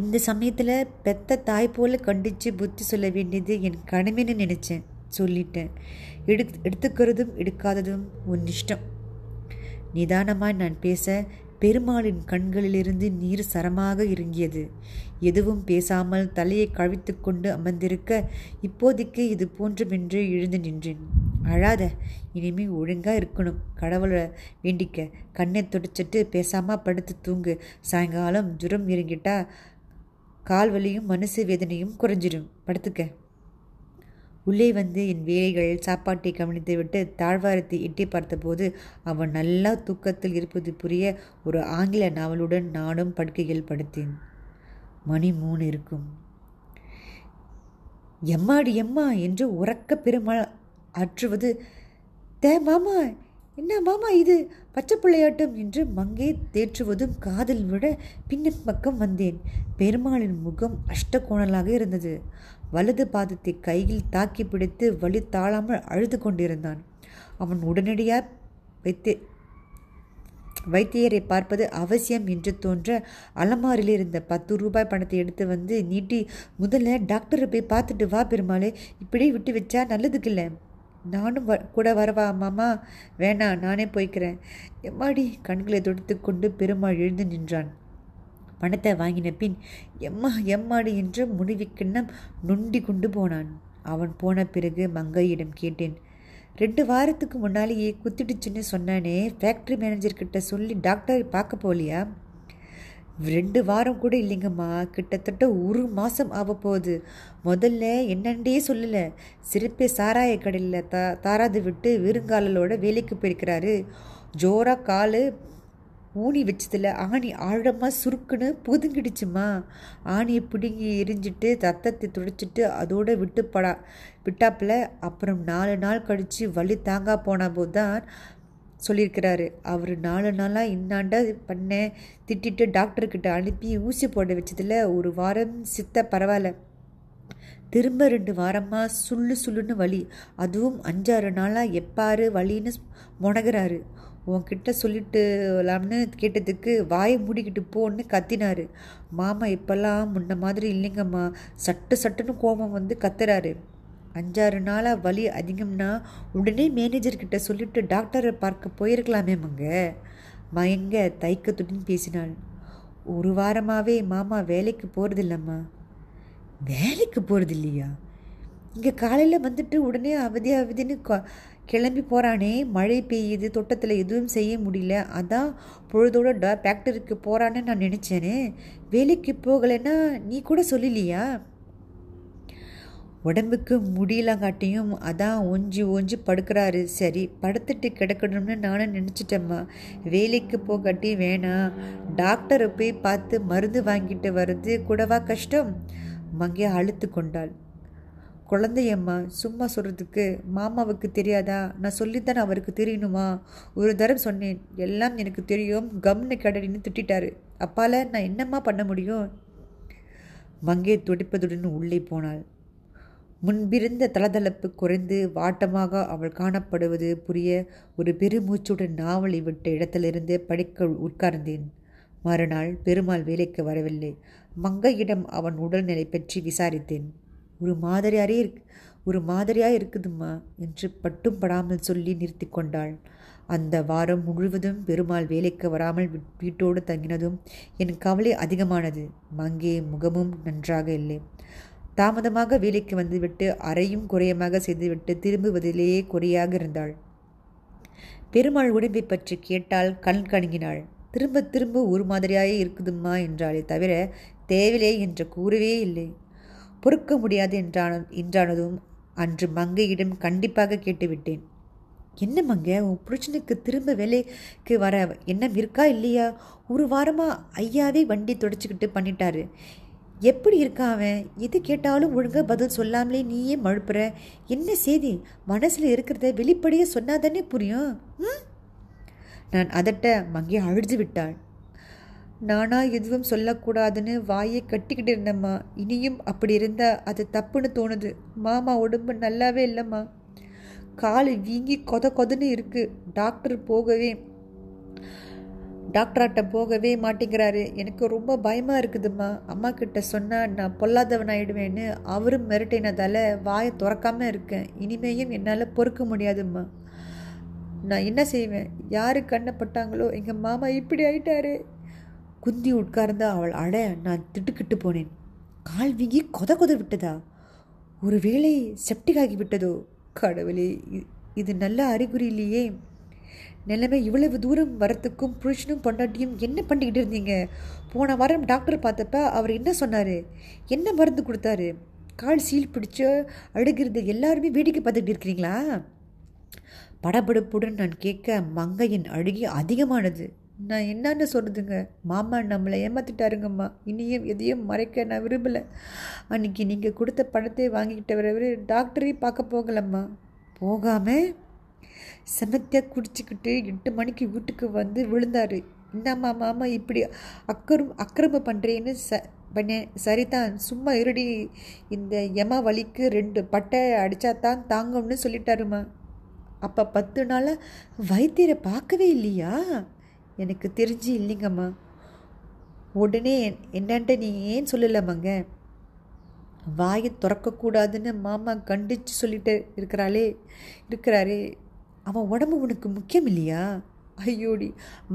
இந்த சமயத்தில் பெத்த தாய் போல கண்டித்து புத்தி சொல்ல வேண்டியது என் கடமைன்னு நினச்சேன். சொல்லிட்டேன். எடுத்துக்கிறதும் எடுக்காததும் உன் இஷ்டம். நிதானமாய் நான் பேச பெருமாளின் கண்களிலிருந்து நீர் சரமாக இறங்கியது. எதுவும் பேசாமல் தலையை கவிழ்த்து கொண்டு அமர்ந்திருக்க இப்போதைக்கு இது போன்றுமென்று எழுந்து நின்றேன். அழாத, இனிமேல் ஒழுங்காக இருக்கணும், கடவுளை வேண்டிக்க. கண்ணை துடைச்சிட்டு பேசாமல் படுத்து தூங்கு. சாயங்காலம் ஜுரம் இறங்கிட்டா கால்வலியும் மனசு வேதனையும் குறைஞ்சிடும், படுத்துக்க. உள்ளே வந்து என் வேலைகள் சாப்பாட்டை கவனித்துவிட்டு தாழ்வாரத்தை எட்டி பார்த்தபோது அவன் நல்லா தூக்கத்தில் இருப்பது புரிய ஒரு ஆங்கில நாவலுடன் நானும் படுக்கையில் படுத்தேன். மணி 3 இருக்கும். எம்மாடி எம்மா என்று உறக்க பெருமாள் ஆற்றுவது, தே மாமா என்ன மாமா இது பச்சை பிள்ளையாட்டம் என்று மங்கே தேற்றுவதும் காதில் விட பின்னுக்கு பக்கம் வந்தேன். பெருமாளின் முகம் அஷ்டகோணலாக இருந்தது. வலது பாதத்தை கையில் தாக்கி பிடித்து வலி தாழாமல் அழுது கொண்டிருந்தான். அவன் உடனடியாக வைத்தியரை பார்ப்பது அவசியம் என்று தோன்ற அலமாரியில் இருந்த 10 ரூபாய் பணத்தை எடுத்து வந்து நீட்டி, முதல்ல டாக்டரை போய் பார்த்துட்டு வா பெருமாளே, இப்படியே விட்டு வச்சா நல்லதுக்கில்லை. நானும் கூட வரவா மாமா? வேணாம், நானே போய்க்கிறேன். எம்மாடி கண்களை தொடுத்து கொண்டு பெருமாள் எழுந்து நின்றான். பணத்தை வாங்கின பின் எம்மா எம்மாடி என்று முடிவுக்கிண்ணம் நொண்டி கொண்டு போனான். அவன் போன பிறகு மங்கையிடம் கேட்டேன், 2 வாரத்துக்கு முன்னாலேயே குத்திடுச்சுன்னு சொன்னானே, ஃபேக்ட்ரி மேனேஜர்கிட்ட சொல்லி டாக்டர் பார்க்க போலியா? 2 வாரம் கூட இல்லைங்கம்மா, கிட்டத்தட்ட 1 மாதம் ஆகப்போகுது. முதல்ல என்னண்டே சொல்லலை, சிறப்பே சாராய கடையில் தாராது விட்டு வெறுங்காலோட வேலைக்கு போயிருக்கிறாரு. ஜோராக கால் ஊனி வச்சதில் ஆணி ஆழமாக சுருக்குன்னு புதுங்கிடுச்சுமா. ஆணியை பிடுங்கி எரிஞ்சிட்டு ரத்தத்தை துடைச்சிட்டு அதோடு விட்டாப்பில் அப்புறம் 4 நாள் கழித்து வலி தாங்கா போன போது தான் சொல்லியிருக்கிறாரு அவர். 4 நாளாக இன்னாண்டா பண்ண திட்டிட்டு டாக்டர்கிட்ட அனுப்பி ஊசி போட வச்சதில் 1 வாரம் சித்த பரவாயில்ல, திரும்ப 2 வாரமாக சுள்ளுன்னு வலி, அதுவும் 5-6 நாளாக எப்பாரு வலின்னு முனகிறாரு. உன்கிட்ட சொல்லிட்டுலாம்னு கேட்டதுக்கு வாயை மூடிக்கிட்டு போன்னு கத்தினாரு. மாமா இப்போல்லாம் முன்ன மாதிரி இல்லைங்கம்மா, சட்டுன்னு கோபம் வந்து கத்துறாரு. 5-6 நாளாக வலி அதிகம்னா உடனே மேனேஜர்கிட்ட சொல்லிட்டு டாக்டரை பார்க்க போயிருக்கலாமே மங்க தைக்கத்துடன் பேசினாள். 1 வாரமாகவே மாமா வேலைக்கு போகிறதில்லம்மா. வேலைக்கு போகிறது இல்லையா? இங்கே காலையில் வந்துட்டு உடனே அவதின்னு கிளம்பி போகிறானே, மழை பெய்யுது, தோட்டத்தில் எதுவும் செய்ய முடியல, அதான் பொழுதோட ஃபேக்டரிக்கு போகிறான்னு நான் நினச்சேனே. வேலைக்கு போகலைன்னா நீ கூட சொல்லலையா? உடம்புக்கு முடியலங்காட்டியும் அதான் ஒஞ்சி படுக்கிறாரு. சரி படுத்துட்டு கிடக்கணும்னு நானும் நினச்சிட்டேம்மா. வேலைக்கு போகாட்டி வேணாம், டாக்டரை போய் பார்த்து மருந்து வாங்கிட்டு வர்றது கூடவா கஷ்டம்? மங்கையா அழுத்து கொண்டாள். குழந்தையம்மா சும்மா சொல்கிறதுக்கு மாமாவுக்கு தெரியாதா? நான் சொல்லித்தான் அவருக்கு தெரியணுமா? 1 தரம் சொன்னேன், எல்லாம் எனக்கு தெரியும் கம்னு கடலின்னு திட்டாரு. அப்பால நான் என்னம்மா பண்ண முடியும்? மங்கை துடிப்பதுடன் உள்ளே போனாள். முன்பிருந்த தளதளப்பு குறைந்து வாட்டமாக அவள் காணப்படுவது புரிய ஒரு பெருமூச்சுடன் நாவலை விட்ட இடத்திலிருந்து படிக்க உட்கார்ந்தேன். மறுநாள் பெருமாள் வேலைக்கு வரவில்லை. மங்கையிடம் அவன் உடல்நிலை பற்றி விசாரித்தேன். ஒரு மாதிரியாக இருக்குதும்மா என்று பட்டும் படாமல் சொல்லி நிறுத்தி கொண்டாள். அந்த வாரம் முழுவதும் பெருமாள் வேலைக்கு வராமல் வீட்டோடு தங்கினதும் என் கவலை அதிகமானது. மங்கே முகமும் நன்றாக இல்லை. தாமதமாக வேலைக்கு வந்துவிட்டு அறையும் குறையமாக செய்துவிட்டு திரும்புவதிலேயே குறையாக இருந்தாள். பெருமாள் உடம்பை பற்றி கேட்டால் கண் கணங்கினாள். திரும்ப ஒரு மாதிரியாக இருக்குதும்மா என்றாலே தவிர தேவையில்லை என்று கூறவே இல்லை. பொறுக்க முடியாது என்றானதும் அன்று மங்கையிடம் கண்டிப்பாக கேட்டுவிட்டேன். என்ன மங்கை, உன் புருஷனுக்கு திரும்ப வேலைக்கு வர எண்ணம் இருக்கா இல்லையா? 1 வாரமாக ஐயாவே வண்டி தொடச்சிக்கிட்டு பண்ணிட்டாரு. எப்படி இருக்கான் அவன்? எது கேட்டாலும் ஒழுங்காக பதில் சொல்லாமலே நீயே மழுப்புற. என்ன செய்தி? மனசில் இருக்கிறத வெளிப்படையே சொன்னாதானே புரியும். நான் அதட்ட மங்கையை அழுது விட்டாள். நானா எதுவும் சொல்லக்கூடாதுன்னு வாயை கட்டிக்கிட்டு இருந்தம்மா. இனியும் அப்படி இருந்தால் அது தப்புன்னு தோணுது. மாமா உடம்பு நல்லாவே இல்லைம்மா, கால் வீங்கி கொதுன்னு இருக்குது. டாக்டர்கிட்ட போகவே மாட்டேங்கிறாரு. எனக்கு ரொம்ப பயமாக இருக்குதும்மா. அம்மா கிட்ட சொன்னால் நான் பொல்லாதவன் ஆகிடுவேன்னு அவரும் மிரட்டினதால் வாயை திறக்காமல் இருக்கேன். இனிமேயும் என்னால் பொறுக்க முடியாதும்மா. நான் என்ன செய்வேன்? யாரு கண்ணப்பட்டாங்களோ, எங்கள் மாமா இப்படி ஆயிட்டாரு. குந்தி உட்கார்ந்து அவள் அட நான் திட்டுக்கிட்டு போனேன். கால் வீங்கி கொத விட்டதா? ஒருவேளை செப்டிக் ஆகிவிட்டதோ? கடவுளே, இது நல்ல அறிகுறி இல்லையே. நிலைமை இவ்வளவு தூரம் வரத்துக்கும் புருஷனும் பொண்டாட்டியும் என்ன பண்ணிக்கிட்டு இருந்தீங்க? போன வாரம் டாக்டர் பார்த்தப்ப அவர் என்ன சொன்னார்? என்ன மருந்து கொடுத்தாரு? கால் சீல் பிடிச்சோ அழுகிறது எல்லாருமே வேடிக்கை பார்த்துக்கிட்டு இருக்கிறீங்களா? படபடுப்புடன் நான் கேட்க மங்கையின் அழுகி அதிகமானது. நான் என்னன்னு சொல்கிறதுங்க, மாமா நம்மளை ஏமாற்றிட்டாருங்கம்மா. இனியும் எதையும் மறைக்க நான் விரும்பலை. அன்றைக்கி நீங்கள் கொடுத்த பணத்தை வாங்கிக்கிட்ட வரவர் டாக்டரே பார்க்க போகலம்மா. போகாமல் செமத்தியாக குடிச்சிக்கிட்டு 8 மணிக்கு வீட்டுக்கு வந்து விழுந்தார். என்னம்மா மாமா இப்படி அக்கிரம பண்ணுறேன்னு சரிதான், சும்மா இருடி, இந்த யமா வலிக்கு 2 பட்டை அடித்தா தான் தாங்கும்னு சொல்லிட்டாருமா. அப்போ 10 நாளாக வைத்தியரை பார்க்கவே இல்லையா? எனக்கு தெரிஞ்சு இல்லைங்கம்மா. உடனே என்னன்ட்டு நீ ஏன் சொல்லலாமாங்க? வாயை திறக்கக்கூடாதுன்னு மாமா கண்டித்து சொல்லிட்டு இருக்கிறாரே, அவன் உடம்பு உனக்கு முக்கியம் இல்லையா? ஐயோடி,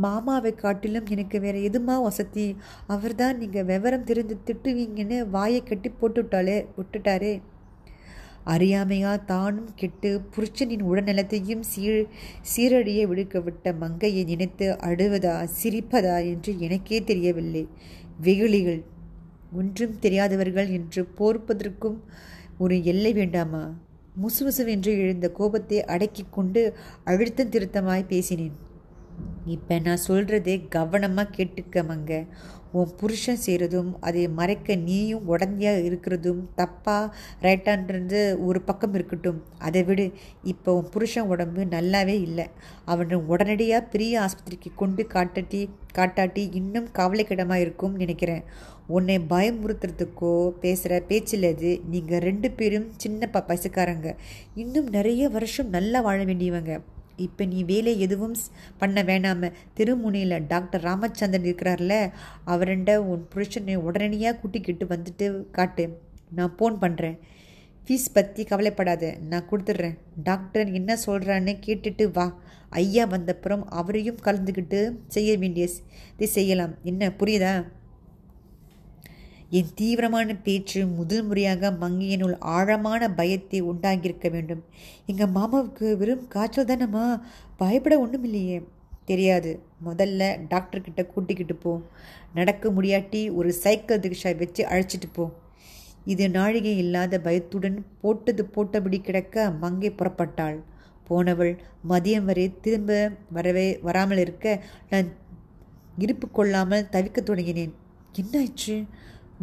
மாமாவை காட்டிலும் எனக்கு வேறு எதுமா வசதி. அவர் தான் நீங்கள் விவரம் தெரிந்து திட்டுவீங்கன்னு வாயை கட்டி விட்டுட்டாரே. அறியாமையாக தானும் கெட்டு புருஷனின் உடல்நலத்தையும் சீரடிய விடுக்க விட்ட மங்கையை நினைத்து அழுவதா சிரிப்பதா என்று எனக்கே தெரியவில்லை. வெகுளிகள், ஒன்றும் தெரியாதவர்கள் என்று போர்ப்பதற்கும் ஒரு எல்லை வேண்டாமா? முசுமுசுவென்று எழுந்த கோபத்தை அடக்கி கொண்டு அழுத்தம் திருத்தமாய் பேசினேன். இப்போ நான் சொல்கிறதே கவனமாக கேட்டுக்க மங்க. உன் புருஷன் செய்கிறதும் அதை மறைக்க நீயும் உடந்தையாக இருக்கிறதும் தப்பாக ரைட்டான்றது ஒரு பக்கம் இருக்கட்டும், அதை விடு. இப்போ உன் புருஷன் உடம்பு நல்லாவே இல்லை. அவனை உடனடியாக பெரிய ஆஸ்பத்திரிக்கு கொண்டு காட்டாட்டி இன்னும் கவலைக்கிடமாக இருக்கும்னு நினைக்கிறேன். உன்னை பயமுறுத்துறதுக்கோ பேசுகிற பேச்சில் அது. நீங்கள் 2 பேரும் சின்ன பசக்காரங்க, இன்னும் நிறைய வருஷம் நல்லா வாழ வேண்டியவங்க. இப்போ நீ வேலை எதுவும் பண்ண வேணாம. திருமுனையில் டாக்டர் ராமச்சந்திரன் இருக்கிறார்ல, அவர்கிட்ட உன் புருஷனை உடனடியாக கூட்டிக்கிட்டு வந்துட்டு காட்டு. நான் ஃபோன் பண்ணுறேன். ஃபீஸ் பற்றி கவலைப்படாத, நான் கொடுத்துட்றேன். டாக்டர் என்ன சொல்கிறான்னு கேட்டுட்டு வா. ஐயா வந்தப்புறம் அவரையும் கலந்துக்கிட்டு செய்ய வேண்டிய இது செய்யலாம். என்ன புரியுதா? என் தீவிரமான பேச்சு முதல் முறையாக மங்கையினுள் ஆழமான பயத்தை உண்டாகியிருக்க வேண்டும். எங்கள் மாமாவுக்கு வெறும் காய்ச்சல் தானம்மா, பயப்பட ஒன்றும் இல்லையே. தெரியாது, முதல்ல டாக்டர்கிட்ட கூட்டிக்கிட்டு போ. நடக்க முடியாட்டி ஒரு சைக்கிள் ரிக்ஷா வச்சு அழைச்சிட்டு போ. இது நாழிகை இல்லாத பயத்துடன் போட்டது போட்டபடி கிடக்க மங்கை புறப்பட்டாள். போனவள் மதியம் வரை திரும்ப வராமல் இருக்க நான் இருப்பு கொள்ளாமல் தவிக்க தொடங்கினேன். என்னாச்சு?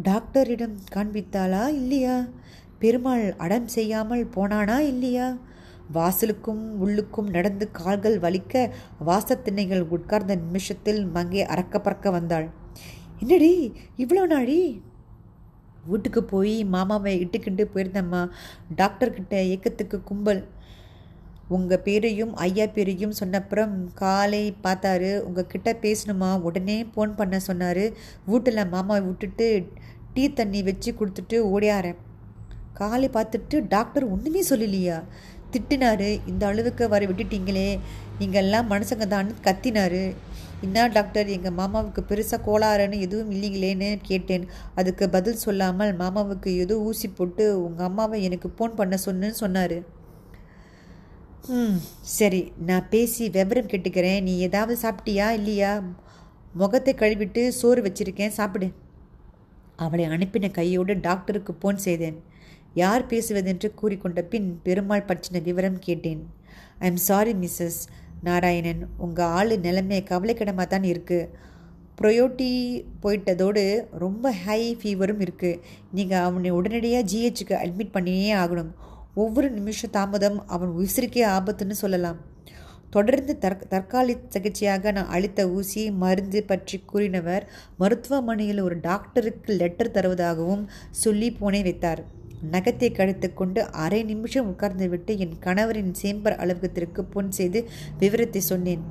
டாக்டரிடம் காண்பித்தாளா இல்லையா? பெருமாள் அடம் செய்யாமல் போனானா இல்லையா? வாசலுக்கும் உள்ளுக்கும் நடந்து கால்கள் வலிக்க வாசத்திண்ணைகள் உட்கார்ந்த நிமிஷத்தில் மங்கை அறக்க பறக்க வந்தாள். என்னடி இவ்வளோ நாடி? வீட்டுக்கு போய் மாமாவை இட்டுக்கிண்டு போயிருந்தம்மா. டாக்டர்கிட்ட ஏக்கத்துக்கு கும்பல். உங்கள் பேரையும் ஐயா பேரையும் சொன்னப்புறம் காலை பார்த்தாரு. உங்கள் கிட்டே பேசணுமா உடனே ஃபோன் பண்ண சொன்னார். வீட்டில் மாமாவை விட்டுட்டு டீ தண்ணி வச்சு கொடுத்துட்டு ஓடியாரேன். காலை பார்த்துட்டு டாக்டர் ஒன்றுமே சொல்லலையா? திட்டினார். இந்த அளவுக்கு வர விட்டுட்டீங்களே, நீங்கள்லாம் மனுஷங்க தான் கத்தினார். என்ன டாக்டர், எங்கள் மாமாவுக்கு பெருசாக கோளாறுன்னு எதுவும் இல்லைங்களேன்னு கேட்டேன். அதுக்கு பதில் சொல்லாமல் மாமாவுக்கு ஏதோ ஊசி போட்டு உங்கள் அம்மாவை எனக்கு ஃபோன் பண்ண சொன்னார். சரி, நான் பேசி விவரம் கேட்டுக்கிறேன். நீ ஏதாவது சாப்பிட்டியா இல்லையா? முகத்தை கழுவிட்டு சோறு வச்சுருக்கேன், சாப்பிடு. அவளை அனுப்பின கையோடு டாக்டருக்கு ஃபோன் செய்தேன். யார் பேசுவதென்று கூறிக்கொண்ட பின் பெருமாள் பற்றின விவரம் கேட்டேன். I am sorry Mrs Narayanan, உங்கள் ஆள் நிலைமை கவலைக்கிடமாக தான் இருக்குது. ப்ரொயோட்டி போயிட்டதோடு ரொம்ப ஹை ஃபீவரும் இருக்குது. நீங்கள் அவனை உடனடியாக ஜி.எச்.க்கு அட்மிட் பண்ணியே ஆகணும். ஒவ்வொரு நிமிஷ தாமதம் அவன் உயிரிக்கே ஆபத்துன்னு சொல்லலாம். தொடர்ந்து தற்காலிக சிகிச்சையாக நான் அளித்த ஊசி மருந்து பற்றி கூறினவர் மருத்துவமனையில் ஒரு டாக்டருக்கு லெட்டர் தருவதாகவும் சொல்லி போனே வைத்தார். நகத்தை கழித்து கொண்டு அரை நிமிஷம் உட்கார்ந்து விட்டு என் கணவரின் சேம்பர் அலுவலகத்திற்கு போன் செய்து விவரத்தை சொன்னேன்.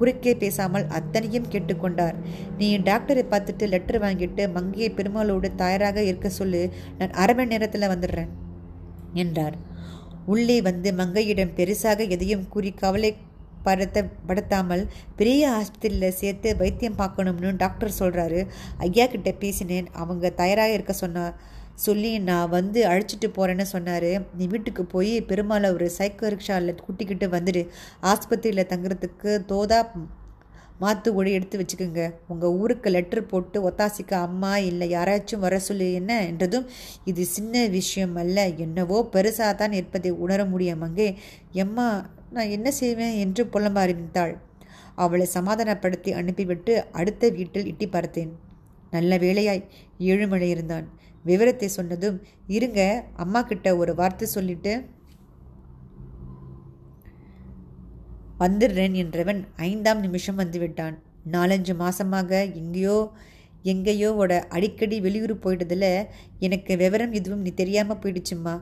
குறுக்கே பேசாமல் அத்தனையும் கேட்டுக்கொண்டார். நீ டாக்டரை பார்த்துட்டு லெட்டர் வாங்கிட்டு மங்கையை பெருமாளோடு தயாராக இருக்க சொல்லு, நான் அரை மணி நேரத்தில் வந்துடுறேன் என்றார். உள்ளே வந்து மங்கையிடம் பெருசாக எதையும் கூறி கவலைப்படுத்தாமல் பெரிய ஆஸ்பத்திரியில் சேர்த்து வைத்தியம் பார்க்கணும்னு டாக்டர் சொல்கிறாரு. ஐயா கிட்ட பேசினேன், அவங்க தயாராக இருக்க சொல்லி நான் வந்து அழைச்சிட்டு போகிறேன்னு சொன்னார். நீ வீட்டுக்கு போய் பெருமாளை ஒரு சைக்கிள் ரிக்ஷாவில் கூட்டிக்கிட்டு வந்துடு. ஆஸ்பத்திரியில் தங்குறதுக்கு தோதா மாத்து கூட எடுத்து வச்சுக்கோங்க. உங்கள் ஊருக்கு லெட்டர் போட்டு ஒத்தாசிக்க அம்மா இல்லை யாராச்சும் வர சொல்லு என்ன என்றதும், இது சின்ன விஷயம் அல்ல, என்னவோ பெருசாக தான் இருப்பதை உணர முடியும் மங்கே. எம்மா நான் என்ன செய்வேன் என்று புலம்பாரிந்தாள். அவளை சமாதானப்படுத்தி அனுப்பிவிட்டு அடுத்த வீட்டில் இட்டி பார்த்தேன். நல்ல வேளையாய் ஏழுமலை இருந்தான். விவரத்தை சொன்னதும், இருங்க அம்மா கிட்ட ஒரு வார்த்தை சொல்லிட்டு வந்துடுறேன் என்றவன் 5ஆம் நிமிஷம் வந்துவிட்டான். 4-5 மாதமாக எங்கேயோட அடிக்கடி வெளியூர் போயிட்டதில் எனக்கு விவரம் எதுவும் நீ தெரியாமல் போயிடுச்சும்மா.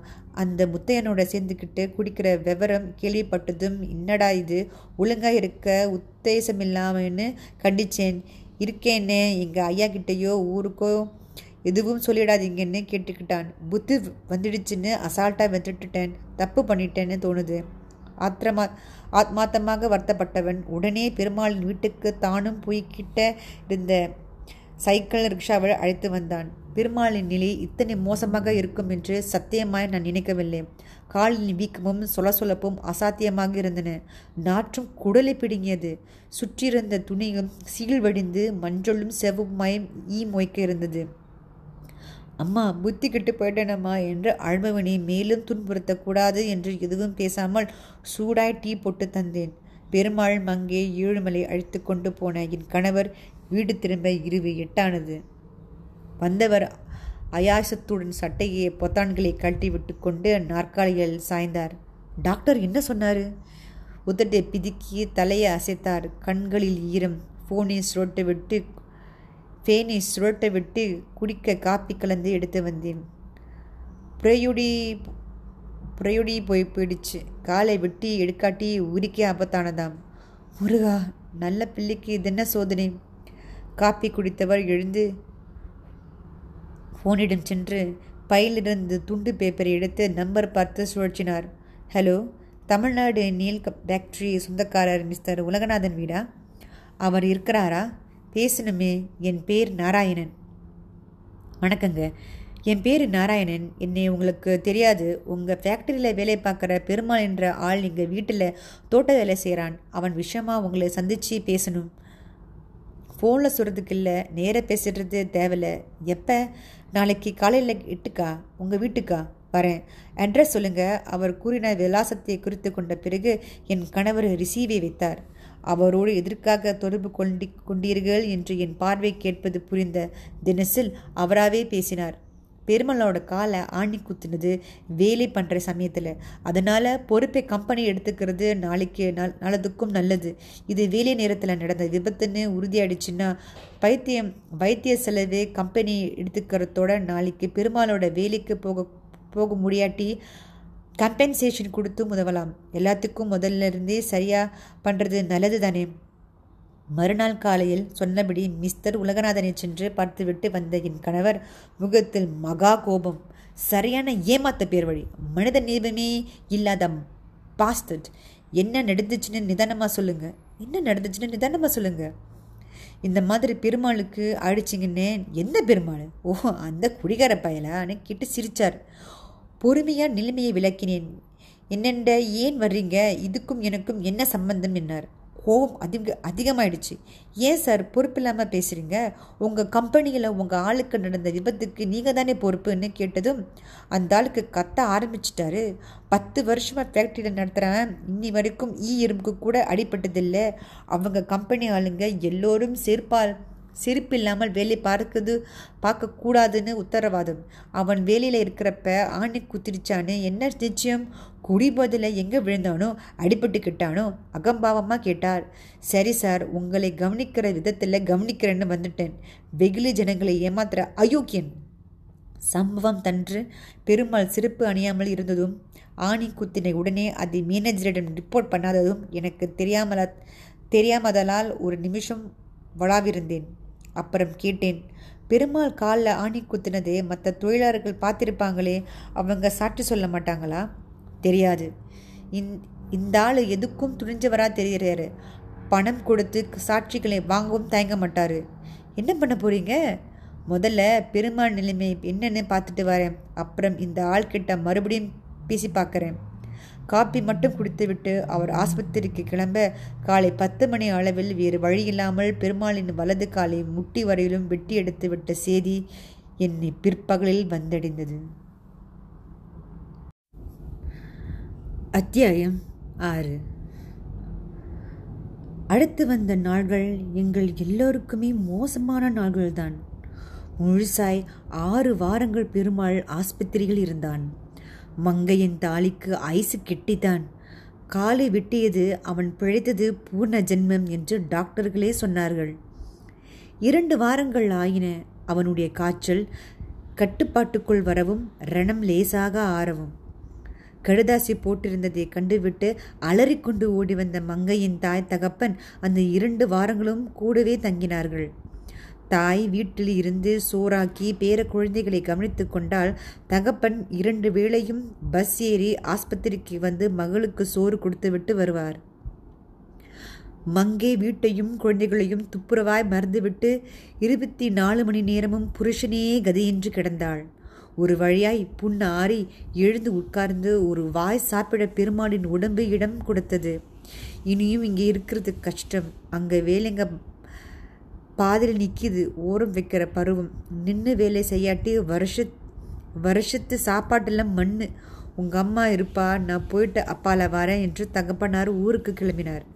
அந்த முத்தையனோட சேர்ந்துக்கிட்டு குடிக்கிற விவரம் கேள்விப்பட்டதும் என்னடா இது ஒழுங்காக இருக்க உத்தேசம் இல்லாமன்னு கண்டிச்சேன். இருக்கேன்னு எங்கள் ஐயா கிட்டேயோ ஊருக்கோ எதுவும் சொல்லிடாதீங்கன்னு கேட்டுக்கிட்டான். புத்தி வந்துடுச்சுன்னு அசால்ட்டாக வந்துட்டுட்டேன். தப்பு பண்ணிட்டேன்னு தோணுது. ஆத்மாத்தமாக வருத்தப்பட்டவன் உடனே பெருமாளின் வீட்டுக்கு தானும் போய்கிட்ட இருந்த சைக்கிள் ரிக்ஷாவை அழைத்து வந்தான். பெருமாளின் நிலை இத்தனை மோசமாக இருக்கும் என்று சத்தியமாய் நான் நினைக்கவில்லை. காலின் வீக்கமும் சொலசொலப்பும் அசாத்தியமாக இருந்தன. நாற்றும் குடலை பிடுங்கியது. சுற்றியிருந்த துணியும் சீல் வடிந்து மஞ்சளும் செவமாயும் ஈ மொய்க்க இருந்தது. அம்மா புத்தி கிட்டு போயிட்டேனம்மா என்று அழுபவனை மேலும் துன்புறுத்தக்கூடாது என்று எதுவும் பேசாமல் சூடாய் டீ போட்டு தந்தேன். பெருமாள் மங்கை ஏழுமலை அழைத்து கொண்டு போன என் கணவர் வீடு திரும்ப 28 ஆனது. வந்தவர் அயாசத்துடன் சட்டையை பொத்தான்களை கழட்டி விட்டு கொண்டு நாற்காலியில் சாய்ந்தார். டாக்டர் என்ன சொன்னார்? உதட்டை பிதுக்கி தலையை அசைத்தார். கண்களில் ஈரம். ஃபேனை சுரட்ட விட்டு குடிக்க காப்பி கலந்து எடுத்து வந்தேன். புறையுடி போயிடுச்சு. காலை வெட்டி எடுக்காட்டி உரிக்கே ஆபத்தானதாம். முருகா, நல்ல பிள்ளைக்கு இதென்ன சோதனை? காப்பி குடித்தவர் எழுந்து ஃபோனிடம் சென்று பையிலிருந்து துண்டு பேப்பரை எடுத்து நம்பர் பார்த்து சுழற்றினார். ஹலோ, தமிழ்நாடு நீல் கே ஃபேக்ட்ரி சொந்தக்காரர் மிஸ்டர் உலகநாதன் வீடா? அவர் இருக்கிறாரா? பேசணுமே. என் பேர் நாராயணன். வணக்கங்க, என் பேர் நாராயணன். என்னை உங்களுக்கு தெரியாது. உங்கள் ஃபேக்ட்ரியில் வேலை பார்க்குற பெருமாள் என்ற ஆள் எங்கள் வீட்டில் தோட்ட வேலை செய்கிறான். அவன் விஷயமா உங்களை சந்தித்து பேசணும். ஃபோனில் சொல்கிறதுக்கு இல்லை, நேராக பேசுகிறது தேவையில்லை. எப்போ? நாளைக்கு காலையில் 8க்கா உங்கள் வீட்டுக்கா வரேன். அட்ரஸ் சொல்லுங்கள். அவர் கூறின விலாசத்தை குறித்து கொண்ட பிறகு என் கணவர் ரிசீவை வைத்தார். அவரோடு எதற்காக தொடர்பு கொண்டீர்கள் என்று என் பார்வை கேட்பது புரிந்த தினசில் அவராகவே பேசினார். பெருமாளோட காலை ஆணி குத்துனது வேலை பண்ணுற சமயத்தில். அதனால் பொறுப்பை கம்பெனி எடுத்துக்கிறது நாளைக்கு நல்லதுக்கும் நல்லது. இது வேலை நேரத்தில் நடந்த விபத்துன்னு உறுதியாயிடுச்சுன்னா வைத்திய செலவு கம்பெனி எடுத்துக்கிறதோட நாளைக்கு பெருமாளோட வேலைக்கு போக முடியாட்டி கம்பென்சேஷன் கொடுத்து உதவலாம். எல்லாத்துக்கும் முதல்ல இருந்தே சரியாக பண்ணுறது நல்லது தானே. மறுநாள் காலையில் சொன்னபடி மிஸ்டர் உலகநாதனை சென்று பார்த்துவிட்டு வந்த என் கணவர் முகத்தில் மகா கோபம். சரியான ஏமாத்த பேர் வழி, மனித நீபமே இல்லாத பாஸ்டர்ட். என்ன நடந்துச்சுன்னு நிதானமாக சொல்லுங்கள். இந்த மாதிரி பெருமாளுக்கு ஆயிடுச்சிங்கன்னு. என்ன பெருமாள்? ஓஹோ, அந்த குடிகார பயலான்னு கிட்ட சிரித்தார். பொறுமையாக நிலைமையை விளக்கினேன். என்னெண்ட ஏன் வர்றீங்க, இதுக்கும் எனக்கும் என்ன சம்பந்தம் என்னார். கோபம் அதிகமாயிடுச்சு. ஏன் சார் பொறுப்பில்லாமல் பேசுகிறீங்க? உங்கள் கம்பெனியில் உங்கள் ஆளுக்கு நடந்த விபத்துக்கு நீங்கள் தானே பொறுப்புன்னு கேட்டதும் அந்த ஆளுக்கு கத்த ஆரம்பிச்சிட்டாரு. 10 வருஷமாக ஃபேக்ட்ரியில் நடத்துகிறேன், இன்னி வரைக்கும் ஈ எறும்புக்கு கூட அடிபட்டதில்லை. அவங்க கம்பெனி ஆளுங்க எல்லோரும் செருப்பில்லாமல் வேலை பார்க்கக்கூடாதுன்னு உத்தரவாதம். அவன் வேலையில் இருக்கிறப்ப ஆணி குத்திருச்சான்னு என்ன நிச்சயம்? குடிபோதில் எங்கே விழுந்தானோ அடிபட்டுக்கிட்டானோ அகம்பாவமாக கேட்டார். சரி சார், உங்களை கவனிக்கிற விதத்தில் கவனிக்கிறேன்னு வந்துட்டேன். வெகுளி ஜனங்களை ஏமாத்துற அயோக்கியன். சம்பவம் தன்று பெருமாள் செருப்பு அணியாமல் இருந்ததும் ஆணி குத்தினை உடனே அதை மேனேஜரிடம் ரிப்போர்ட் பண்ணாததும் எனக்கு தெரியாமதலால் ஒரு நிமிஷம் வளாவிருந்தேன். அப்புறம் கேட்டேன், பெருமாள் காலில் ஆணி குத்தினதே மற்ற தொழிலாளர்கள் பார்த்துருப்பாங்களே, அவங்க சாட்சி சொல்ல மாட்டாங்களா? தெரியாது. இந்த ஆள் எதுக்கும் துணிஞ்சவராக தெரிகிறாரு. பணம் கொடுத்து சாட்சிகளை வாங்கவும் தயங்க மாட்டார். என்ன பண்ண போகிறீங்க? முதல்ல பெருமாள் நிலைமை என்னன்னு பார்த்துட்டு வரேன். அப்புறம் இந்த ஆள்கிட்ட மறுபடியும் பேசி பார்க்குறேன். காப்பி மட்டும் குடித்துவிட்டு அவர் ஆஸ்பத்திரிக்கு கிளம்ப காலை 10 மணி அளவில் வேறு வழி இல்லாமல் பெருமாளின் வலது காலை முட்டி வரையிலும் வெட்டி எடுத்துவிட்ட செய்தி என்னை பிற்பகலில் வந்தடைந்தது. அத்தியாயம் 6. அடுத்து வந்த நாள்கள் எங்கள் எல்லோருக்குமே மோசமான நாள்கள்தான். முழுசாய் 6 வாரங்கள் பெருமாள் ஆஸ்பத்திரியில் இருந்தான். மங்கையின் தாலிக்கு ஐசு கெட்டித்தான். காலை வெட்டியது அவன் பிழைத்தது பூர்ண ஜென்மம் என்று டாக்டர்களே சொன்னார்கள். 2 வாரங்கள் ஆயின. அவனுடைய காய்ச்சல் கட்டுப்பாட்டுக்குள் வரவும் ரணம் லேசாக ஆறவும். கடுதாசி போட்டிருந்ததை கண்டுவிட்டு அலறிக்கொண்டு ஓடி வந்த மங்கையின் தாய் தகப்பன் அந்த 2 வாரங்களும் கூடவே தங்கினார்கள். தாய் வீட்டில் இருந்து சோறாக்கி பேர குழந்தைகளை கவனித்து கொண்டால், தகப்பன் 2 வேளையும் பஸ் ஏறி ஆஸ்பத்திரிக்கு வந்து மகளுக்கு சோறு கொடுத்துவிட்டு வருவார். மங்கை வீட்டையும் குழந்தைகளையும் துப்புரவாய் மறந்துவிட்டு 24 மணி நேரமும் புருஷனே கதியின்றி கிடந்தாள். ஒரு வழியாய் புண் ஆறி எழுந்து உட்கார்ந்து ஒரு வாய் சாப்பிட பெருமாளின் உடம்பு இடம் கொடுத்தது. இனியும் இங்கே இருக்கிறது கஷ்டம். அங்கே வேலைங்க பாதியில் நிற்கிது. ஓரம் வைக்கிற பருவம். நின்று வேலை செய்யாட்டி வருஷத்து சாப்பாட்டெல்லாம் மண். உங்கள் அம்மா இருப்பா, நான் போயிட்டு அப்பால வரேன் என்று தகப்பனார் ஊருக்கு கிளம்பினார்.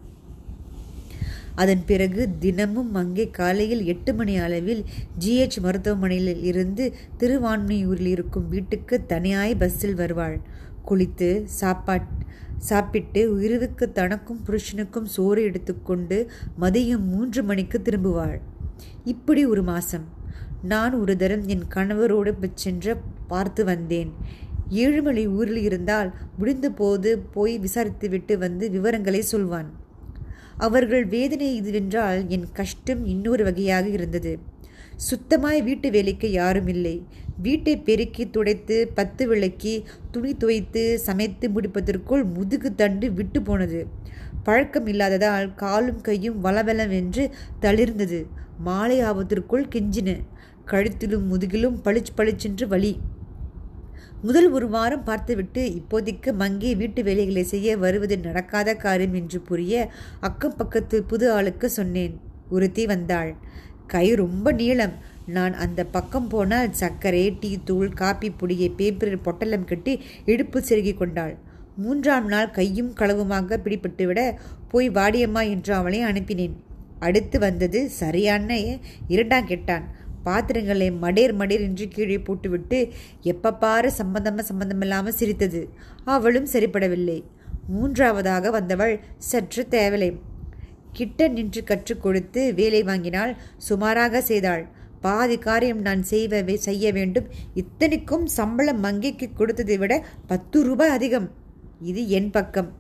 அதன் பிறகு தினமும் அங்கே காலையில் 8 மணி அளவில் ஜி.எச் மருத்துவமனையில் இருந்து திருவான்மியூரில் இருக்கும் வீட்டுக்கு தனியாய் பஸ்ஸில் வருவாள். குளித்து சாப்பிட்டு உயிருவுக்கு தனக்கும் புருஷனுக்கும் சோறு எடுத்துக்கொண்டு மதியம் 3 மணிக்கு திரும்புவாள். இப்படி ஒரு மாசம். நான் ஒரு தரம் என் கணவரோடு சென்று பார்த்து வந்தேன். ஏழுமலை ஊரில் இருந்தால் முடிந்த போது போய் விசாரித்துவிட்டு வந்து விவரங்களை சொல்வான். அவர்கள் வேதனை இதுவென்றால் என் கஷ்டம் இன்னொரு வகையாக இருந்தது. சுத்தமாய் வீட்டு வேலைக்கு யாரும் இல்லை. வீட்டை பெருக்கி துடைத்து 10 விளக்கி துணி துவைத்து சமைத்து முடிப்பதற்குள் முதுகு தண்டு விட்டு போனது. பழக்கம் இல்லாததால் காலும் கையும் வளவலம் என்று தளிர்ந்தது. மாலை ஆபத்திற்குள் கெஞ்சின. கழுத்திலும் முதுகிலும் பளிச்சு பளிச்சென்று வலி. முதல் 1 வாரம் பார்த்துவிட்டு இப்போதைக்கு மங்கி வீட்டு வேலைகளை செய்ய வருவது நடக்காத காரியம் என்று புரிய அக்கம் பக்கத்து புது ஆளுக்கு சொன்னேன். ஒருத்தி வந்தாள். கை ரொம்ப நீளம். நான் அந்த பக்கம் போனால் சர்க்கரை, டீ தூள், காப்பி பொடியை பேப்பரில் பொட்டலம் கட்டி இடுப்பு செருகி கொண்டாள். 3ஆம் நாள் கையும் களவுமாக பிடிபட்டுவிட போய் வாடியம்மா என்று அவளை அனுப்பினேன். அடுத்து வந்தது சரியான 2ஆம் கெட்டான். பாத்திரங்களை மடேர் மடேர் என்று கீழே போட்டுவிட்டு எப்பப்பாரு சம்பந்தமில்லாமல் சிரித்தது. அவளும் சரிப்படவில்லை. 3ஆவதாக வந்தவள் சற்று தேவலை. கிட்ட நின்று கற்றுக் கொடுத்து வேலை வாங்கினால் சுமாராக செய்தாள். பாதி காரியம் நான் செய்ய வேண்டும். இத்தனைக்கும் சம்பளம் மங்கைக்கு கொடுத்ததை விட 10 ரூபாய் அதிகம். இது என் பக்கம்.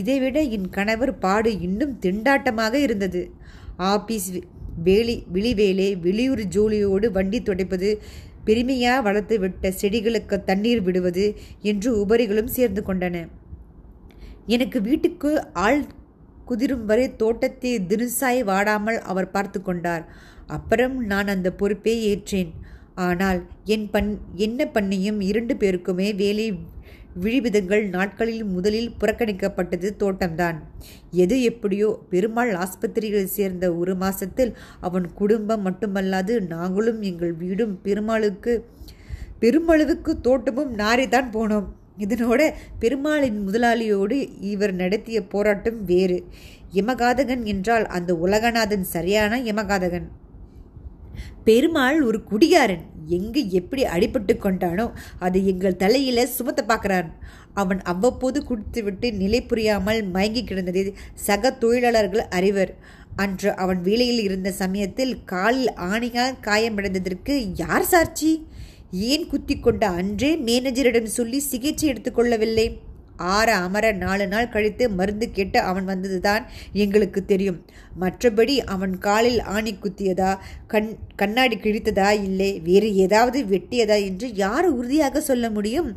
இதைவிட என் கணவர் பாடு இன்னும் திண்டாட்டமாக இருந்தது. ஆபீஸ் வெளிவேலை, வெளியூர் ஜோலியோடு வண்டி துடைப்பது, பெருமையாக வளர்த்துவிட்ட செடிகளுக்கு தண்ணீர் விடுவது என்று உபரிகளும் சேர்ந்து கொண்டன. எனக்கு வீட்டுக்கு ஆள் குதிரும் வரை தோட்டத்தை திருசாய் வாடாமல் அவர் பார்த்து கொண்டார். அப்புறம் நான் அந்த பொறுப்பை ஏற்றேன். ஆனால் என்ன பண்ணியும் 2 பேருக்குமே வேலை விழிவிதங்கள் நாட்களில் முதலில் புறக்கணிக்கப்பட்டது தோட்டம்தான். எது எப்படியோ பெருமாள் ஆஸ்பத்திரியில் சேர்ந்த 1 மாசத்தில் அவன் குடும்பம் மட்டுமல்லாது நாங்களும் எங்கள் வீடும் பெருமளவுக்கு தோட்டமும் நாரிதான் போனோம். இதனோட பெருமாளின் முதலாளியோடு இவர் நடத்திய போராட்டம் வேறு. யமகாதகன் என்றால் அந்த உலகநாதன் சரியான யமகாதகன். பெருமாள் ஒரு குடிகாரன். எங்கு எப்படி அடிபட்டு கொண்டானோ அதை எங்கள் தலையில சுமத்த பார்க்கிறான். அவன் அவ்வப்போது குடித்துவிட்டு நிலை புரியாமல் மயங்கி கிடந்ததை சக தொழிலாளர்கள் அறிவர். அன்று அவன் வேலையில் இருந்த சமயத்தில் காலில் ஆணியால் காயமடைந்ததற்கு யார் சாட்சி? ஏன் குத்தி கொண்ட அன்றே மேனேஜரிடம் சொல்லி சிகிச்சை எடுத்துக்கொள்ளவில்லை? அமர 4 நாள் கழித்து மருந்து கேட்டு அவன் வந்ததுதான் எங்களுக்கு தெரியும். மற்றபடி அவன் காலில் ஆணி குத்தியதா, கண்ணாடி கிழித்ததா, இல்லை வேறு ஏதாவது வெட்டியதா என்று யார் உறுதியாக சொல்ல முடியும்?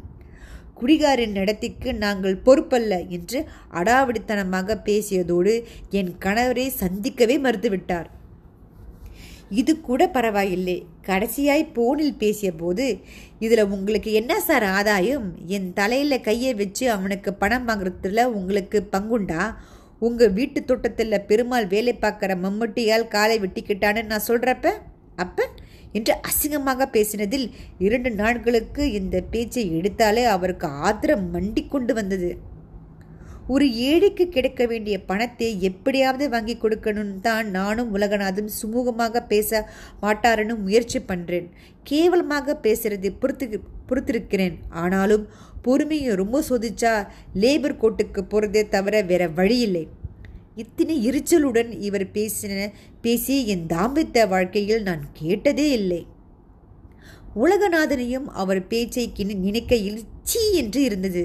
குடிகாரின் நடத்திக்கு நாங்கள் பொறுப்பல்ல என்று அடாவடித்தனமாக பேசியதோடு என் கணவரை சந்திக்கவே மறுத்துவிட்டார். இது கூட பரவாயில்லை. கடைசியாய் போனில் பேசிய போது, இதில் உங்களுக்கு என்ன சார் ஆதாயம்? என் தலையில் கையை வச்சு அவனுக்கு பணம் வாங்குறதுல உங்களுக்கு பங்குண்டா? உங்கள் வீட்டு தோட்டத்தில் பெருமாள் வேலை பார்க்குற மம்முட்டியால் காலை வெட்டிக்கிட்டான்னு நான் சொல்கிறப்ப அப்போ என்று அசிங்கமாக பேசினதில் 2 நாட்களுக்கு இந்த பேச்சை எடுத்தாலே அவருக்கு ஆத்திரம் மண்டி கொண்டு வந்தது. ஒரு ஏழைக்கு கிடைக்க வேண்டிய பணத்தை எப்படியாவது வாங்கி கொடுக்கணும்னு தான் நானும் உலகநாதன் சுமூகமாக பேச மாட்டாருன்னு முயற்சி பண்ணுறேன். கேவலமாக பேசுறதை பொறுத்திருக்கிறேன். ஆனாலும் பொறுமையை ரொம்ப சோதிச்சா லேபர் கோர்ட்டுக்கு போகிறதே தவிர வேற வழியில்லை. இத்தனை எரிச்சலுடன் இவர் பேசி என் தாம்பத்திய வாழ்க்கையில் நான் கேட்டதே இல்லை. உலகநாதனையும் அவர் பேச்சை நினைக்கையில் சீ என்று இருந்தது.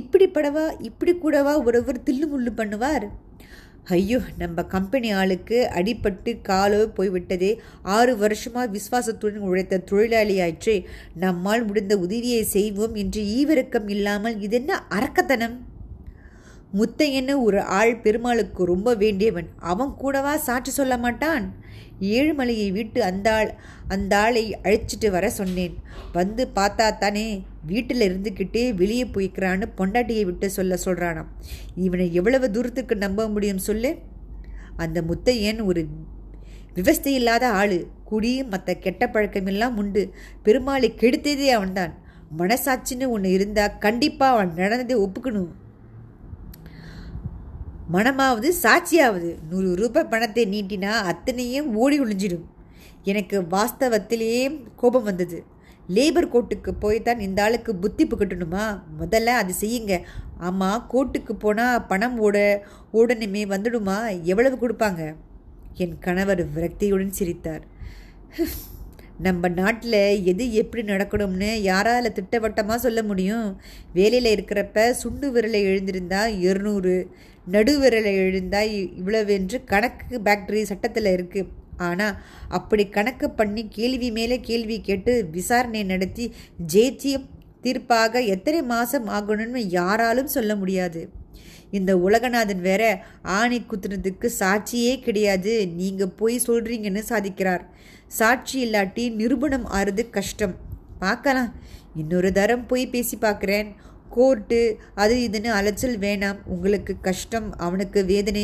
இப்படி கூடவா ஒருவர் தில்லுமுள்ளு பண்ணுவார்? ஐயோ, நம்ம கம்பெனி ஆளுக்கு அடிபட்டு காலோ போய்விட்டதே. 6 வருஷமாக விசுவாசத்துடன் உழைத்த தொழிலாளியாயிற்றே. நம்மால் முடிந்த உதவியை செய்வோம் என்று ஈவிரக்கம் இல்லாமல் இதென்ன அரக்கத்தனம்? முத்தையன ஒரு ஆள் பெருமாளுக்கு ரொம்ப வேண்டியவன். அவன் கூடவா சாட்சி சொல்ல மாட்டான்? ஏழுமலையை வீட்டு அந்த ஆளை அழைச்சிட்டு வர சொன்னேன். வந்து பார்த்தா தானே வீட்டில் இருந்துக்கிட்டே வெளியே போய்க்கிறான்னு பொண்டாட்டியை விட்டு சொல்ல சொல்கிறானாம். இவனை எவ்வளவு தூரத்துக்கு நம்ப முடியும் சொல்லு? அந்த முத்தையன் ஒரு விவஸ்தையில்லாத ஆள். குடி மற்ற கெட்ட பழக்கமெல்லாம் உண்டு. பெருமாளை கெடுத்ததே அவன்தான். மனசாட்சின்னு ஒன்று இருந்தால் கண்டிப்பாக அவன் நடந்ததை ஒப்புக்கணும். மனமாவது சாட்சியாவது. 100 ரூபாய் பணத்தை நீட்டினா அத்தனையும் ஓடி ஒழிஞ்சிடும். எனக்கு வாஸ்தவத்திலேயே கோபம் வந்தது. லேபர் கோர்ட்டுக்கு போய்தான் இந்த ஆளுக்கு புத்தி புகட்டணுமா? முதல்ல அது செய்யுங்க. ஆமாம், கோர்ட்டுக்கு போனால் பணம் ஓடணுமே வந்துடுமா? எவ்வளவு கொடுப்பாங்க? என் கணவர் விரக்தியுடன் சிரித்தார். நம்ம நாட்டில் எது எப்படி நடக்கணும்னு யாரால் திட்டவட்டமாக சொல்ல முடியும்? வேலையில் இருக்கிறப்ப சுண்டு விரலை எழுந்திருந்தா 200, நடுவிரலை எழுந்தால் இவ்வளவென்று கணக்கு ஃபேக்ட்ரி சட்டத்தில் இருக்குது. ஆனால் அப்படி கணக்கு பண்ணி கேள்வி மேலே கேள்வி கேட்டு விசாரணை நடத்தி ஜி.எச் தீர்ப்பாக எத்தனை மாதம் ஆகணும்னு யாராலும் சொல்ல முடியாது. இந்த உலகநாதன் வேற ஆணை குத்துனதுக்கு சாட்சியே கிடையாது, நீங்கள் போய் சொல்கிறீங்கன்னு சாதிக்கிறார். சாட்சி இல்லாட்டி நிரூபணம் ஆறுது கஷ்டம். பார்க்கலாம், இன்னொரு தரம் போய் பேசி பார்க்குறேன். கோர்ட்டு அது இதுன்னு அலைச்சல் வேணாம். உங்களுக்கு கஷ்டம், அவனுக்கு வேதனை.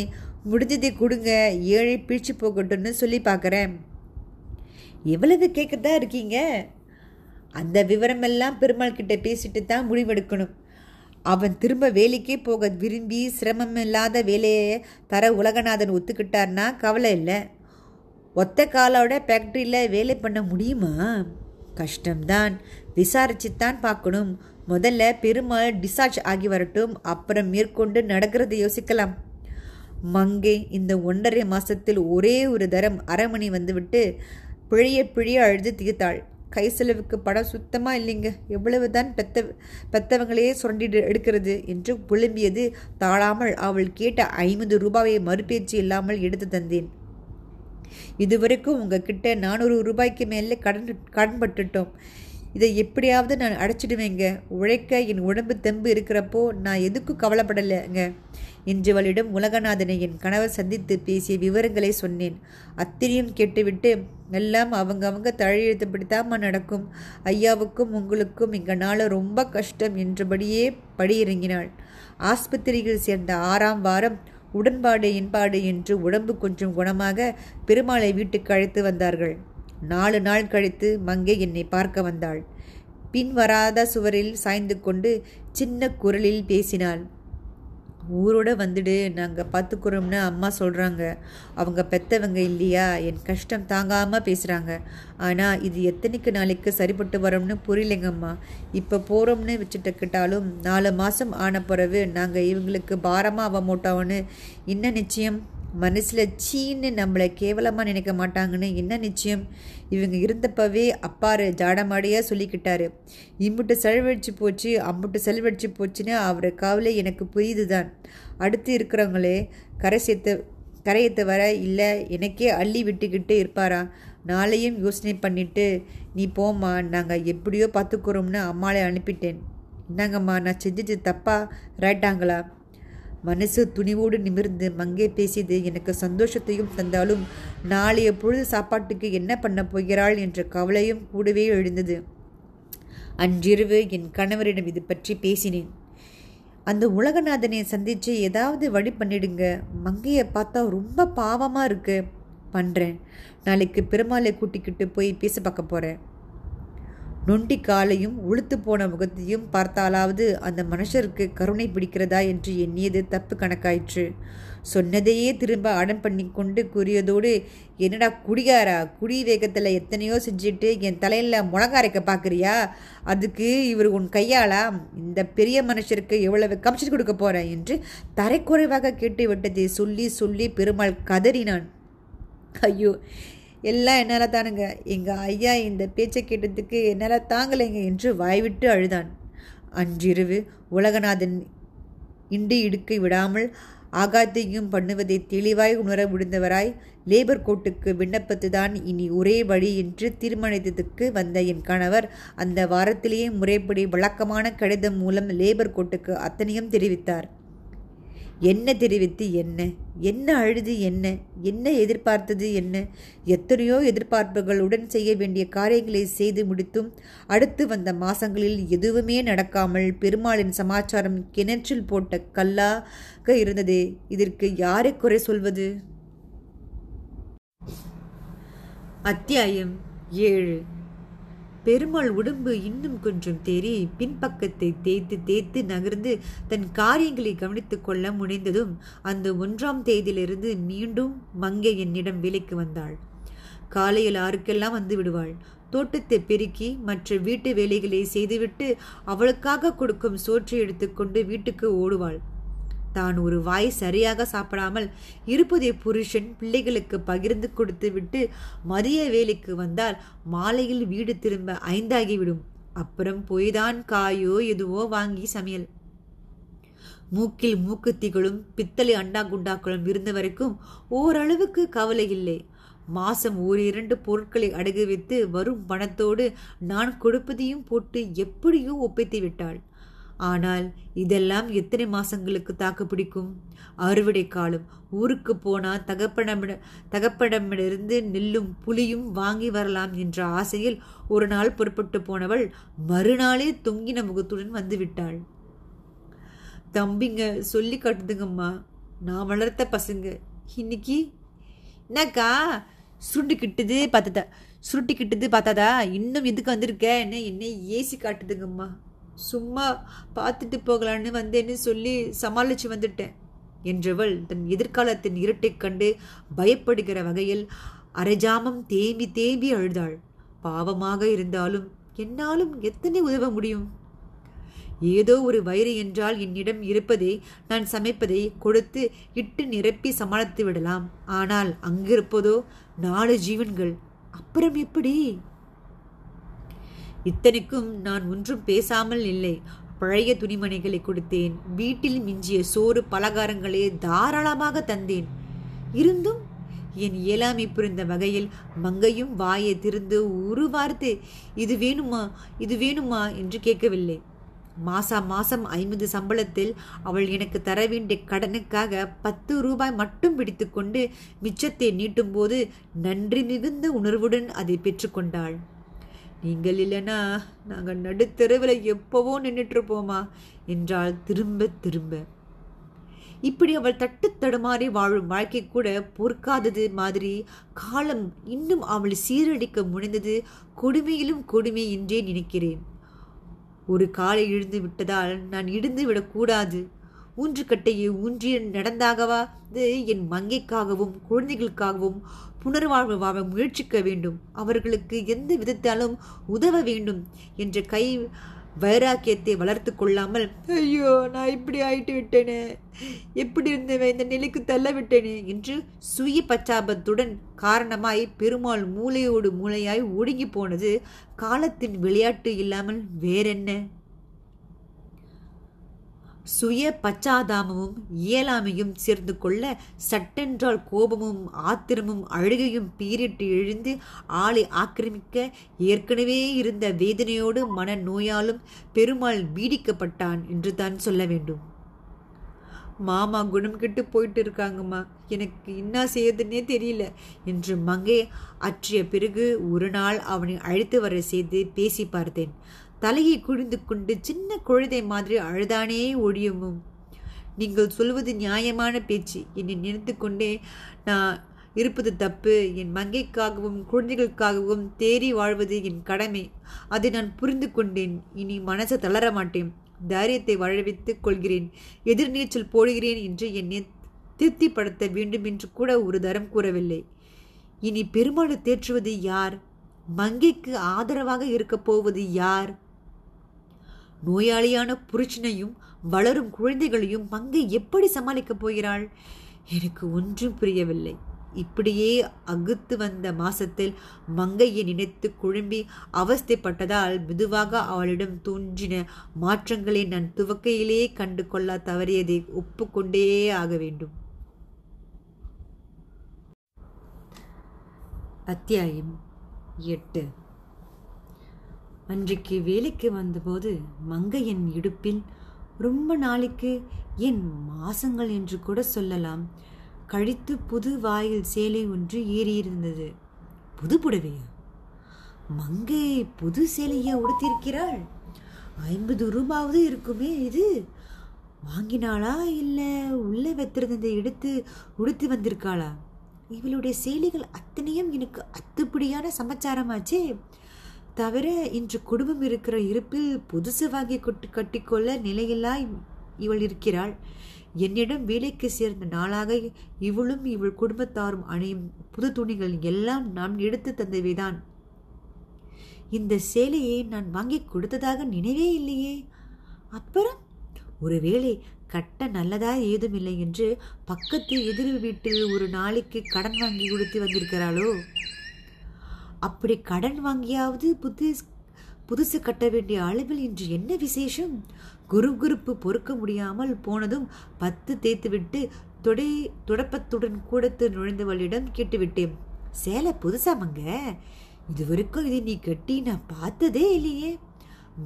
முடிஞ்சதை கொடுங்க, ஏழை பிரிச்சு போகட்டும்னு சொல்லி பார்க்குறேன். எவ்வளவு கேட்குறதா இருக்கீங்க? அந்த விவரமெல்லாம் பெருமாள்கிட்ட பேசிட்டு தான் முடிவெடுக்கணும். அவன் திரும்ப வேலைக்கே போக விரும்பி சிரமமில்லாத வேலையை தர உலகநாதன் ஒத்துக்கிட்டார்னா கவலை இல்லை. ஒத்த காலோட ஃபேக்ட்ரியில் வேலை பண்ண முடியுமா? கஷ்டம்தான். விசாரிச்சுத்தான் பார்க்கணும். முதல்ல பெருமாள் டிஸ்சார்ஜ் ஆகி வரட்டும், அப்புறம் மேற்கொண்டு நடக்கிறத யோசிக்கலாம். மங்கை இந்த 1.5 மாதத்தில் ஒரே ஒரு தரம் அரைமணி வந்துவிட்டு பிழைய அழுது தீர்த்தாள். கை செலவுக்கு படம் சுத்தமாக இல்லைங்க. எவ்வளவு தான் பெத்தவங்களையே சுரண்டிட்டு எடுக்கிறது என்று புலம்பியது தாழாமல் அவள் கேட்ட 50 ரூபாயை மறுபேச்சு இல்லாமல் எடுத்து தந்தேன். இதுவரைக்கும் உங்ககிட்ட 400 ரூபாய்க்கு மேலே கடன்பட்டுட்டோம். இதை எப்படியாவது நான் அடைச்சிடுவேங்க. உழைக்க என் உடம்பு தெம்பு இருக்கிறப்போ நான் எதுக்கும் கவலைப்படலைங்க என்றவளிடம் உலகநாதனை என் கணவர் சந்தித்து பேசிய விவரங்களை சொன்னேன். அத்திரியும் கேட்டுவிட்டு, எல்லாம் அவங்க தழையெழுத்தப்படித்தாம நடக்கும். ஐயாவுக்கும் உங்களுக்கும் எங்களால் ரொம்ப கஷ்டம் என்றபடியே படியிறங்கினாள். ஆஸ்பத்திரியில் சேர்ந்த 6ஆம் வாரம் உடன்பாடு இன்பாடு என்று உடம்பு கொஞ்சம் குணமாக பெருமாளை வீட்டுக்கு அழைத்து வந்தார்கள். 4 நாள் கழித்து மங்கை என்னை பார்க்க வந்தாள். பின்வராத சுவரில் சாய்ந்து கொண்டு சின்ன குரலில் பேசினாள். ஊரோட வந்துடு, நாங்கள் பார்த்துக்குறோம்னு அம்மா சொல்கிறாங்க. அவங்க பெத்தவங்க இல்லையா? என் கஷ்டம் தாங்காமல் பேசுகிறாங்க. ஆனால் இது எத்தனைக்கு நாளைக்கு சரிப்பட்டு வரோம்னு புரியலைங்கம்மா. இப்போ போகிறோம்னு வச்சுட்டுக்கிட்டாலும் 4 மாதம் ஆன பிறகு நாங்கள் இவங்களுக்கு பாரமாக ஆக மாட்டோம்னு என்ன நிச்சயம்? மனசில் சீன்னு நம்மளை கேவலமாக நினைக்க மாட்டாங்கன்னு என்ன நிச்சயம்? இவங்க இருந்தப்பவே அப்பாரு ஜாடமாடையாக சொல்லிக்கிட்டாரு. இம்புட்டு செலவழிச்சு போச்சு, அம்புட்டு செலவழிச்சு போச்சுன்னு அவர் கவலை எனக்கு புரியுது தான். அடுத்து இருக்கிறவங்களே கரையத்தை வர இல்லை எனக்கே அள்ளி விட்டுக்கிட்டு இருப்பாரா? நாளையும் யோசனை பண்ணிவிட்டு நீ போம்மா, நாங்கள் எப்படியோ பார்த்துக்குறோம்னு அம்மாவை அனுப்பிட்டேன். என்னங்கம்மா, நான் செஞ்சிச்சு தப்பாக ரைட்டாங்களா? மனசு துணிவோடு நிமிர்ந்து மங்கை பேசியது எனக்கு சந்தோஷத்தையும் தந்தாலும் நாளைய பொழுது சாப்பாட்டுக்கு என்ன பண்ண போகிறாள் என்ற கவலையும் கூடவே எழுந்தது. அன்றிரவு என் கணவரிடம் இது பற்றி பேசினேன். அந்த உலகநாதனை சந்தித்து ஏதாவது வழி பண்ணிடுங்க, மங்கையை பார்த்தா ரொம்ப பாவமாக இருக்குது. பண்ணுறேன், நாளைக்கு பெருமாளை கூட்டிக்கிட்டு போய் பேச பார்க்க போகிறேன். நொண்டி காலையும் உளுத்து போன முகத்தையும் பார்த்தாலாவது அந்த மனுஷருக்கு கருணை பிடிக்கிறதா என்று எண்ணியது தப்பு கணக்காயிற்று. சொன்னதையே திரும்ப அடம் பண்ணி கொண்டு கூறியதோடு, என்னடா குடிகாரா, குடி வேகத்தில் எத்தனையோ செஞ்சுட்டு என் தலையில் முழங்க அரைக்க பார்க்குறியா, அதுக்கு இவர் உன் கையாளா, இந்த பெரிய மனுஷருக்கு எவ்வளவு கமிச்சு கொடுக்க போகிறேன் என்று தரைக்குறைவாக கேட்டுவிட்டதை சொல்லி சொல்லி பெருமாள் கதறினான். ஐயோ, எல்லாம் என்னால் தானுங்க, எங்கள் ஐயா இந்த பேச்சை கேட்டதுக்கு என்னால் தாங்கலைங்க என்று வாய்விட்டு அழுதான். அன்றிரவு உலகநாதன் இண்டு இடுக்கு விடாமல் ஆகாத்தையும் பண்ணுவதை தெளிவாய் உணர முடிந்தவராய் லேபர் கோர்ட்டுக்கு விண்ணப்பத்துதான் இனி ஒரே வழி என்று தீர்மானித்ததுக்கு வந்த என் கணவர் அந்த வாரத்திலேயே முறைப்படி வழக்கமான கடிதம் மூலம் லேபர் கோர்ட்டுக்கு அத்தனையும் தெரிவித்தார். என்ன தெரிவித்து என்ன, என்ன அழுது என்ன, என்ன எதிர்பார்த்தது என்ன, எத்தனையோ எதிர்பார்ப்புகளுடன் செய்ய வேண்டிய காரியங்களை செய்து முடித்தும் அடுத்து வந்த மாதங்களில் எதுவுமே நடக்காமல் பெருமாளின் சமாச்சாரம் கிணற்றில் போட்ட கல்லாக இருந்தது. இதற்கு யாரை குறை சொல்வது? அத்தியாயம் 7. பெருமாள் உடம்பு இன்னும் கொஞ்சம் தேறி பின்பக்கத்தை தேய்த்து தேய்த்து நகர்ந்து தன் காரியங்களை கவனித்து கொள்ள முனைந்ததும் அந்த 1ஆம் தேதியிலிருந்து மீண்டும் மங்கை என்னிடம் வேலைக்கு வந்தாள். காலையில் 6க்கெல்லாம் வந்து விடுவாள். தோட்டத்தை பெருக்கி மற்ற வீட்டு வேலைகளை செய்துவிட்டு அவளுக்காக கொடுக்கும் சோற்றை எடுத்துக்கொண்டு வீட்டுக்கு ஓடுவாள். தான் ஒரு வாய் சரியாக சாப்பிடாமல் இருப்பதை புருஷன் பிள்ளைகளுக்கு பகிர்ந்து கொடுத்து விட்டு மதிய வேலைக்கு வந்தால் மாலையில் வீடு திரும்ப 5 ஆகிவிடும். அப்புறம் போய்தான் காயோ எதுவோ வாங்கி சமையல். மூக்கில் மூக்குத்திகளும் பித்தளை அண்டா குண்டாக்களும் இருந்த வரைக்கும் ஓரளவுக்கு கவலை இல்லை. மாதம் 1-2 பொருட்களை அடகு வைத்து வரும் பணத்தோடு நான் கொடுப்பதையும் போட்டு எப்படியோ ஒப்பைத்து விட்டாள். ஆனால் இதெல்லாம் எத்தனை மாதங்களுக்கு தாக்கு பிடிக்கும்? அறுவடை காலம். ஊருக்கு போனால் தகப்படமிடமிருந்து நெல்லும் புளியும் வாங்கி வரலாம் என்ற ஆசையில் ஒரு நாள் புறப்பட்டு போனவள் மறுநாளே தொங்கின முகத்துடன் வந்து விட்டாள். தம்பிங்க சொல்லி காட்டுதுங்கம்மா, நான் வளர்த்த பசங்க. இன்னைக்கு என்னக்கா சுருட்டிக்கிட்டது பார்த்தாதா இன்னும் எதுக்கு வந்திருக்க, என்னை ஏசி காட்டுதுங்கம்மா. சும்மா பார்த்துட்டு போகலான்னு வந்தேன்னு சொல்லி சமாளித்து வந்துட்டேன் என்றவள் தன் எதிர்காலத்தின் இருட்டை கண்டு பயப்படுகிற வகையில் அரைஜாமம் தேம்பி தேம்பி அழுதாள். பாவமாக இருந்தாலும் என்னாலும் எத்தனை உதவ முடியும்? ஏதோ ஒரு வயிறு என்றால் என்னிடம் இருப்பதை, நான் சமைப்பதை கொடுத்து இட்டு நிரப்பி சமாளித்து விடலாம். ஆனால் அங்கிருப்பதோ 4 ஜீவன்கள், அப்புறம் எப்படி? இத்தனைக்கும் நான் ஒன்றும் பேசாமல் இல்லை. பழைய துணிமணிகளை கொடுத்தேன். வீட்டில் மிஞ்சிய சோறு பலகாரங்களை தாராளமாக தந்தேன். இருந்தும் என் இயலாமை புரிந்த வகையில் மங்கையும் வாயை திறந்து ஒரு வார்த்தை இது வேணுமா என்று கேட்கவில்லை. மாசம் 50 சம்பளத்தில் அவள் எனக்கு தர வேண்டிய கடனுக்காக 10 ரூபாய் மட்டும் பிடித்து கொண்டு மிச்சத்தை நீட்டும் போது நன்றி மிகுந்த உணர்வுடன் அதை பெற்றுக்கொண்டாள். நீங்கள் இல்லைன்னா நாங்கள் நடுத்தருவில் எப்போவோ நின்றுட்டுருப்போமா என்றால் திரும்ப திரும்ப. இப்படி அவள் தட்டு தடுமாறி வாழும் வாழ்க்கை கூட பொறுக்காதது மாதிரி காலம் இன்னும் அவள் சீரழிக்க முனைந்தது கொடுமையிலும் கொடுமை என்றே நினைக்கிறேன். ஒரு காலை இழுந்து விட்டதால் நான் இடிந்து விடக்கூடாது. ஊன்றுக்கட்டையை ஊன்றி நடந்தாகவாது என் மங்கைக்காகவும் குழந்தைகளுக்காகவும் புனர்வாழ்வு வாழ முயற்சிக்க வேண்டும், அவர்களுக்கு எந்த விதத்தாலும் உதவ வேண்டும் என்ற கை வைராக்கியத்தை வளர்த்து கொள்ளாமல், ஐயோ நான் இப்படி ஆயிட்டு விட்டேனே, எப்படி இருந்தவன் இந்த நிலைக்கு தள்ள விட்டேனே என்று சுய பச்சாபத்துடன் காரணமாய் பெருமாள் மூளையோடு மூளையாய் ஒடுங்கி போனது காலத்தின் விளையாட்டு இல்லாமல் வேறென்ன? சுய பச்சாதாமமும் இயலாமையும் சேர்ந்து கொள்ள சட்டென்றால் கோபமும் ஆத்திரமும் அழுகையும் பீரிட்டு எழுந்து ஆளை ஆக்கிரமிக்க ஏற்கனவே இருந்த வேதனையோடு மன நோயாலும் பெருமாள் பீடிக்கப்பட்டான் என்று தான் சொல்ல வேண்டும். மாமா குணம் கெட்டு போயிட்டு இருக்காங்கம்மா, எனக்கு என்ன செய்யறதுன்னே தெரியல என்று மங்கை அற்றிய பிறகு ஒரு நாள் அவனை அழைத்து வர செய்து பேசி பார்த்தேன். தலையை குழிந்து கொண்டு சின்ன குழந்தை மாதிரி அழுதானே ஒழியமும். நீங்கள் சொல்வது நியாயமான பேச்சு. என்னை நினைத்து கொண்டே நான் இருப்பது தப்பு. என் மங்கைக்காகவும் குழந்தைகளுக்காகவும் தேறி வாழ்வது என் கடமை. அதை நான் புரிந்து கொண்டேன். இனி மனசை தளர மாட்டேன். தைரியத்தை வளர்வித்துக் கொள்கிறேன். எதிர்நீச்சல் போடுகிறேன் என்று என்னை திருப்திப்படுத்த வேண்டும் என்று கூட ஒரு தரம் கூறவில்லை. இனி பெருமாளை தேற்றுவது யார்? மங்கைக்கு ஆதரவாக இருக்கப் போவது யார்? நோயாளியான புருஷனையும் வளரும் குழந்தைகளையும் மங்கை எப்படி சமாளிக்கப் போகிறாள்? எனக்கு ஒன்றும் புரியவில்லை. இப்படியே அகுத்து வந்த மாசத்தில் மங்கையை நினைத்து குழம்பி அவஸ்தைப்பட்டதால் மெதுவாக அவளிடம் தோன்றின மாற்றங்களை நான் துவக்கையிலே கண்டு கொள்ள தவறியதை ஒப்புக்கொண்டே ஆக வேண்டும். அத்தியாயம் 8. அன்றைக்கு வேலைக்கு வந்தபோது மங்கையின் இடுப்பில் ரொம்ப நாளைக்கு, என் மாசங்கள் என்று கூட சொல்லலாம், கழித்து புது வாயில் சேலை ஒன்று ஏறியிருந்தது. புது புடவையா? மங்கை புது சேலையை உடுத்திருக்கிறாள். 50 ரூபாவது இருக்குமே இது. வாங்கினாளா இல்லை உள்ளே வைத்திருந்ததை எடுத்து உடுத்தி வந்திருக்காளா? இவளுடைய சேலைகள் அத்தனையும் எனக்கு அத்துப்படியான சமாச்சாரமாச்சே. தவிர இன்று குடும்பம் இருக்கிற இருப்பில் புதுசு வாங்கி கட்டிக்கொள்ள நிலையில்லாய் இவள் இருக்கிறாள். என்னிடம் வேலைக்கு சேர்ந்த நாளாக இவளும் இவள் குடும்பத்தாரும் அணியும் புது துணிகள் எல்லாம் நான் எடுத்து தந்தவைதான். இந்த சேலையை நான் வாங்கி கொடுத்ததாக நினைவே இல்லையே. அப்புறம் ஒருவேளை கட்ட நல்லதா ஏதும் இல்லை என்று பக்கத்து எதிர் வீட்டில் ஒரு நாளைக்கு கடன் வாங்கி கொடுத்து வந்திருக்கிறாளோ? அப்படி கடன் வாங்கியாவது புதுசு கட்ட வேண்டிய அளவில் இன்று என்ன விசேஷம்? குறுகுறுப்பு பொறுக்க முடியாமல் போனதும் 10 தேய்த்துவிட்டு தொடப்பத்துடன் கூடத்து நுழைந்தவளிடம் கேட்டுவிட்டேன். சேலை புதுசா மங்கை? இதுவரைக்கும் இதை நீ கட்டி நான் பார்த்ததே இல்லையே.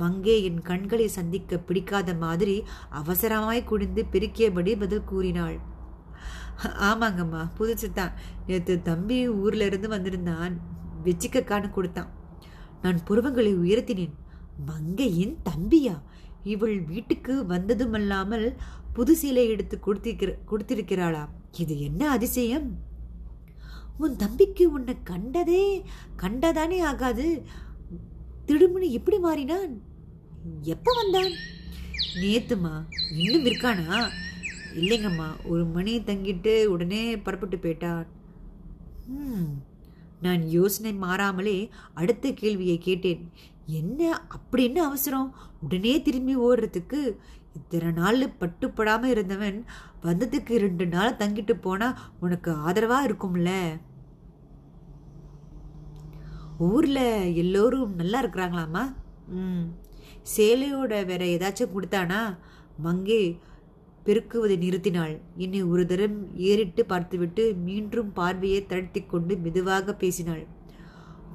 மங்கை என் கண்களை சந்திக்க பிடிக்காத மாதிரி அவசரமாய் குடிந்து பெருக்கியபடி பதில் கூறினாள். ஆமாங்கம்மா, புதுசு தான். நேற்று தம்பி ஊர்ல இருந்து வந்திருந்தான். வெச்சிக்க காண கொடுத்தான். நான் புருவங்களை உயர்த்தினேன். மங்கையின் தம்பியா? இவள் வீட்டுக்கு வந்ததுமல்லாமல் புது சீலை எடுத்து கொடுத்திருக்கிறாளா? இது என்ன அதிசயம்! உன் தம்பிக்கு உன்னை கண்டதானே ஆகாது. திருமுனை எப்படி மாறினான்? எப்ப வந்தான்? நேத்துமா. இன்னும் இருக்கானா? இல்லைங்கம்மா, ஒரு மணி தங்கிட்டு உடனே புறப்பட்டு போயிட்டான். நான் யோசனை மாறாமலே அடுத்த கேள்வியை கேட்டேன். என்ன அப்படின்னு அவசரம் உடனே திரும்பி ஓடுறதுக்கு? இத்தனை நாள் பட்டுப்படாமல் இருந்தவன் வந்ததுக்கு 2 நாள் தங்கிட்டு போனா உனக்கு ஆதரவா இருக்கும்ல. ஊர்ல எல்லோரும் நல்லா இருக்கிறாங்களாமா? சேலையோட வேற ஏதாச்சும் கொடுத்தானா? மங்கை பெருக்குவதை நிறுத்தினாள். என்னை ஒரு தரம் ஏறிட்டு பார்த்துவிட்டு மீண்டும் பார்வையை தடுத்தி கொண்டு மெதுவாக பேசினாள்.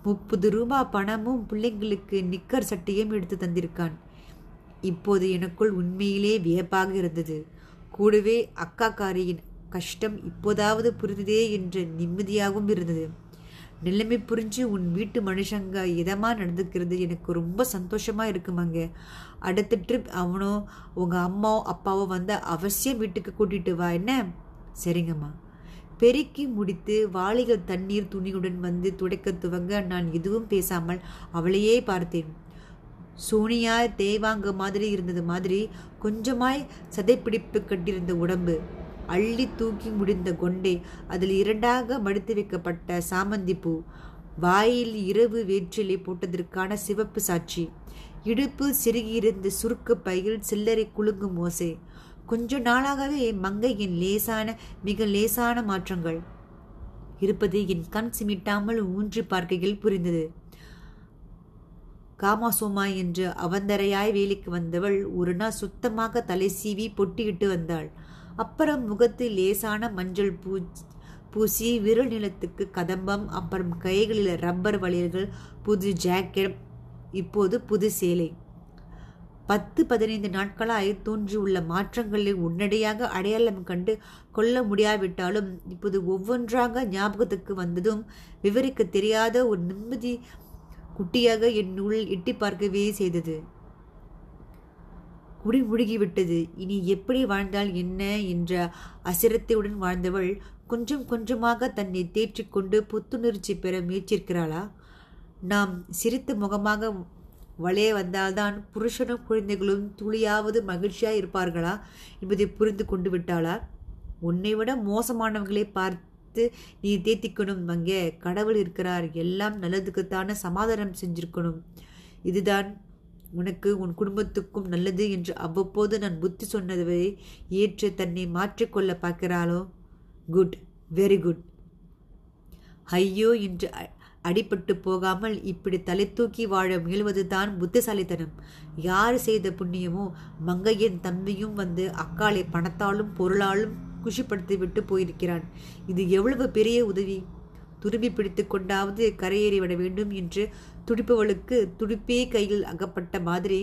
30 ரூபா பணமும் பிள்ளைங்களுக்கு நிக்கர் சட்டையும் எடுத்து தந்திருக்கான். இப்போது எனக்குள் உண்மையிலே வியப்பாக இருந்தது. கூடவே அக்காக்காரியின் கஷ்டம் இப்போதாவது புரிந்ததே என்ற நிம்மதியாகவும் இருந்தது. நிலைமை புரிஞ்சு உன் வீட்டு மனுஷங்க இதமா நடந்துக்கிறது எனக்கு ரொம்ப சந்தோஷமா இருக்குமாங்க. அடுத்த ட்ரிப் அவனோ உங்க அம்மாவோ அப்பாவோ வந்தா அவசியம் வீட்டுக்கு கூட்டிட்டு வா. என்ன? சரிங்கம்மா. பெருக்கி முடித்து வாளிகள் தண்ணீர் துணியுடன் வந்து துடைக்க துவங்க நான் எதுவும் பேசாமல் அவளையே பார்த்தேன். சோனியா தேவாங்க மாதிரி இருந்தது மாதிரி கொஞ்சமாய் சதைப்பிடிப்பு கட்டியிருந்த உடம்பு, அள்ளி தூக்கி முடிந்த கொண்டை, அதில் 2ஆக மடித்து வைக்கப்பட்ட சாமந்தி பூ, வாயில் இரவு வேற்றிலை போட்டதற்கான சிவப்பு சாட்சி, இடுப்பு சிறுகியிருந்த சுருக்கு பையில் சில்லறை குலுங்கும் ஓசை. கொஞ்ச நாளாகவே மங்கையின் மிக லேசான மாற்றங்கள் இருப்பது என் கண் சிமிட்டாமல் ஊன்றி பார்க்கையில் புரிந்தது. காமாசோமா என்று அவந்தரையாய் வேலைக்கு வந்தவள் ஒரு நாள் சுத்தமாக தலை சீவி பொட்டியிட்டு வந்தாள். அப்புறம் முகத்து லேசான மஞ்சள் பூசி விரல் நிலத்துக்கு கதம்பம், அப்புறம் கைகளில் ரப்பர் வளையல்கள், புது ஜாக்கெட், இப்போது புது சேலை. 10-15 நாட்களாய் தோன்றியுள்ள மாற்றங்களை உடனடியாக அடையாளம் கண்டு கொள்ள முடியாவிட்டாலும் இப்போது ஒவ்வொன்றாக ஞாபகத்துக்கு வந்ததும் விவரிக்க தெரியாத ஒரு நிம்மதி குட்டியாக என்னுள் எட்டி பார்க்கவே செய்தது. குடி முழுகிவிட்டது. இனி எப்படி வாழ்ந்தால் என்ன என்ற அசிரத்தையுடன் வாழ்ந்தவள் கொஞ்சம் கொஞ்சமாக தன்னை தேற்றிக்கொண்டு புத்துணர்ச்சி பெற முயற்சிக்கிறாளா? நாம் சிரித்த முகமாக வளைய வந்தால்தான் புருஷனும் குழந்தைகளும் துளியாவது மகிழ்ச்சியாக இருப்பார்களா என்பதை புரிந்து கொண்டு விட்டாளா? உன்னை விட மோசமானவர்களை பார்த்து நீ தேத்திக்கணும் மங்கே, கடவுள் இருக்கிறார், எல்லாம் நல்லதுக்குத்தான சமாதானம் செஞ்சிருக்கணும், இதுதான் உனக்கு உன் குடும்பத்துக்கும் நல்லது என்று அவ்வப்போது நான் புத்தி சொன்னதை ஏற்று தன்னை மாற்றிக்கொள்ள பார்க்கிறாளோ? Good, very good. ஐயோ என்று அடிபட்டு போகாமல் இப்படி தலை தூக்கி வாழ முயல்வது தான் புத்திசாலித்தனம். யார் செய்த புண்ணியமோ மங்கையின் தம்பியும் வந்து அக்காளை பணத்தாலும் பொருளாலும் குஷிப்படுத்தி விட்டு போயிருக்கிறான். இது எவ்வளவு பெரிய உதவி! துரும்பி பிடித்து கொண்டாவது கரையேறிவிட வேண்டும் என்று துடிப்பவளுக்கு துடிப்பே கையில் அகப்பட்ட மாதிரி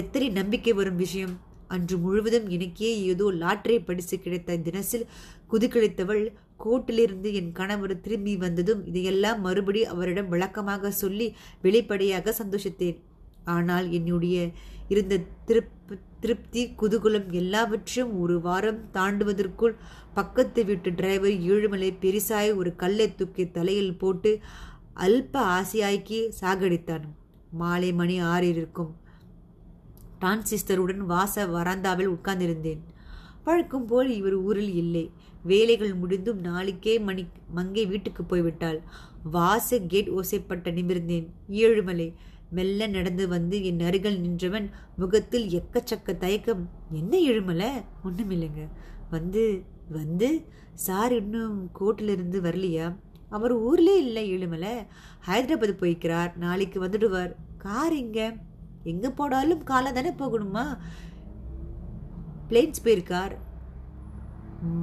எத்தனை நம்பிக்கை வரும் விஷயம்! அன்று முழுவதும் எனக்கே ஏதோ லாட்டரி பரிசு கிடைத்த தினசில் குதிக்கழித்தவள் கோட்டிலிருந்து என் கணவர் திரும்பி வந்ததும் இதையெல்லாம் மறுபடி அவரிடம் விளக்கமாக சொல்லி வெளிப்படையாக சந்தோஷித்தேன். ஆனால் என்னுடைய இருந்த திருப்தி குதூகலம் எல்லாவற்றையும் ஒரு வாரம் தாண்டுவதற்குள் பக்கத்து வீட்டு டிரைவர் ஏழுமலை பெரிசாய் ஒரு கல்லை தூக்கி தலையில் போட்டு அல்ப ஆசையாய்க்கு சாகடித்தான். மாலை மணி 6 இருக்கும். டிரான்சிஸ்டருடன் வாச வராந்தாவில் உட்கார்ந்திருந்தேன். பழக்கம் போல் இவர் ஊரில் இல்லை. வேலைகள் முடிந்தும் 4 மணி மங்கை வீட்டுக்கு போய்விட்டாள். வாச கேட் ஓசைப்பட்ட நிமிர்ந்தேன். ஏழுமலை மெல்ல நடந்து வந்து என் அருகில் நின்றவன் முகத்தில் எக்கச்சக்க தயக்கம். என்ன ஏழுமலை? ஒன்றும் இல்லைங்க. வந்து வந்து சார் இன்னும் கோட்டிலிருந்து வரலையா? அவர் ஊர்லேயே இல்லை ஏழுமலை, ஹைதராபாத் போய்க்கிறார், நாளைக்கு வந்துடுவார். கார் எங்கே? எங்கே போனாலும் காலை தானே போகணுமா? பிளேன்ஸ் போயிருக்கார்.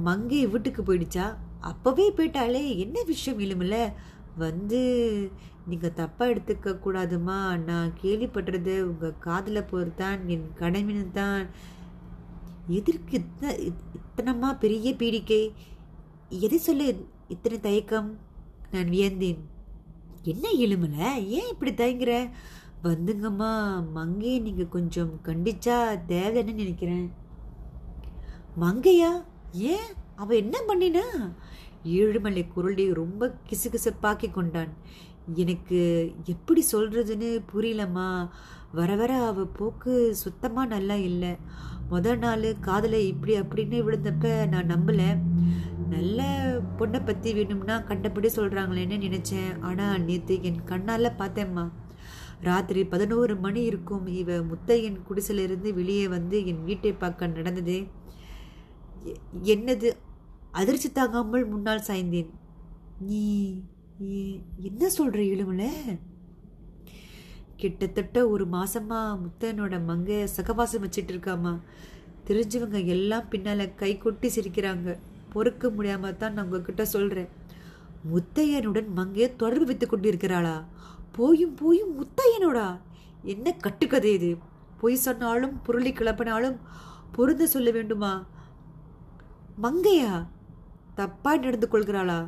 மங்கை வீட்டுக்கு போயிடுச்சா? அப்போவே போயிட்டாலே. என்ன விஷயம் ஏழுமலை? வந்து நீங்கள் தப்பாக எடுத்துக்க கூடாதுமா, நான் கேள்விப்படுறது உங்கள் காதில் போகிறதான் என் கடமைன்னு தான். எதற்கு இத்தனமா பெரிய பீடிக்கை? எதை சொல்ல இத்தனை தயக்கம்? நான் வியந்தேன். என்ன ஏழுமலை, ஏன் இப்படி தயங்குற? வந்துங்கம்மா, மங்கையை நீங்கள் கொஞ்சம் கண்டிச்சா தேவைன்னு நினைக்கிறேன். மங்கையா? ஏன், அவள் என்ன பண்ணினா? ஏழுமலை குரலை ரொம்ப கிசுகிசுப்பாக்கி கொண்டான். எனக்கு எப்படி சொல்கிறதுன்னு புரியலம்மா. வர வர அவள் போக்கு சுத்தமாக நல்லா இல்லை. முதல் நாள் காதலை இப்படி அப்படின்னு விழுந்தப்ப நான் நம்பலை. நல்ல பொண்ணை பற்றி வேணும்னா கண்டபடி சொல்கிறாங்களேன்னு நினச்சேன். ஆனால் நேற்று என் கண்ணால் பார்த்தேம்மா. ராத்திரி 11 மணி இருக்கும். இவ முத்தையன் குடிசையிலிருந்து வெளியே வந்து என் வீட்டை பார்க்க நடந்ததே என்னது அதிர்ச்சி தாங்காமல் முன்னால் சாய்ந்தேன். நீ என்ன சொல்கிற ஏழுமலை? கிட்டத்தட்ட 1 மாசமா முத்தையனோட மங்கை சகவாசம் வச்சிட்டு இருக்காமா. தெரிஞ்சவங்க எல்லாம் பின்னால் கை கொட்டி சிரிக்கிறாங்க. பொறுக்க முடியாமல் தான் நான் உங்ககிட்ட சொல்கிறேன். முத்தையனுடன் மங்கையை தொடர்பு வைத்து கொண்டு இருக்கிறாளா? போயும் போயும் முத்தையனோடா? என்ன கட்டுக்கதை இது! பொய் சொன்னாலும் பொருளை கிளப்பினாலும் பொருந்த சொல்ல வேண்டுமா? மங்கையா தப்பாக நடந்து கொள்கிறாளா?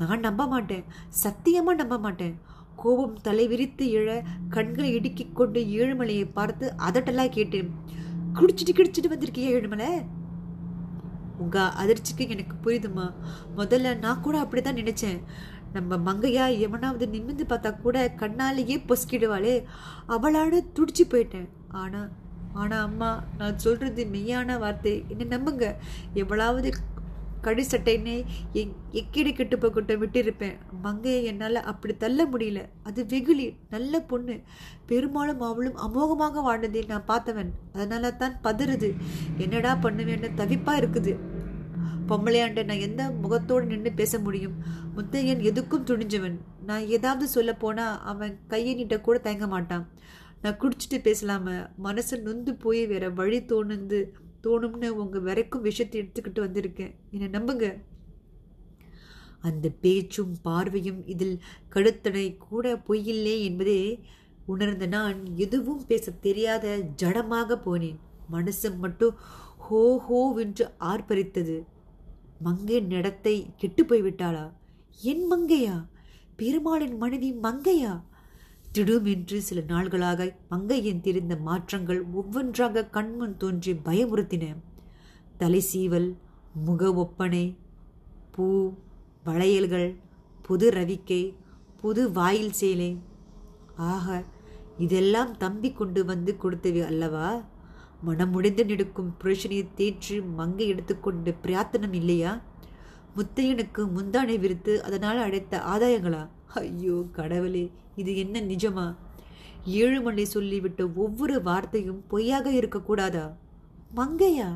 நான் நம்ப மாட்டேன், சத்தியமாக நம்ப மாட்டேன். கோபம் தலைவிரித்து எழ கண்களை இடுக்கிக் கொண்டு ஏழுமலையை பார்த்து அதட்டெல்லாம் கேட்டேன். கிடிச்சிட்டு வந்திருக்கியா ஏழுமலை? உங்கள் அதிர்ச்சிக்கு எனக்கு புரியுதுமா. முதல்ல நான் கூட அப்படி தான் நினச்சேன். நம்ம மங்கையா எவனாவது நிமிர்ந்து பார்த்தா கூட கண்ணாலேயே பொசுக்கிடுவாளே, அவளான துடிச்சு போயிட்டேன். ஆனால் அம்மா, நான் சொல்கிறது மெய்யான வார்த்தை, என்னை நம்புங்க. எவ்வளவு கடி சட்டைன்னு எக்கீடு கெட்டு போக்கிட்ட விட்டுருப்பேன். மங்கையை என்னால் அப்படி தள்ள முடியல. அது வெகுளி, நல்ல பொண்ணு. பெருமாளும் அவளும் அமோகமாக வாழ்ந்ததை நான் பார்த்தவன். அதனால தான் பதறுது, என்னடா பண்ணுவேன்னு தவிப்பாக இருக்குது. பொம்பளையாண்ட நான் எந்த முகத்தோடு நின்று பேச முடியும்? முத்தையன் எதுக்கும் துணிஞ்சவன். நான் ஏதாவது சொல்ல போனால் அவன் கையை நீட்ட கூட தயங்க மாட்டான். நான் குடிச்சிட்டு பேசலாம, மனசு நொந்து போய் வேற வழி தோணும்னு உங்கள் வரைக்கும் விஷயத்தை எடுத்துக்கிட்டு வந்திருக்கேன். என்னை நம்புங்க. அந்த பேச்சும் பார்வையும் இதில் கடுத்தனை கூட பொய்யில்லை என்பதே உணர்ந்த நான் எதுவும் பேச தெரியாத ஜடமாக போனேன். மனசு மட்டும் ஹோ ஹோவென்று ஆர்ப்பரித்தது. மங்கை நடத்தை கெட்டு போய்விட்டாளா? என் மங்கையா? பெருமாளின் மனைவி மங்கையா? திடுமென்று சில நாள்களாக மங்கையின் தெரிந்த மாற்றங்கள் ஒவ்வொன்றாக கண்முன் தோன்றி பயமுறுத்தின. தலைசீவல், முக ஒப்பனை, பூ வளையல்கள், புது ரவிக்கை, புது வாயில் சேலை. ஆக, இதெல்லாம் தம்பி கொண்டு வந்து கொடுத்தவை அல்லவா? மனமுடைந்து நிற்கும் புருஷனையை தேற்றி மங்கை எடுத்துக்கொண்டு பிரார்த்தனம் இல்லையா? முத்தையனுக்கு முந்தானை விரித்து அதனால் அடைத்த ஆதாயங்களா? ஐயோ கடவுளே, இது என்ன நிஜமா? ஏழுமலை சொல்லிவிட்ட ஒவ்வொரு வார்த்தையும் பொய்யாக இருக்கக்கூடாதா? மங்கையா?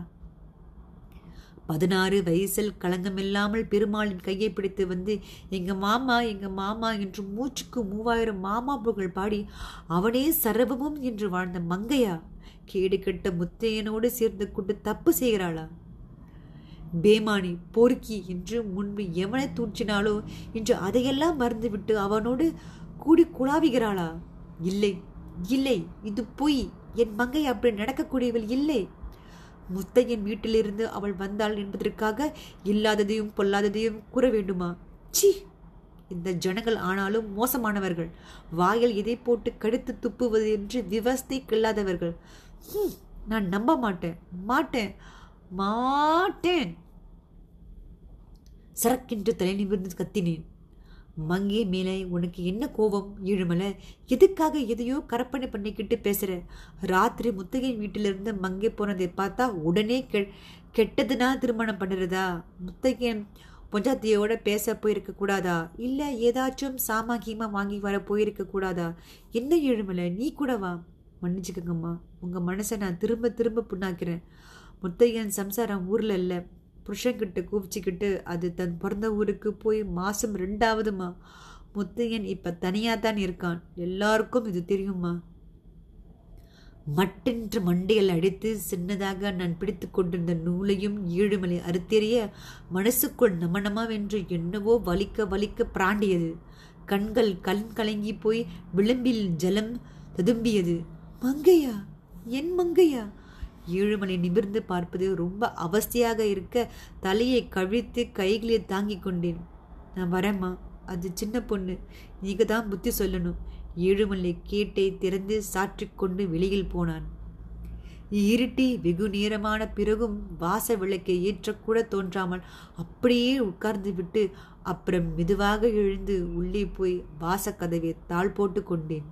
16 வயசில் களங்கமில்லாமல் பெருமாளின் கையை பிடித்து வந்து எங்க மாமா என்று மூச்சுக்கு 3000 மாமா புகழ் பாடி அவனே சரபமும் என்று வாழ்ந்த மங்கையா கேடு கெட்ட முத்தையனோடு சேர்ந்து கொண்டு தப்பு செய்கிறாளா? பேமானி, பொறுக்கி என்று முன்பு எவனை தூற்றினாலோ இன்று அதையெல்லாம் மறந்துவிட்டு அவனோடு கூடி குழாவுகிறாளா? இல்லை இல்லை, இது பொய். என் மங்கை அப்படி நடக்கக்கூடியவள் இல்லை. முத்தையன் வீட்டிலிருந்து அவள் வந்தாள் என்பதற்காக இல்லாததையும் பொல்லாததையும் கூற வேண்டுமா? சி, இந்த ஜனங்கள் ஆனாலும் மோசமானவர்கள். வாயில் எதை போட்டு கடித்து துப்புவது என்று விவஸ்தை கில்லாதவர்கள். நான் நம்ப மாட்டேன். சரக்கென்று தலை நிமிர்ந்து கத்தினேன். மங்கே மேலே உனக்கு என்ன கோபம் ஏழுமலை? எதுக்காக எதையோ கற்பனை பண்ணிக்கிட்டு பேசுற? ராத்திரி முத்தையன் வீட்டிலிருந்து மங்கே போனதை பார்த்தா உடனே கெட்டதுனா திருமணம் பண்ணுறதா? முத்தையன் பொஞ்சாத்தியோட பேச போயிருக்க கூடாதா? இல்லை ஏதாச்சும் சாமாகியமாக வாங்கி வர போயிருக்க கூடாதா? என்ன ஏழுமலை, நீ கூட வா. மன்னிச்சுக்கங்கம்மா, உங்கள் மனசை நான் திரும்ப திரும்ப புண்ணாக்கிறேன். முத்தையன் சம்சாரம் ஊரில் இல்லை, புருஷன்கிட்ட கூப்பிச்சுக்கிட்டு அது தன் பிறந்த ஊருக்கு போய் மாதம் 2ஆவதுமா. முத்தையன் இப்போ தனியாக தான் இருக்கான். எல்லாருக்கும் இது தெரியுமா? மட்டென்று மண்டையில் அடித்து சின்னதாக நான் பிடித்து கொண்டிருந்த நூலையும் ஏழுமலை அறுத்தெறிய மனசுக்குள் நமனமாவென்று என்னவோ வலிக்க பிராண்டியது. கண்கள் கலங்கி போய் விளிம்பில் ஜலம் ததும்பியது. மங்கையா, என் மங்கையா? ஏழுமலை நிமிர்ந்து பார்ப்பது ரொம்ப அவஸ்தையாக இருக்க தலையை கவிழ்த்து கைகளை தாங்கி கொண்டேன். நான் வரேம்மா, அது சின்ன பொண்ணு, நீங்கள் தான் புத்தி சொல்லணும். ஏழுமலை கேட்டை திறந்து சாற்றிக்கொண்டு வெளியில் போனான். இருட்டி வெகு நேரமான பிறகும் வாச விளக்கை ஏற்றக்கூட தோன்றாமல் அப்படியே உட்கார்ந்து விட்டு அப்புறம் மெதுவாக எழுந்து உள்ளே போய் வாசக்கதவை தாள் போட்டு கொண்டேன்.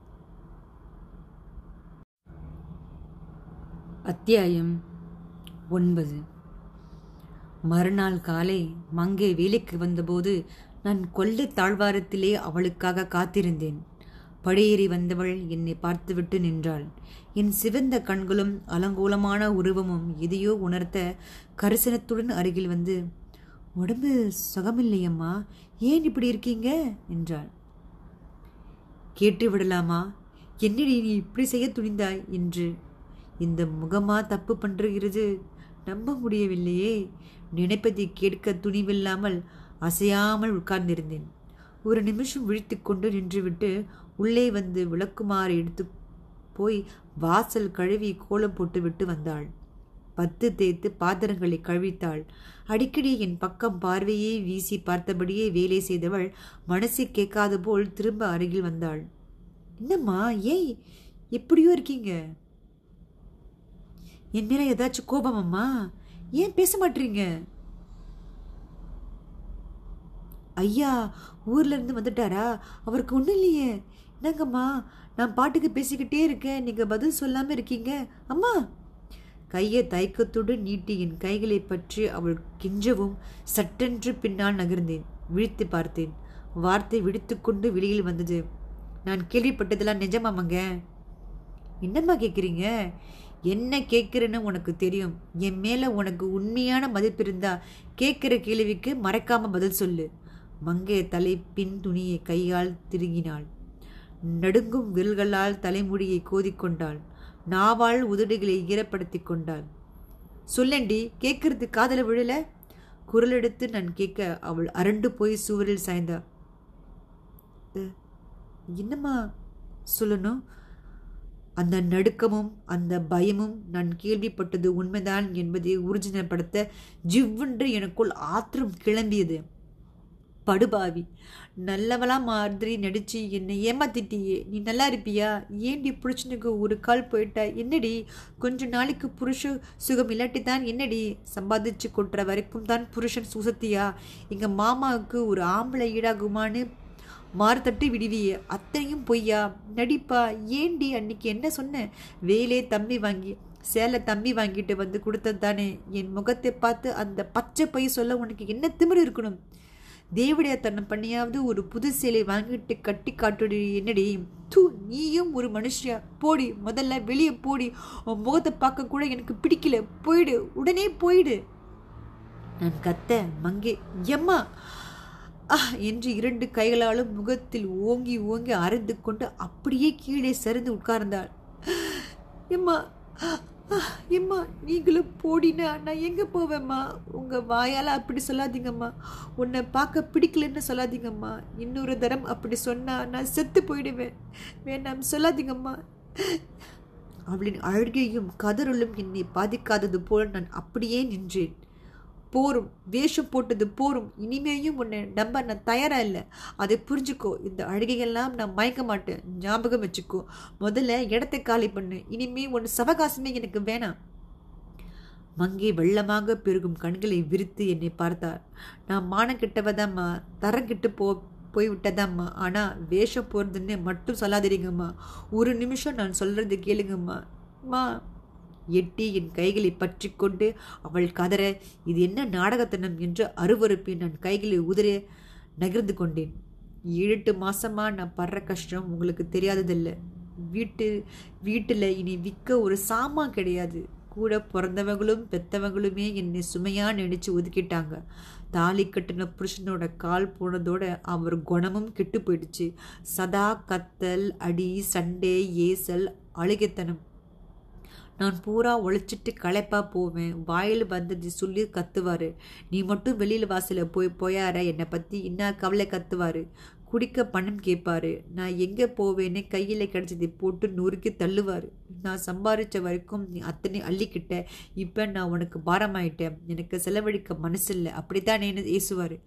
அத்தியாயம் 9. மறுநாள் காலை மங்கை வேலைக்கு வந்தபோது நான் கொள்ளை தாழ்வாரத்திலே அவளுக்காக காத்திருந்தேன். படியேறி வந்தவள் என்னை பார்த்துவிட்டு நின்றாள். என் சிவந்த கண்களும் அலங்கோலமான உருவமும் எதையோ உணர்த்த கரிசனத்துடன் அருகில் வந்து, உடம்பு சுகமில்லையம்மா, ஏன் இப்படி இருக்கீங்க என்றாள். கேட்டு விடலாமா, என்னடி நீ இப்படி செய்ய துணிந்தாய் என்று. இந்த முகமா தப்பு பண்ணுகிறது? நம்ப முடியவில்லையே. நினைப்பதை கேட்க துணிவில்லாமல் அசையாமல் உட்கார்ந்திருந்தேன். ஒரு நிமிஷம் விழித்து கொண்டு நின்றுவிட்டு உள்ளே வந்து விளக்குமாறு எடுத்து போய் வாசல் கழுவி கோலம் போட்டுவிட்டு வந்தாள். 10 தேய்த்து பாத்திரங்களை கழுவித்தாள். அடிக்கடி என் பக்கம் பார்வையே வீசி பார்த்தபடியே வேலை செய்தவள் மனசை கேட்காது போல் திரும்ப அருகில் வந்தாள். என்னம்மா, ஏய் எப்படியோ இருக்கீங்க? என் மேலே ஏதாச்சும் கோபமாம்மா? ஏன் பேச மாட்டீங்க? ஐயா ஊர்லேருந்து வந்துட்டாரா? அவருக்கு ஒன்றும் இல்லையே. என்னங்கம்மா, நான் பாட்டுக்கு பேசிக்கிட்டே இருக்கேன், நீங்கள் பதில் சொல்லாமல் இருக்கீங்க. அம்மா, கையை தைக்கத்தோடு நீட்டி என் கைகளை பற்றி அவள் கெஞ்சவும் சட்டென்று பின்னால் நகர்ந்தேன். விழித்து பார்த்தேன். வார்த்தை விடுத்து கொண்டு வெளியில் வந்தது. நான் கேள்விப்பட்டதெல்லாம் நிஜமாமங்க. என்னம்மா கேட்குறீங்க? என்ன கேட்குறேன்னு உனக்கு தெரியும். என் மேலே உனக்கு உண்மையான மதிப்பு இருந்தால் கேட்குற கேள்விக்கு மறக்காமல் பதில் சொல்லு. மங்கை தலை பின் துணியை கையால் திருங்கினாள். நடுங்கும் விரல்களால் தலைமுடியை கோதிக்கொண்டாள். நாவால் உதடுகளை ஈரப்படுத்தி கொண்டாள். சொல்லண்டி, கேட்கறது காதல விழல? குரல் எடுத்து நான் கேட்க அவள் அரண்டு போய் சுவரில் சாய்ந்தாள். என்னம்மா சொல்லணும்? அந்த நடுக்கமும் அந்த பயமும் நான் கேள்விப்பட்டது உண்மைதான் என்பதை ஊர்ஜினப்படுத்த ஜிவ்வென்று எனக்குள் ஆத்திரம் கிளம்பியது. படுபாவி, நல்லவளா மாதிரி நடிச்சு என்னை ஏமாத்திட்டியே, நீ நல்லா இருப்பியா? ஏன்டி புருஷனுக்கு ஒரு கால் போயிட்டா என்னடி? கொஞ்ச நாளைக்கு புருஷ சுகம் இல்லாட்டி தான் என்னடி? சம்பாதிச்சு கொட்டுற வரைக்கும் தான் புருஷன் சுசத்தியா? எங்கள் மாமாவுக்கு ஒரு ஆம்பளை ஈடாகுமான்னு மாறுதட்டு விடுவியே, அத்தனையும் பொய்யா? நடிப்பா? ஏண்டி அன்னைக்கு என்ன சொன்ன? வேலே தம்பி வாங்கி சேலை தம்பி வாங்கிட்டு வந்து கொடுத்தது தானே. என் முகத்தை பார்த்து அந்த பச்சை பொய் சொல்ல உனக்கு என்ன திமிரு இருக்கணும்? தேவடையாத்தனம் பண்ணியாவது ஒரு புது சேலை வாங்கிட்டு கட்டி காட்டுடி என்னடி? தூ, நீயும் ஒரு மனுஷியா? போடி, முதல்ல வெளியே போடி. உன் முகத்தை பார்க்க கூட எனக்கு பிடிக்கல, போயிடு, உடனே போயிடு. நான் கத்த, மங்கே எம்மா என்று இரண்டு கைகளாலும் முகத்தில் ஓங்கி ஓங்கி அரைந்து கொண்டு அப்படியே கீழே சரிந்து உட்கார்ந்தாள். எம்மா எம்மா, நீங்களும் போடினா நான் எங்கே போவேம்மா? உங்கள் வாயால் அப்படி சொல்லாதீங்கம்மா. உன்னை பார்க்க பிடிக்கலன்னு சொல்லாதீங்கம்மா. இன்னொரு தரம் அப்படி சொன்னால் நான் செத்து போயிடுவேன். வேணாம், சொல்லாதீங்கம்மா. அவளின் அழுகையும் கதறலும் என்னை பாதிக்காதது போல் நான் அப்படியே நின்றேன். போரும், வேஷம் போட்டது போரும். இனிமேயும் உன்னை நம்ப நான் தயாராக இல்லை. அதை புரிஞ்சுக்கோ. இந்த அழுகையெல்லாம் நான் மயக்க மாட்டேன், ஞாபகம் வச்சுக்கோ. முதல்ல இடத்தை காலி பண்ணு. இனிமே உன் சவகாசமே எனக்கு வேணாம். மங்கை வெள்ளமாக பெருகும் கண்களை விரித்து என்னை பார்த்தார். நான் மானம் கிட்டவதாம்மா, தரம் கிட்டு போய்விட்டதாம்மா. ஆனால் வேஷம் போகிறதுன்னு மட்டும் சொல்லாதீங்கம்மா. ஒரு நிமிஷம் நான் சொல்கிறது கேளுங்கம்மா. மா எட்டி என் கைகளை பற்றி கொண்டு அவள் கதற, இது என்ன நாடகத்தனம் என்று அருவறுப்பி நான் கைகளை உதிர நகர்ந்து கொண்டேன். 7-8 மாதமாக நான் படுற கஷ்டம் உங்களுக்கு தெரியாததில்லை. வீட்டில் இனி விற்க ஒரு சாமான் கிடையாது. கூட பிறந்தவங்களும் பெற்றவங்களுமே என்னை சுமையாக நினைச்சு ஒதுக்கிட்டாங்க. தாலி கட்டின புருஷனோட கால் போனதோட அவர் குணமும் கெட்டு போயிடுச்சு. சதா கத்தல், அடி, சண்டே, ஏசல், அழுகைத்தனம். நான் பூரா ஒழிச்சிட்டு களைப்பா போவேன். வாயில் வந்தது சொல்லி கத்துவார். நீ மட்டும் வெளியில் வாசலில் போயார என்னை பற்றி இன்னா கவலை கத்துவார். குடிக்க பணம் கேட்பார். நான் எங்கே போவேன்னு கையில் கிடச்சதை போட்டு நொறுக்கி தள்ளுவார். நான் சம்பாதிச்ச வரைக்கும் நீ அத்தனை அள்ளிக்கிட்ட, இப்போ நான் உனக்கு பாரமாயிட்டேன், எனக்கு செலவழிக்க மனசில்லை, அப்படி தான் என்ன ஏசுவார்.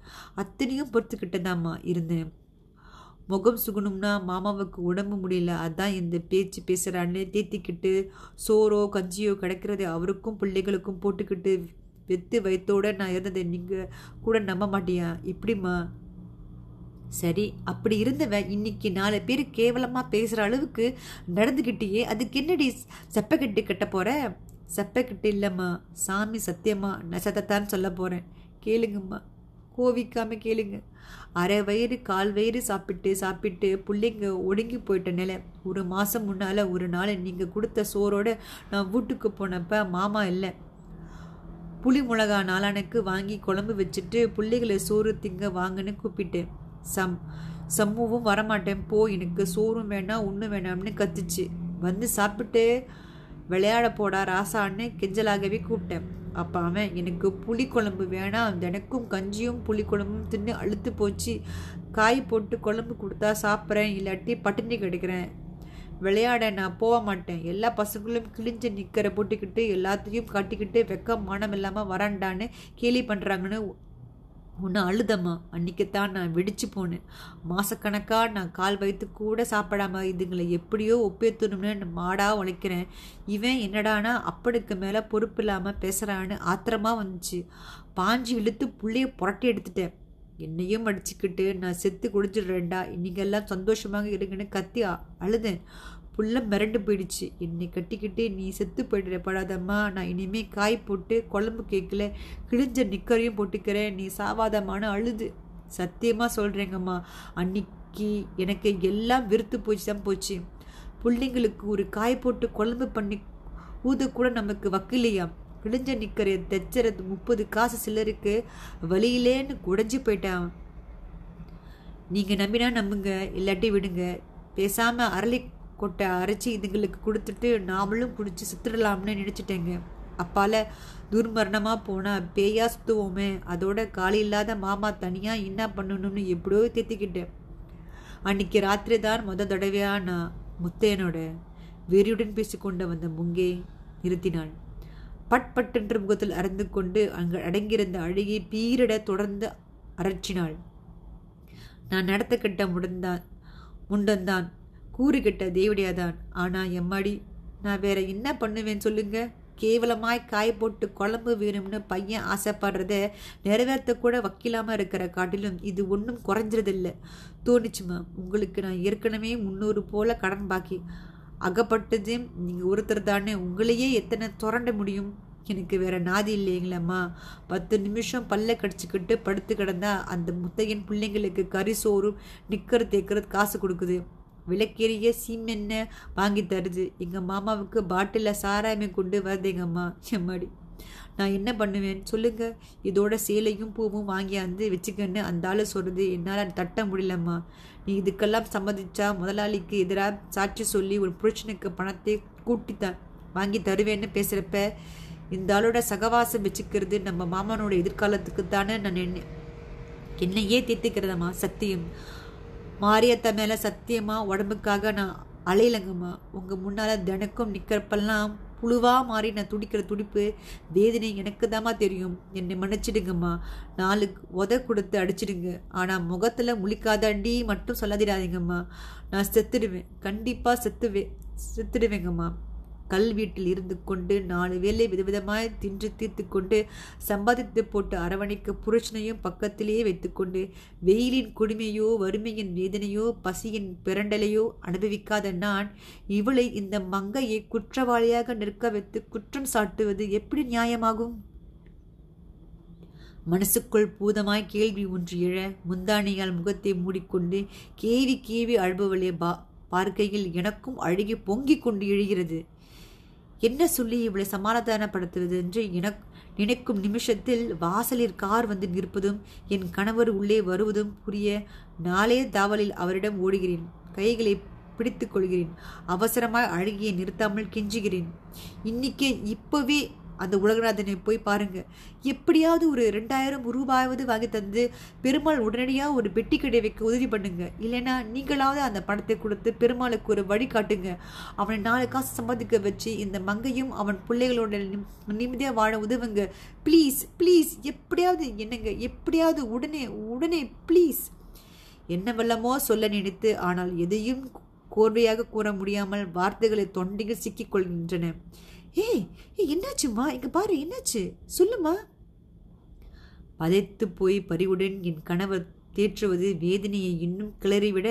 அத்தனையும் பொறுத்துக்கிட்டதாம்மா இருந்தேன். முகம் சுகுணும்னா மாமாவுக்கு உடம்பு முடியல, அதான் இந்த பேச்சு பேசுகிறான்னு தேத்திக்கிட்டு சோறோ கஞ்சியோ கிடைக்கிறது அவருக்கும் பிள்ளைகளுக்கும் போட்டுக்கிட்டு வெத்து வயிற்றோடு நான் இருந்ததை நீங்கள் கூட நம்ப மாட்டியா? இப்படிம்மா? சரி, அப்படி இருந்தவ இன்னைக்கு 4 பேர் கேவலமாக பேசுகிற அளவுக்கு நடந்துக்கிட்டேயே, அதுக்கு என்னடி செப்பைக்கட்டு கட்ட போகிற? செப்பைக்கட்டு இல்லைம்மா, சாமி சத்தியம்மா நசத்தைத்தான் சொல்ல போகிறேன். கேளுங்கம்மா, கோவிக்காமல் கேளுங்க. அரை வயிறு கால் வயிறு சாப்பிட்டு சாப்பிட்டு பிள்ளைங்க ஒடுங்கி போயிட்ட நிலை. 1 மாதம் முன்னால் ஒரு நாள் நீங்கள் கொடுத்த சோறோடு நான் வீட்டுக்கு போனப்போ மாமா இல்லை. புளி மிளகா நாளானுக்கு வாங்கி குழம்பு வச்சுட்டு பிள்ளைகளை சோறு திங்க வாங்கன்னு கூப்பிட்டேன். சம்முவும் வரமாட்டேன் போ, எனக்கு சோறும் வேணாம் ஒன்றும் வேணாம்னு கத்துச்சு. வந்து சாப்பிட்டு விளையாட போடா ராசான்னு கெஞ்சலாகவே கூப்பிட்டேன். அப்போ அவன் எனக்கு புளிக்குழம்பு வேணாம், எனக்கும் கஞ்சியும் புளிக்குழம்பும் தின்னு அழுத்து போச்சு, காய் போட்டு குழம்பு கொடுத்தா சாப்பிட்றேன், இல்லாட்டி பட்டினி கிடைக்கிறேன், விளையாட நான் போக மாட்டேன், எல்லா பசங்களும் கிழிஞ்சு நிற்கிற போட்டுக்கிட்டு எல்லாத்தையும் காட்டிக்கிட்டு வெக்கம் மானம் இல்லாமல் வராண்டான்னு கேலி பண்ணுறாங்கன்னு ஒன்று அழுதம்மா. அன்றைக்கித்தான் நான் வெடிச்சு போனேன். மாதக்கணக்காக நான் கால் வைத்து கூட சாப்பிடாமல் இதுங்களை எப்படியோ ஒப்பேத்தணும்னு மாடாக உழைக்கிறேன். இவன் என்னடானா அப்பனுக்கு மேலே பொறுப்பு இல்லாமல் பேசுகிறான்னு ஆத்திரமாக வந்துச்சு. பாஞ்சு இழுத்து புள்ளையை புரட்டி எடுத்துட்டேன். என்னையும் அடிச்சுக்கிட்டு நான் செத்து குடிச்சிடுறேன்டா, இன்றைக்கெல்லாம் சந்தோஷமாக இருக்குன்னு கத்தி அழுதேன். புள்ள மிரண்டு போயிடுச்சு. என்னை கட்டிக்கிட்டு நீ செத்து போயிடப்படாதம்மா, நான் இனிமேல் காய் போட்டு குழம்பு கேட்கல, கிழிஞ்ச நிக்கரையும் போட்டுக்கிறேன், நீ சாவாதமான அழுது. சத்தியமாக சொல்கிறேங்கம்மா, அன்னைக்கு எனக்கு எல்லாம் வெறுத்து போச்சு தான் போச்சு. பிள்ளைங்களுக்கு ஒரு காய் போட்டு குழம்பு பண்ணி ஊதக்கூட நமக்கு வக்கிலையாம். கிழிஞ்ச நிக்கரையை தைச்சறது 30 காசு சிலருக்கு வழியிலேன்னு குடைஞ்சி போயிட்டான். நீங்கள் நம்பினா நம்புங்க, இல்லாட்டி விடுங்க. பேசாமல் அரளி கொட்டை அரைச்சி இதுங்களுக்கு கொடுத்துட்டு நாமளும் குடிச்சு சுத்துடலாம்னு நினச்சிட்டேங்க. அப்பால துர்மரணமாக போனால் பேயா சுற்றுவோமே, அதோட காலி இல்லாத மாமா தனியாக என்ன பண்ணணும்னு எப்படியோ தேத்திக்கிட்டேன். அன்றைக்கி ராத்திரி தான் முத தடவையா நான் முத்தையனோட வேரியுடன் பேசிக்கொண்டு வந்த மங்கை நிறுத்தினாள். பட்பட்டென்று முகத்தில் அறந்து கொண்டு அங்கு அடங்கியிருந்த அழுகை பீரிட தொடர்ந்து அரற்றினாள். நான் நடத்த கெட்ட முண்டந்தான், கூறு கெட்ட தேவடியாதான். ஆனால் எம்மாடி, நான் வேற என்ன பண்ணுவேன் சொல்லுங்க? கேவலமாய் காய் போட்டு குழம்பு வேணும்னு பையன் ஆசைப்படுறத நிறைவேற்ற கூட வக்கிலாமல் இருக்கிற காட்டிலும் இது ஒன்றும் குறைஞ்சதில்லை. தோணுச்சுமா உங்களுக்கு? நான் ஏற்கனவே 300 போல கடன் பாக்கி அகப்பட்டதையும் நீங்கள் ஒருத்தர் தானே, உங்களையே எத்தனை துரண்ட முடியும்? எனக்கு வேற நாதி இல்லைங்களம்மா. 10 நிமிஷம் பல்ல கடிச்சிக்கிட்டு படுத்து கிடந்தா அந்த முத்தையன் பிள்ளைங்களுக்கு கறி சோறும் நிற்கிறது தேக்கிறது காசு கொடுக்குது, விளக்கேறிய சீமெண்ணை வாங்கி தருது, எங்கள் மாமாவுக்கு பாட்டிலில் சாராயமே கொண்டு வருதுங்கம்மா. எம்மாடி, நான் என்ன பண்ணுவேன் சொல்லுங்கள்? இதோட சேலையும் பூவும் வாங்கியாந்து வச்சுக்கன்னு அந்த ஆள் சொல்கிறது என்னால் தட்ட முடியலம்மா. நீ இதுக்கெல்லாம் சம்மதிச்சா முதலாளிக்கு எதிராக சாட்சி சொல்லி ஒரு புருஷனுக்கு பணத்தை கூட்டித்தான் வாங்கி தருவேன்னு பேசுகிறப்ப இந்த ஆளோட சகவாசம் வச்சுக்கிறது நம்ம மாமனோட எதிர்காலத்துக்கு தானே. நான் என்னையே தீர்த்துக்கிறதம்மா. சத்தியம் மாரியத்த மேலே சத்தியமாக உடம்புக்காக நான் அலையிலங்கம்மா. உங்கள் முன்னால் தினக்கும் நிற்கிறப்பெல்லாம் புழுவாக மாறி நான் துடிக்கிற துடிப்பு வேதனை எனக்கு தாம்மா தெரியும். என்னை மன்னிச்சிடுங்கம்மா. 4 உத கொடுத்து அடிச்சிடுங்க, ஆனால் முகத்தில் முழிக்காதாண்டி மட்டும் சொல்லாதிடாதீங்கம்மா. நான் செத்துடுவேன், கண்டிப்பாக செத்துடுவேங்கம்மா. கல் வீட்டில் இருந்து கொண்டு 4 வேளை விதவிதமாய் தின்று தீர்த்து கொண்டு சம்பாதித்து போட்டு அரவணைக்கு புருஷனையும் பக்கத்திலேயே வைத்துக்கொண்டு வெயிலின் கொடுமையோ வறுமையின் வேதனையோ பசியின் பிறண்டலையோ அனுபவிக்காத நான் இவளை, இந்த மங்கையை குற்றவாளியாக நிற்க வைத்து குற்றம் சாட்டுவது எப்படி நியாயமாகும்? மனசுக்குள் பூதமாய் கேள்வி ஒன்று எழ முந்தானியால் முகத்தை மூடிக்கொண்டு கேவி கேவி அழுபவளே பார்க்கையில் எனக்கும் அழுகி பொங்கிக் கொண்டு எழுகிறது. என்ன சொல்லி இவளை சமாதானப்படுத்துவது என்று நினைக்கும் நிமிஷத்தில் வாசலில் கார் வந்து நிற்பதும் என் கணவர் உள்ளே வருவதும் புரிய நாளே தாவலில் அவரிடம் ஓடுகிறேன். கைகளை பிடித்து கொள்கிறேன். அவசரமாய் அழுகியை நிறுத்தாமல் கெஞ்சுகிறேன். இன்னைக்கே இப்போவே அந்த உலகநாதனை போய் பாருங்க. எப்படியாவது ஒரு 2000 ரூபாயாவது வாங்கி தந்து பெருமாள் உடனடியாக ஒரு பெட்டி கடை வைக்க உதவி பண்ணுங்க. இல்லைன்னா நீங்களாவது அந்த பணத்தை கொடுத்து பெருமாளுக்கு ஒரு வழி காட்டுங்க. அவனை 4 காசு சம்பாதிக்க வச்சு இந்த மங்கையும் அவன் பிள்ளைகளோட நிம்மதியாக வாழ உதவுங்க. ப்ளீஸ் ப்ளீஸ், எப்படியாவது என்னங்க, எப்படியாவது உடனே ப்ளீஸ். என்ன வல்லமோ சொல்ல நினைத்து ஆனால் எதையும் கோர்வையாக கூற முடியாமல் வார்த்தைகளை தொண்டையில் சிக்கிக்கொள்கின்றன. ஏய் ஏய், என்னாச்சும்மா? இங்கே பாரு, என்னாச்சு சொல்லுமா? பதைத்து போய் பறிவுடன் என் கணவர் தேற்றுவது வேதனையை இன்னும் கிளறிவிட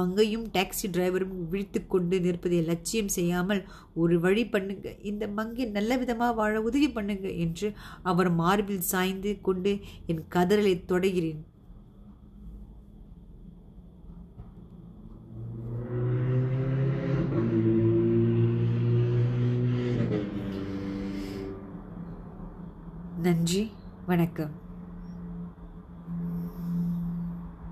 மங்கையும் டாக்ஸி டிரைவரும் விழித்து கொண்டு நிற்பதை லட்சியம் செய்யாமல் ஒரு வழி பண்ணுங்க, இந்த மங்கை நல்ல விதமாக வாழ உதவி பண்ணுங்க என்று அவர் மார்பில் சாய்ந்து கொண்டு என் கதறலை தொடர்கிறேன். நன்றி, வணக்கம்.